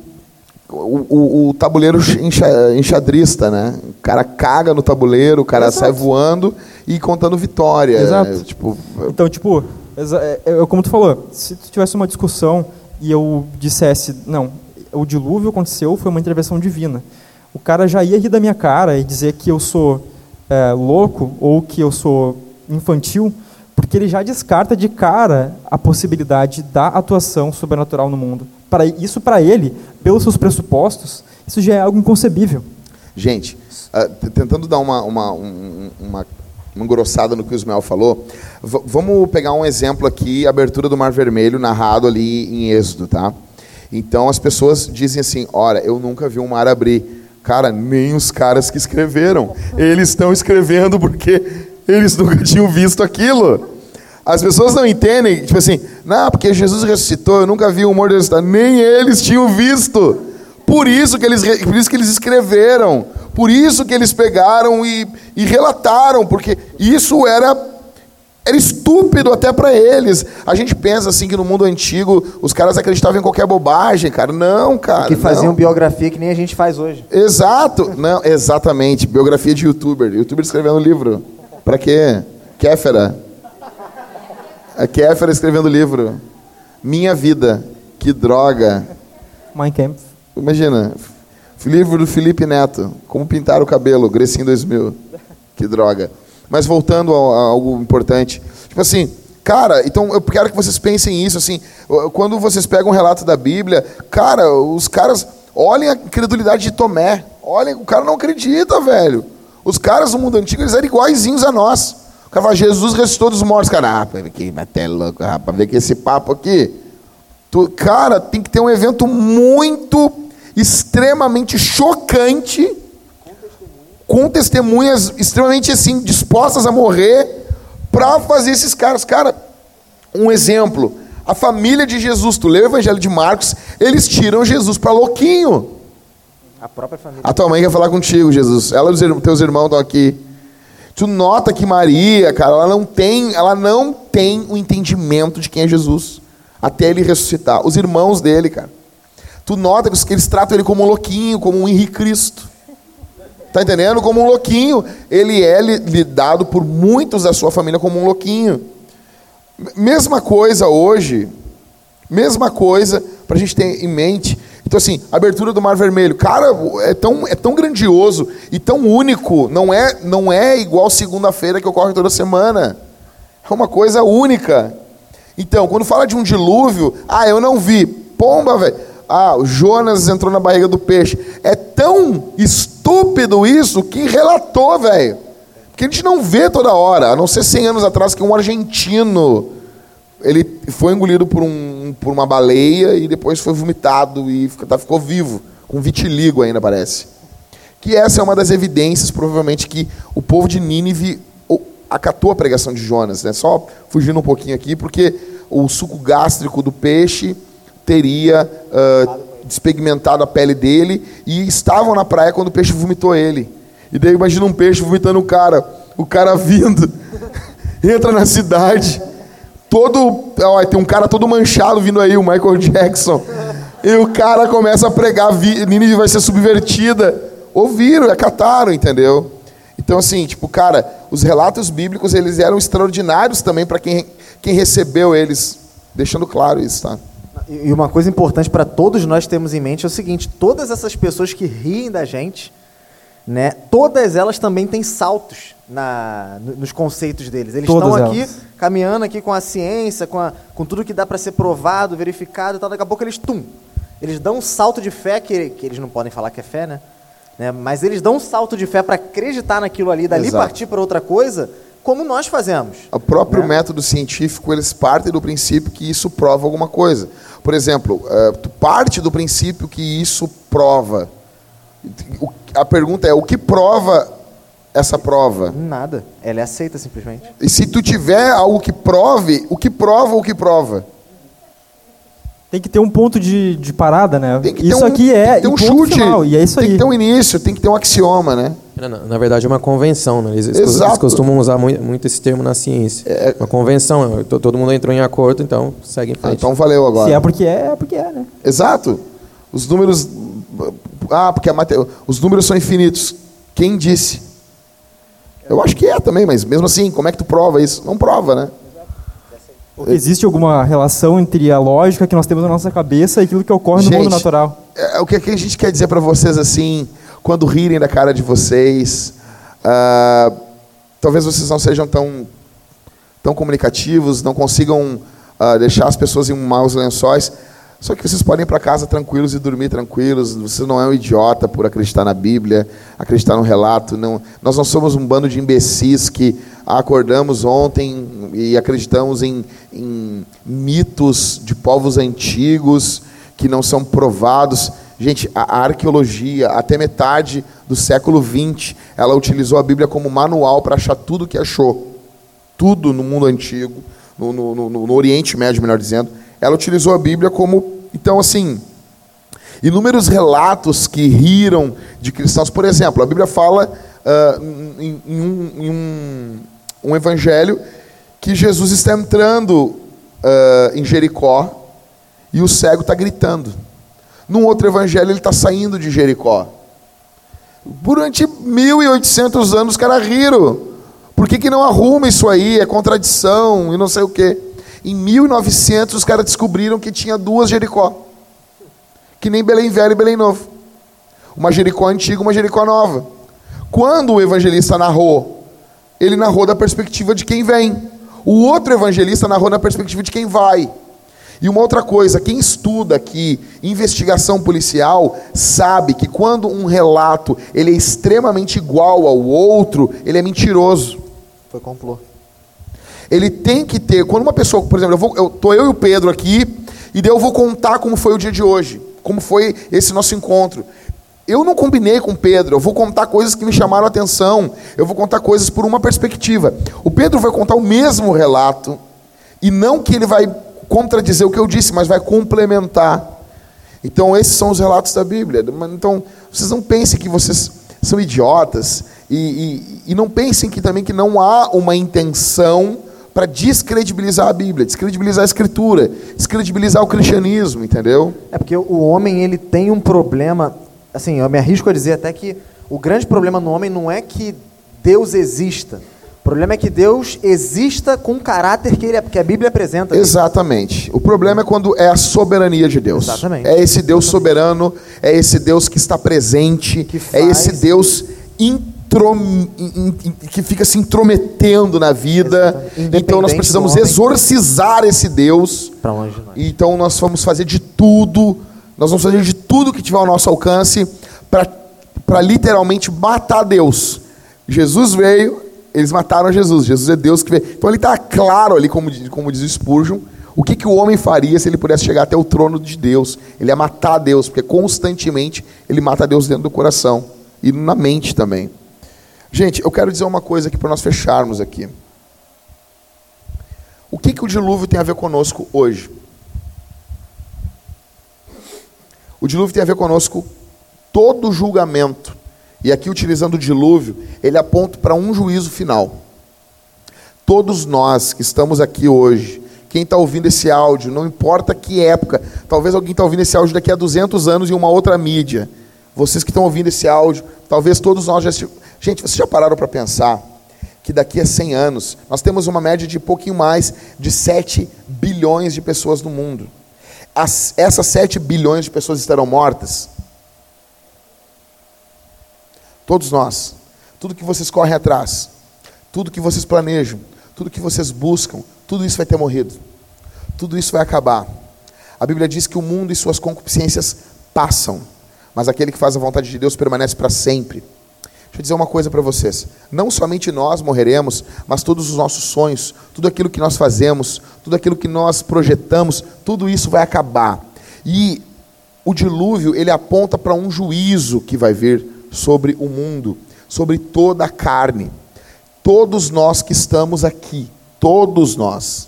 o, o, o tabuleiro enxadrista, né? O cara caga no tabuleiro, o cara Exato. Sai voando e contando vitória. Exato. Né? Tipo, então, tipo, como tu falou, se tu tivesse uma discussão e eu dissesse, não, o dilúvio aconteceu, foi uma intervenção divina, o cara já ia rir da minha cara e dizer que eu sou é, louco ou que eu sou infantil, porque ele já descarta de cara a possibilidade da atuação sobrenatural no mundo. Para isso, para ele, pelos seus pressupostos, isso já é algo inconcebível. Gente, uh, tentando dar uma, uma, um, uma, uma engrossada no que o Ismael falou, v- vamos pegar um exemplo aqui, a abertura do Mar Vermelho, narrado ali em Êxodo, tá? Então, as pessoas dizem assim, ora, eu nunca vi um mar abrir. Cara, nem os caras que escreveram. Eles estão escrevendo porque eles nunca tinham visto aquilo. As pessoas não entendem, tipo assim, não, porque Jesus ressuscitou, eu nunca vi um morto ressuscitar. Nem eles tinham visto. Por isso que eles, por isso que eles escreveram. Por isso que eles pegaram e, e relataram, porque isso era... Era estúpido até para eles. A gente pensa assim que no mundo antigo os caras acreditavam em qualquer bobagem, cara. Não, cara. Que faziam não. Biografia que nem a gente faz hoje. Exato. Não, exatamente. Biografia de youtuber. Youtuber escrevendo livro. Para quê? Kéfera. A Kéfera escrevendo livro. Minha vida. Que droga. Mein Kampf. Imagina. Livro do Felipe Neto. Como pintar o cabelo. Grecinho dois mil. Que droga. Mas voltando a, a algo importante, tipo assim, cara, então eu quero que vocês pensem isso, assim, quando vocês pegam um relato da Bíblia, cara, os caras, olhem a credulidade de Tomé, olhem, o cara não acredita, velho, os caras do mundo antigo, eles eram iguaizinhos a nós, o cara fala, Jesus ressuscitou dos mortos, cara, ah, que até louco, rapaz, vê que esse papo aqui, tu, cara, tem que ter um evento muito, extremamente chocante, com testemunhas extremamente assim dispostas a morrer para fazer esses caras. Cara, um exemplo, a família de Jesus, tu lê o Evangelho de Marcos, eles tiram Jesus para louquinho. A própria família. A tua mãe quer falar contigo, Jesus. Ela e teus irmãos estão aqui. Tu nota que Maria, cara, ela não tem, ela não tem o entendimento de quem é Jesus até ele ressuscitar. Os irmãos dele, cara. Tu nota que eles tratam ele como um louquinho, como um Henrique Cristo. Tá entendendo? Como um louquinho. Ele é lidado por muitos da sua família como um louquinho. Mesma coisa hoje. Mesma coisa, para a gente ter em mente. Então assim, a abertura do Mar Vermelho, cara, é tão, é tão grandioso e tão único, não é, não é igual segunda-feira que ocorre toda semana, é uma coisa única. Então, quando fala de um dilúvio, ah, eu não vi, pomba, velho, ah, o Jonas entrou na barriga do peixe, é tão estúpido isso que relatou, velho, porque a gente não vê toda hora, a não ser cem anos atrás que um argentino... Ele foi engolido por, um, por uma baleia e depois foi vomitado e ficou, ficou vivo, com vitiligo ainda parece. Que essa é uma das evidências, provavelmente, que o povo de Nínive acatou a pregação de Jonas, né? Só fugindo um pouquinho aqui, porque o suco gástrico do peixe teria uh, despigmentado a pele dele e estavam na praia quando o peixe vomitou ele. E daí imagina um peixe vomitando o cara, o cara vindo, entra na cidade... Todo, ó, tem um cara todo manchado vindo aí, o Michael Jackson. E o cara começa a pregar, Nínive vai ser subvertida. Ouviram, acataram, entendeu? Então assim, tipo, cara, os relatos bíblicos, eles eram extraordinários também para quem, quem recebeu eles. Deixando claro isso, tá? E uma coisa importante para todos nós termos em mente é o seguinte, todas essas pessoas que riem da gente, né, todas elas também têm saltos na, nos conceitos deles. Eles todas estão aqui, elas. caminhando aqui com a ciência, com, a, com tudo que dá para ser provado, verificado e tal. Daqui a pouco eles, tum, eles dão um salto de fé, que, que eles não podem falar que é fé, né? né? Mas eles dão um salto de fé para acreditar naquilo ali, dali Exato. Partir para outra coisa, como nós fazemos. O próprio né? método científico, eles partem do princípio que isso prova alguma coisa. Por exemplo, uh, tu parte do princípio que isso prova. O, a pergunta é, o que prova essa prova? Nada. Ela é aceita, simplesmente. E se tu tiver algo que prove, o que prova o que prova? Tem que ter um ponto de, de parada, né? Tem que isso um, aqui é tem que ter um chute. Final, e é isso aí. Tem que ter um início, tem que ter um axioma, né? Na, na verdade é uma convenção, né? Eles, Exato. Eles costumam usar muito, muito esse termo na ciência. É... Uma convenção, todo mundo entrou em acordo, então segue em frente. Ah, então valeu agora. Se é porque é, é porque é, né? Exato. Os números... Ah, porque a mate... os números são infinitos. Quem disse? Eu acho que é também, mas mesmo assim, como é que tu prova isso? Não prova, né? Porque existe alguma relação entre a lógica que nós temos na nossa cabeça e aquilo que ocorre gente, no mundo natural? É, o que a gente quer dizer para vocês, assim, quando rirem da cara de vocês, uh, talvez vocês não sejam tão, tão comunicativos, não consigam uh, deixar as pessoas em maus lençóis. Só que vocês podem ir para casa tranquilos e dormir tranquilos. Você não é um idiota por acreditar na Bíblia, acreditar no relato. Não. Nós não somos um bando de imbecis que acordamos ontem e acreditamos em, em mitos de povos antigos que não são provados. Gente, a arqueologia, até metade do século vinte, ela utilizou a Bíblia como manual para achar tudo o que achou. Tudo no mundo antigo, no, no, no, no Oriente Médio, melhor dizendo. Ela utilizou a Bíblia como... Então, assim, inúmeros relatos que riram de cristãos. Por exemplo, a Bíblia fala uh, em, em, um, em um, um evangelho que Jesus está entrando uh, em Jericó e o cego está gritando. Num outro evangelho, ele está saindo de Jericó. Durante mil e oitocentos anos, os caras riram. Por que que não arruma isso aí? É contradição e não sei o quê. Em mil e novecentos, os caras descobriram que tinha duas Jericó. Que nem Belém Velho e Belém Novo. Uma Jericó antiga e uma Jericó nova. Quando o evangelista narrou, ele narrou da perspectiva de quem vem. O outro evangelista narrou na perspectiva de quem vai. E uma outra coisa, quem estuda aqui investigação policial, sabe que quando um relato ele é extremamente igual ao outro, ele é mentiroso. Foi complô. Ele tem que ter, quando uma pessoa, por exemplo, eu vou, eu, tô eu e o Pedro aqui, e daí eu vou contar como foi o dia de hoje, como foi esse nosso encontro. Eu não combinei com o Pedro, eu vou contar coisas que me chamaram a atenção, eu vou contar coisas por uma perspectiva. O Pedro vai contar o mesmo relato, e não que ele vai contradizer o que eu disse, mas vai complementar. Então esses são os relatos da Bíblia. Então vocês não pensem que vocês são idiotas, e, e, e não pensem que também que não há uma intenção... para descredibilizar a Bíblia, descredibilizar a Escritura, descredibilizar o cristianismo, entendeu? É porque o homem, ele tem um problema, assim, eu me arrisco a dizer até que o grande problema no homem não é que Deus exista. O problema é que Deus exista com o caráter que, ele, que a Bíblia apresenta. Exatamente. O problema é quando é a soberania de Deus. Exatamente. É esse Deus soberano, é esse Deus que está presente, que faz... é esse Deus intro... que fica se intrometendo na vida. Então nós precisamos exorcizar esse Deus. Pra longe de nós. Então nós vamos fazer de tudo, nós vamos fazer de tudo que tiver ao nosso alcance para literalmente matar Deus. Jesus veio... Eles mataram Jesus. Jesus é Deus que veio. Então ele está claro ali, como, como diz o Spurgeon, o que, que o homem faria se ele pudesse chegar até o trono de Deus. Ele ia matar Deus, porque constantemente ele mata Deus dentro do coração e na mente também. Gente, eu quero dizer uma coisa aqui para nós fecharmos aqui. O que, que o dilúvio tem a ver conosco hoje? O dilúvio tem a ver conosco todo julgamento. E aqui, utilizando o dilúvio, ele aponta para um juízo final. Todos nós que estamos aqui hoje, quem está ouvindo esse áudio, não importa que época, talvez alguém está ouvindo esse áudio daqui a duzentos anos em uma outra mídia. Vocês que estão ouvindo esse áudio, talvez todos nós já... Gente, vocês já pararam para pensar que daqui a cem anos, nós temos uma média de pouquinho mais de sete bilhões de pessoas no mundo. As, essas sete bilhões de pessoas estarão mortas? Todos nós, tudo que vocês correm atrás, tudo que vocês planejam, tudo que vocês buscam, tudo isso vai ter morrido, tudo isso vai acabar. A Bíblia diz que o mundo e suas concupiscências passam, mas aquele que faz a vontade de Deus permanece para sempre. Deixa eu dizer uma coisa para vocês, não somente nós morreremos, mas todos os nossos sonhos, tudo aquilo que nós fazemos, tudo aquilo que nós projetamos, tudo isso vai acabar. E o dilúvio, ele aponta para um juízo que vai vir sobre o mundo, sobre toda a carne. Todos nós que estamos aqui, todos nós,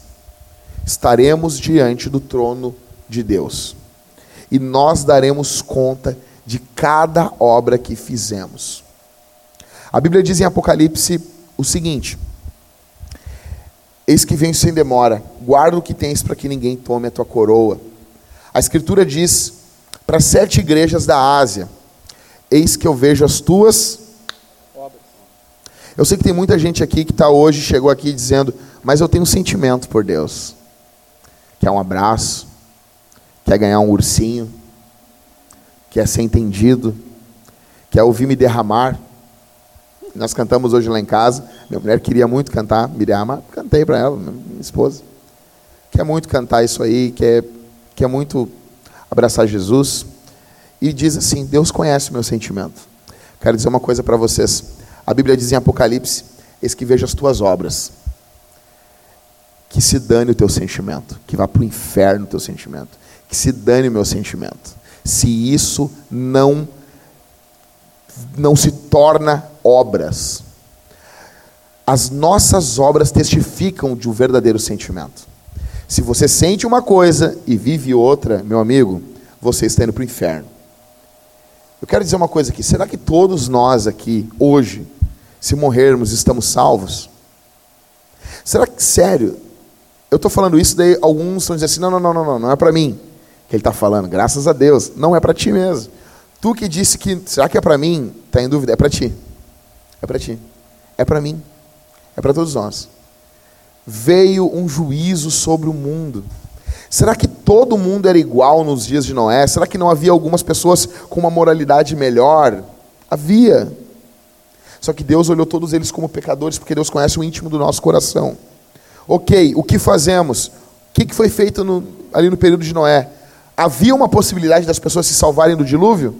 estaremos diante do trono de Deus. E nós daremos conta de cada obra que fizemos. A Bíblia diz em Apocalipse o seguinte: eis que venho sem demora, guarda o que tens para que ninguém tome a tua coroa. A Escritura diz para sete igrejas da Ásia: eis que eu vejo as tuas obras. Eu sei que tem muita gente aqui que está hoje, chegou aqui dizendo, mas eu tenho um sentimento por Deus. Quer um abraço, quer ganhar um ursinho, quer ser entendido, quer ouvir me derramar. Nós cantamos hoje lá em casa, minha mulher queria muito cantar me derramar, cantei para ela, minha esposa. Quer muito cantar isso aí, quer, quer muito abraçar Jesus. E diz assim, Deus conhece o meu sentimento. Quero dizer uma coisa para vocês. A Bíblia diz em Apocalipse, eis que vejo as tuas obras. Que se dane o teu sentimento. Que vá para o inferno o teu sentimento. Que se dane o meu sentimento. Se isso não, não se torna obras. As nossas obras testificam de um verdadeiro sentimento. Se você sente uma coisa e vive outra, meu amigo, você está indo para o inferno. Eu quero dizer uma coisa aqui, será que todos nós aqui, hoje, se morrermos, estamos salvos? Será que, sério, eu estou falando isso, daí alguns estão dizendo assim, não, não, não, não, não é para mim que ele está falando, graças a Deus, não é para ti mesmo. Tu que disse que, será que é para mim? Está em dúvida, é para ti, é para ti, é para mim, é para todos nós. Veio um juízo sobre o mundo. Será que todo mundo era igual nos dias de Noé? Será que não havia algumas pessoas com uma moralidade melhor? Havia. Só que Deus olhou todos eles como pecadores, porque Deus conhece o íntimo do nosso coração. Ok, o que fazemos? O que, que foi feito no, ali no período de Noé? Havia uma possibilidade das pessoas se salvarem do dilúvio?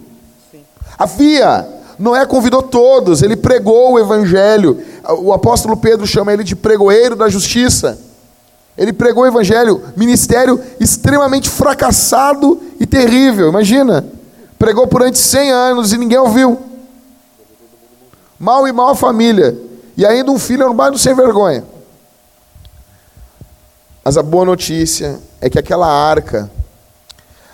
Sim. Havia. Noé convidou todos, ele pregou o evangelho. O apóstolo Pedro chama ele de pregoeiro da justiça. Ele pregou o evangelho, ministério extremamente fracassado e terrível, imagina. Pregou durante cem anos e ninguém ouviu. Mal e mal a família. E ainda um filho armado sem vergonha. Mas a boa notícia é que aquela arca,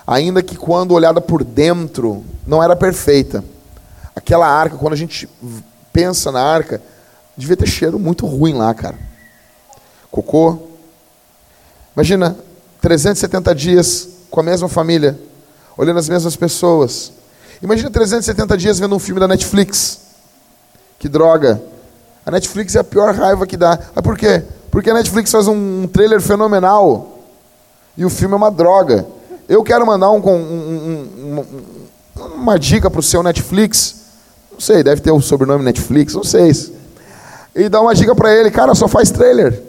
ainda que quando olhada por dentro, não era perfeita. Aquela arca, quando a gente pensa na arca, devia ter cheiro muito ruim lá, cara. Cocô. Imagina, trezentos e setenta dias com a mesma família, olhando as mesmas pessoas. Imagina trezentos e setenta dias vendo um filme da Netflix. Que droga. A Netflix é a pior raiva que dá. Mas por quê? Porque a Netflix faz um trailer fenomenal e o filme é uma droga. Eu quero mandar um, um, um, uma, uma dica para o seu Netflix. Não sei, deve ter o sobrenome Netflix, não sei. E dar uma dica para ele. Cara, só faz trailer.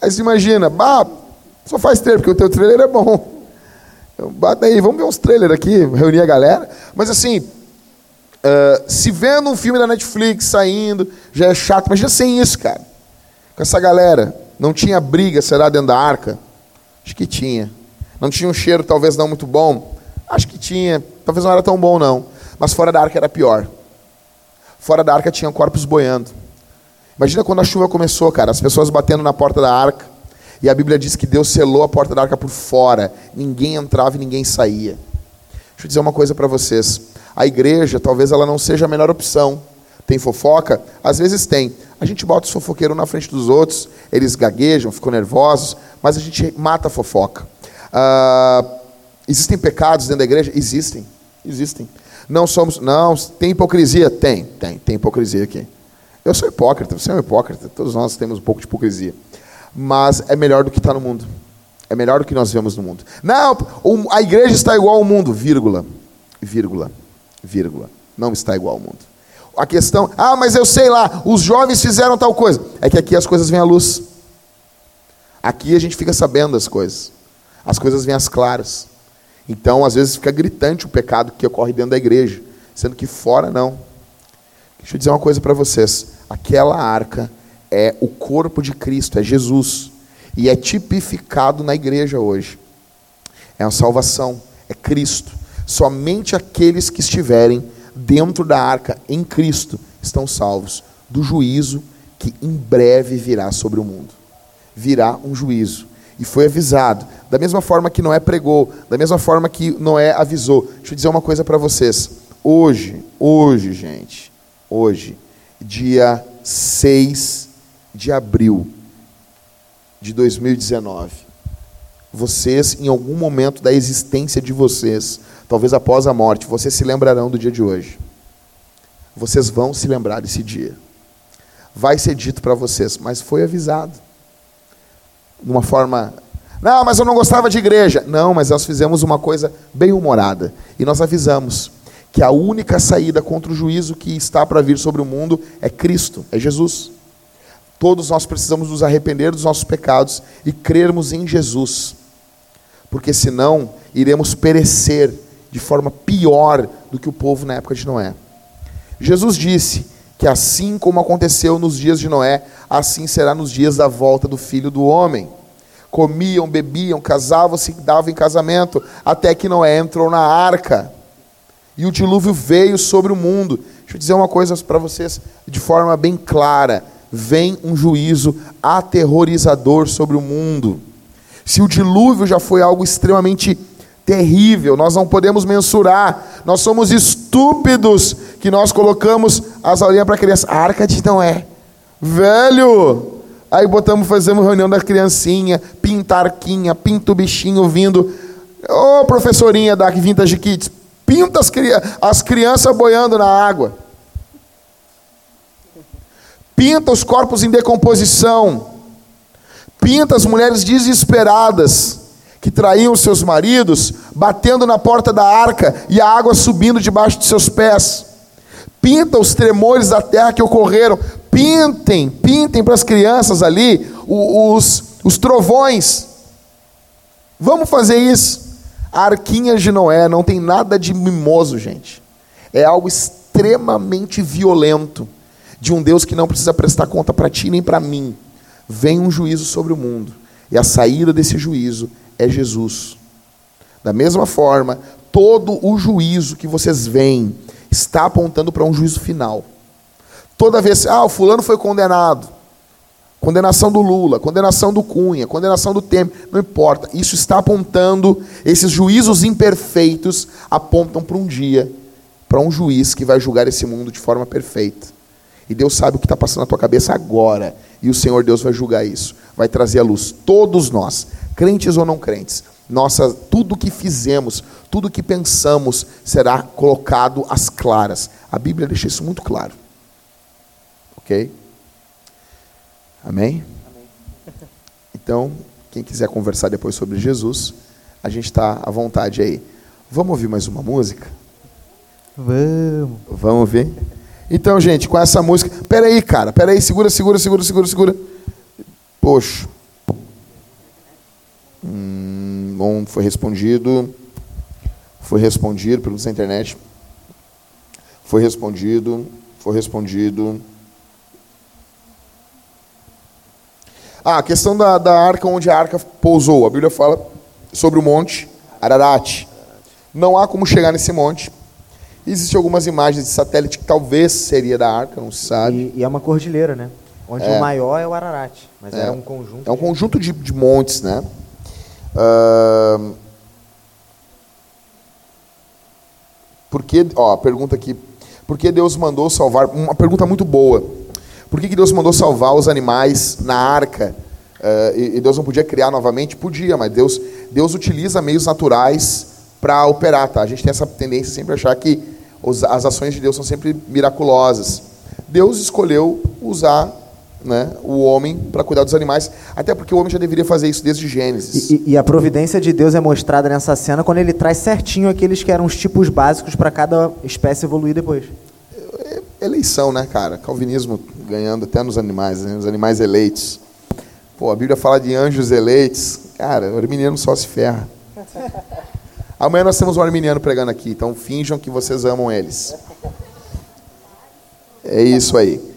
Aí você imagina, bah, só faz trailer, porque o teu trailer é bom. Bata aí, vamos ver uns trailers aqui, reunir a galera. Mas assim, uh, se vendo um filme da Netflix saindo, já é chato. Imagina sem isso, cara. Com essa galera. Não tinha briga, será, dentro da arca? Acho que tinha. Não tinha um cheiro, talvez não muito bom? Acho que tinha. Talvez não era tão bom, não. Mas fora da arca era pior. Fora da arca tinha corpos boiando. Imagina quando a chuva começou, cara. As pessoas batendo na porta da arca. E a Bíblia diz que Deus selou a porta da arca por fora. Ninguém entrava e ninguém saía. Deixa eu dizer uma coisa para vocês. A igreja, talvez ela não seja a melhor opção. Tem fofoca? Às vezes tem. A gente bota os fofoqueiros na frente dos outros. Eles gaguejam, ficam nervosos. Mas a gente mata a fofoca. Ah, existem pecados dentro da igreja? Existem. Existem. Não somos... Não, tem hipocrisia? Tem. Tem. Tem hipocrisia aqui. Eu sou hipócrita. Você é um hipócrita. Todos nós temos um pouco de hipocrisia. Mas é melhor do que está no mundo. É melhor do que nós vemos no mundo. Não, a igreja está igual ao mundo, vírgula, vírgula, vírgula. Não está igual ao mundo. A questão, ah, mas eu sei lá, os jovens fizeram tal coisa. É que aqui as coisas vêm à luz. Aqui a gente fica sabendo as coisas. As coisas vêm às claras. Então, às vezes fica gritante o pecado que ocorre dentro da igreja. Sendo que fora, não. Deixa eu dizer uma coisa para vocês. Aquela arca... é o corpo de Cristo, é Jesus. E é tipificado na igreja hoje. É a salvação, é Cristo. Somente aqueles que estiverem dentro da arca, em Cristo, estão salvos do juízo que em breve virá sobre o mundo. Virá um juízo. E foi avisado. Da mesma forma que Noé pregou, da mesma forma que Noé avisou. Deixa eu dizer uma coisa para vocês. Hoje, hoje, gente, hoje, dia seis de abril de dois mil e dezenove, vocês, em algum momento da existência de vocês, talvez após a morte, vocês se lembrarão do dia de hoje. Vocês vão se lembrar desse dia. Vai ser dito para vocês, mas foi avisado. De uma forma, não, mas eu não gostava de igreja. Não, mas nós fizemos uma coisa bem humorada. E nós avisamos que a única saída contra o juízo que está para vir sobre o mundo é Cristo, é Jesus. Todos nós precisamos nos arrepender dos nossos pecados e crermos em Jesus. Porque senão iremos perecer de forma pior do que o povo na época de Noé. Jesus disse que assim como aconteceu nos dias de Noé, assim será nos dias da volta do Filho do Homem. Comiam, bebiam, casavam-se, davam em casamento, até que Noé entrou na arca. E o dilúvio veio sobre o mundo. Deixa eu dizer uma coisa para vocês de forma bem clara. Vem um juízo aterrorizador sobre o mundo. Se o dilúvio já foi algo extremamente terrível, nós não podemos mensurar. Nós somos estúpidos que nós colocamos as aulinhas para criança. A arca de Noé. Velho! Aí botamos, fazemos reunião da criancinha, pinta a arquinha, pinta o bichinho vindo. Ô, oh, professorinha da Vintage Kids, pinta as, cri- as crianças boiando na água. Pinta os corpos em decomposição. Pinta as mulheres desesperadas que traíam seus maridos, batendo na porta da arca e a água subindo debaixo de seus pés. Pinta os tremores da terra que ocorreram. Pintem, pintem para as crianças ali os, os trovões. Vamos fazer isso. A arquinha de Noé não tem nada de mimoso, gente. É algo extremamente violento de um Deus que não precisa prestar conta para ti nem para mim. Vem um juízo sobre o mundo. E a saída desse juízo é Jesus. Da mesma forma, todo o juízo que vocês veem está apontando para um juízo final. Toda vez, ah, o fulano foi condenado. Condenação do Lula, condenação do Cunha, condenação do Temer, não importa. Isso está apontando, esses juízos imperfeitos apontam para um dia, para um juiz que vai julgar esse mundo de forma perfeita. E Deus sabe o que está passando na tua cabeça agora. E o Senhor Deus vai julgar isso, vai trazer à luz. Todos nós, crentes ou não crentes, nossa, tudo que fizemos, tudo que pensamos será colocado às claras. A Bíblia deixa isso muito claro. Ok? Amém? Amém. Então, quem quiser conversar depois sobre Jesus, a gente está à vontade aí. Vamos ouvir mais uma música? Vamos. Vamos ouvir? Então, gente, com essa música... Pera aí, cara. Pera aí. Segura, segura, segura, segura, segura. Poxa. Hum, bom, foi respondido. Foi respondido pelo da internet. Foi respondido. Foi respondido. Ah, a questão da, da arca, onde a arca pousou. A Bíblia fala sobre o monte Ararat. Não há como chegar nesse monte. Existem algumas imagens de satélite que talvez seria da arca, não se sabe. E, e é uma cordilheira, né? Onde é. O maior é o Ararat, mas é, é um conjunto. É um de... conjunto de, de montes, né? Uh... Por que, ó, pergunta aqui. Por que Deus mandou salvar? Uma pergunta muito boa. Por que, que Deus mandou salvar os animais na arca? Uh, e, e Deus não podia criar novamente? Podia, mas Deus, Deus utiliza meios naturais para operar, tá? A gente tem essa tendência sempre a achar que os, as ações de Deus são sempre miraculosas. Deus escolheu usar, né, o homem para cuidar dos animais, até porque o homem já deveria fazer isso desde Gênesis. E, e a providência de Deus é mostrada nessa cena quando ele traz certinho aqueles que eram os tipos básicos para cada espécie evoluir depois. Eleição, né, cara? Calvinismo ganhando até nos animais, né? Os animais eleitos. Pô, a Bíblia fala de anjos eleitos. Cara, o arminiano só se ferra. Amanhã nós temos um arminiano pregando aqui, então finjam que vocês amam eles. É isso aí.